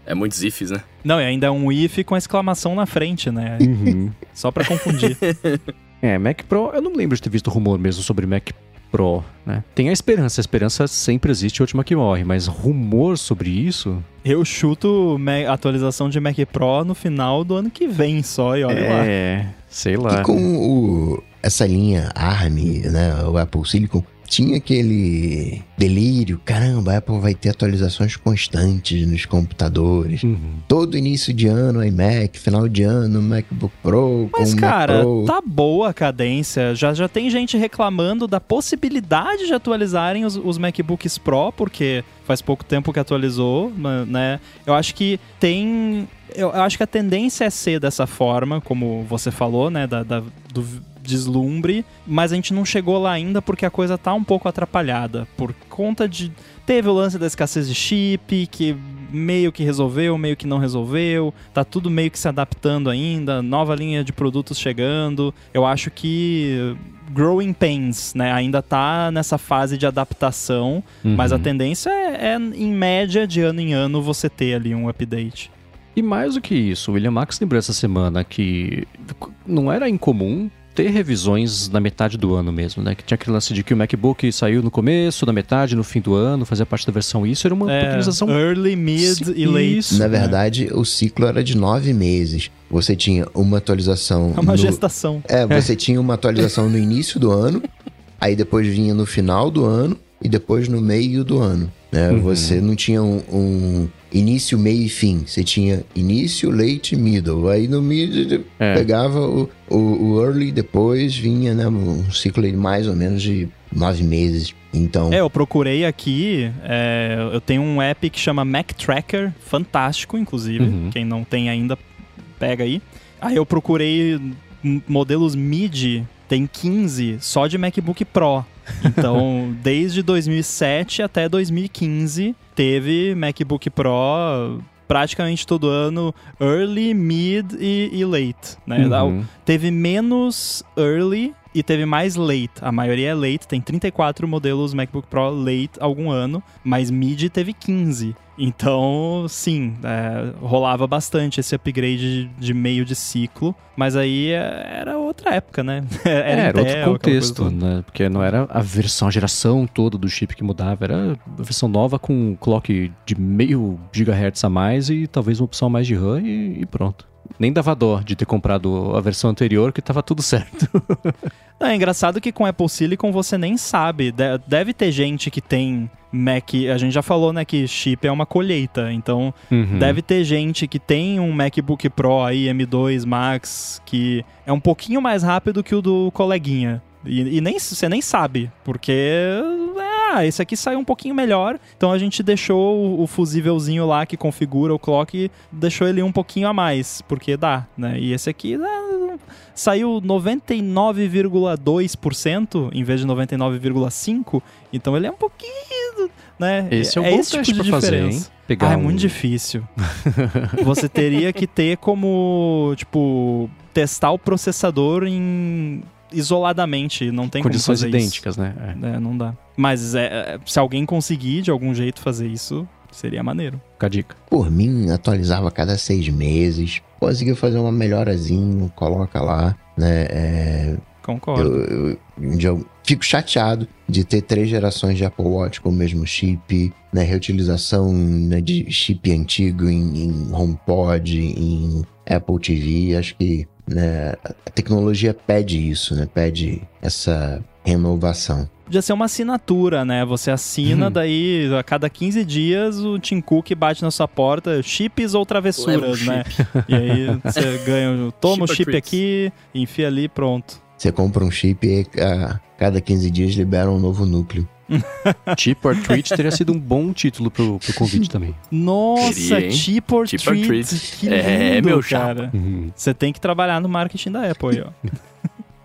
É muitos ifs, né? Não, e ainda é um if com exclamação na frente, né? Uhum. Só pra confundir. É, Mac Pro, eu não lembro de ter visto rumor mesmo sobre Mac Pro, né? Tem a esperança, a esperança sempre existe, a última que morre, mas rumor sobre isso... Eu chuto a atualização de Mac Pro no final do ano que vem só, e olha é, lá. É, sei lá. E com o, essa linha ARM, né, o Apple Silicon, tinha aquele delírio, caramba, a Apple vai ter atualizações constantes nos computadores. Uhum. Todo início de ano, iMac, final de ano, MacBook Pro. Mas, com cara, Pro. Tá boa a cadência. Já, já tem gente reclamando da possibilidade de atualizarem os, os MacBooks Pro, porque faz pouco tempo que atualizou, né? Eu acho que tem... Eu acho que a tendência é ser dessa forma, como você falou, né? Da, da, do... deslumbre, mas a gente não chegou lá ainda porque a coisa tá um pouco atrapalhada por conta de... Teve o lance da escassez de chip, que meio que resolveu, meio que não resolveu, tá tudo meio que se adaptando ainda, nova linha de produtos chegando, eu acho que... Growing pains, né? Ainda tá nessa fase de adaptação, uhum. Mas a tendência é, é, em média, de ano em ano, você ter ali um update. E mais do que isso, o William Max lembrou essa semana que não era incomum ter revisões na metade do ano mesmo, né? Que tinha aquele lance de que o MacBook saiu no começo, na metade, no fim do ano, fazia parte da versão isso, era uma é, utilização... Early, mid sim, e late. Isso, na verdade, né? O ciclo era de nove meses. Você tinha uma atualização... É uma no... gestação. É, você é. tinha uma atualização no início do ano, aí depois vinha no final do ano e depois no meio do ano, né? Uhum. Você não tinha um... um... início, meio e fim. Você tinha início, late, middle. Aí no middle é. pegava o, o, o early, depois vinha, né, um ciclo de mais ou menos de nove meses. Então... É, eu procurei aqui, é, eu tenho um app que chama Mac Tracker, fantástico, inclusive. Uhum. Quem não tem ainda, pega aí. Aí eu procurei modelos mid, tem quinze, só de MacBook Pro. Então, desde dois mil e sete até dois mil e quinze, teve MacBook Pro praticamente todo ano, early, mid e, e late, né? Uhum. Teve menos early e teve mais late. A maioria é late, tem trinta e quatro modelos MacBook Pro late algum ano, mas mid teve quinze. Então, sim, é, rolava bastante esse upgrade de meio de ciclo, mas aí era outra época, né? Era, é, Intel, era outro contexto, né? Porque não era a versão, a geração toda do chip que mudava, era a versão nova com um clock de meio gigahertz a mais e talvez uma opção a mais de RAM e, e pronto. Nem dava dó de ter comprado a versão anterior, que tava tudo certo. Não, é engraçado que com Apple Silicon você nem sabe. De- deve ter gente que tem Mac... A gente já falou, né, que chip é uma colheita. Então, uhum. deve ter gente que tem um MacBook Pro aí, M dois Max, que é um pouquinho mais rápido que o do coleguinha. E, e nem, você nem sabe, porque... Ah, esse aqui saiu um pouquinho melhor, então a gente deixou o fusívelzinho lá que configura o clock, deixou ele um pouquinho a mais, porque dá, né? E esse aqui ah, saiu noventa e nove vírgula dois por cento em vez de noventa e nove vírgula cinco por cento, então ele é um pouquinho... Né? Esse é, um é bom esse teste tipo de pra diferença. Fazer, hein? Pegar ah, é um... muito difícil. Você teria que ter como, tipo, testar o processador em... isoladamente, não tem condições como fazer idênticas, isso. né? É. É, não dá. Mas é, se alguém conseguir de algum jeito fazer isso, seria maneiro. Fica a dica. Por mim, atualizava a cada seis meses, conseguiu fazer uma melhorazinha, coloca lá, né? É... Concordo. Eu, eu, eu fico chateado de ter três gerações de Apple Watch com o mesmo chip, né? Reutilização, né, de chip antigo em, em HomePod, em Apple T V, acho que, né, a tecnologia pede isso, né? Pede essa renovação. Podia ser uma assinatura, né? Você assina, hum. daí a cada quinze dias o Tim Cook bate na sua porta, chips ou travessuras, né? Chip. E aí você ganha, toma o chip aqui, enfia ali, pronto. Você compra um chip e a cada quinze dias libera um novo núcleo. Chip or Treat teria sido um bom título pro, pro convite também. Nossa, queria, Chip or Chip Treat, or treat. Que lindo, é, meu cara. Você uhum. tem que trabalhar no marketing da Apple aí, ó.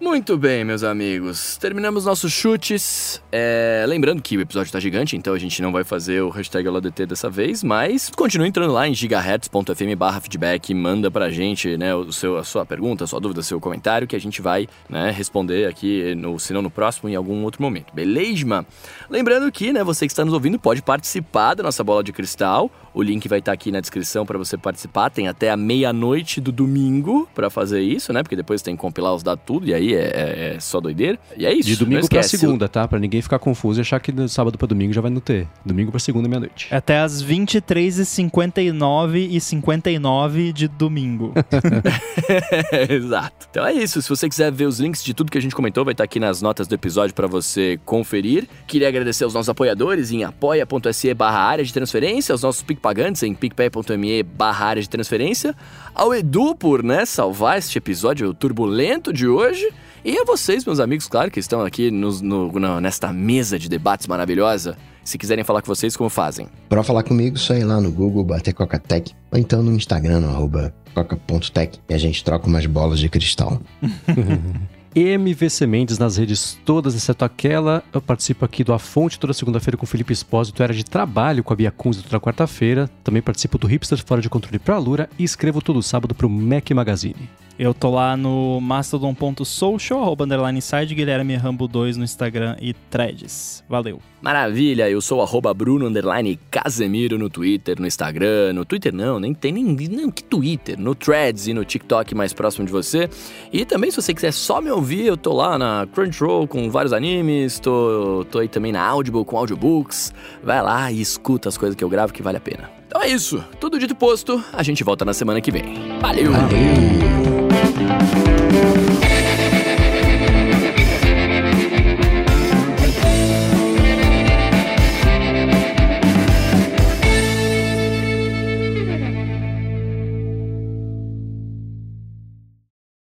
Muito bem, meus amigos. Terminamos nossos chutes. É, lembrando que o episódio tá gigante, então a gente não vai fazer o hashtag L D T dessa vez, mas continue entrando lá em gigahertz.fm barra feedback, manda pra gente, né, o seu, a sua pergunta, a sua dúvida, seu comentário, que a gente vai, né, responder aqui, no, se não no próximo, em algum outro momento. Beleza? Lembrando que, né, você que está nos ouvindo pode participar da nossa bola de cristal. O link vai estar aqui na descrição para você participar. Tem até a meia-noite do domingo para fazer isso, né? Porque depois tem que compilar os dados tudo e aí é, é, é só doideira. E é isso. De domingo para segunda, tá? Para ninguém ficar confuso e achar que de sábado para domingo já vai não ter. Domingo para segunda, meia-noite. Até às vinte e três e cinquenta e nove e cinquenta e nove de domingo. Exato. Então é isso. Se você quiser ver os links de tudo que a gente comentou, vai estar aqui nas notas do episódio para você conferir. Queria agradecer aos nossos apoiadores em apoia.se barra área de transferência, aos nossos pagantes em picpay.me barra área de transferência, ao Edu por, né, salvar este episódio turbulento de hoje, e a vocês, meus amigos, claro, que estão aqui nos, no, no, nesta mesa de debates maravilhosa. Se quiserem falar com vocês, como fazem? Para falar comigo, só ir lá no Google, bater Coca Tech, ou então no Instagram, no arroba coca.tech, e a gente troca umas bolas de cristal. M V C Mendes nas redes todas, exceto aquela. Eu participo aqui do A Fonte toda segunda-feira com o Felipe Espósito, Era de Trabalho com a Bia Kunze toda quarta-feira. Também participo do Hipster Fora de Controle para a Lura e escrevo todo sábado para o Mac Magazine. Eu tô lá no mastodon ponto social, arroba underline inside, Guilherme Rambo dois no Instagram e Threads. Valeu. Maravilha, eu sou arroba Bruno underline Casemiro no Twitter, no Instagram, no Twitter não, nem tem nem, nem que Twitter, no Threads e no TikTok mais próximo de você. E também, se você quiser só me ouvir, eu tô lá na Crunchyroll com vários animes, tô, tô aí também na Audible com audiobooks. Vai lá e escuta as coisas que eu gravo que vale a pena. Então é isso, tudo dito e posto, a gente volta na semana que vem. Valeu! Valeu.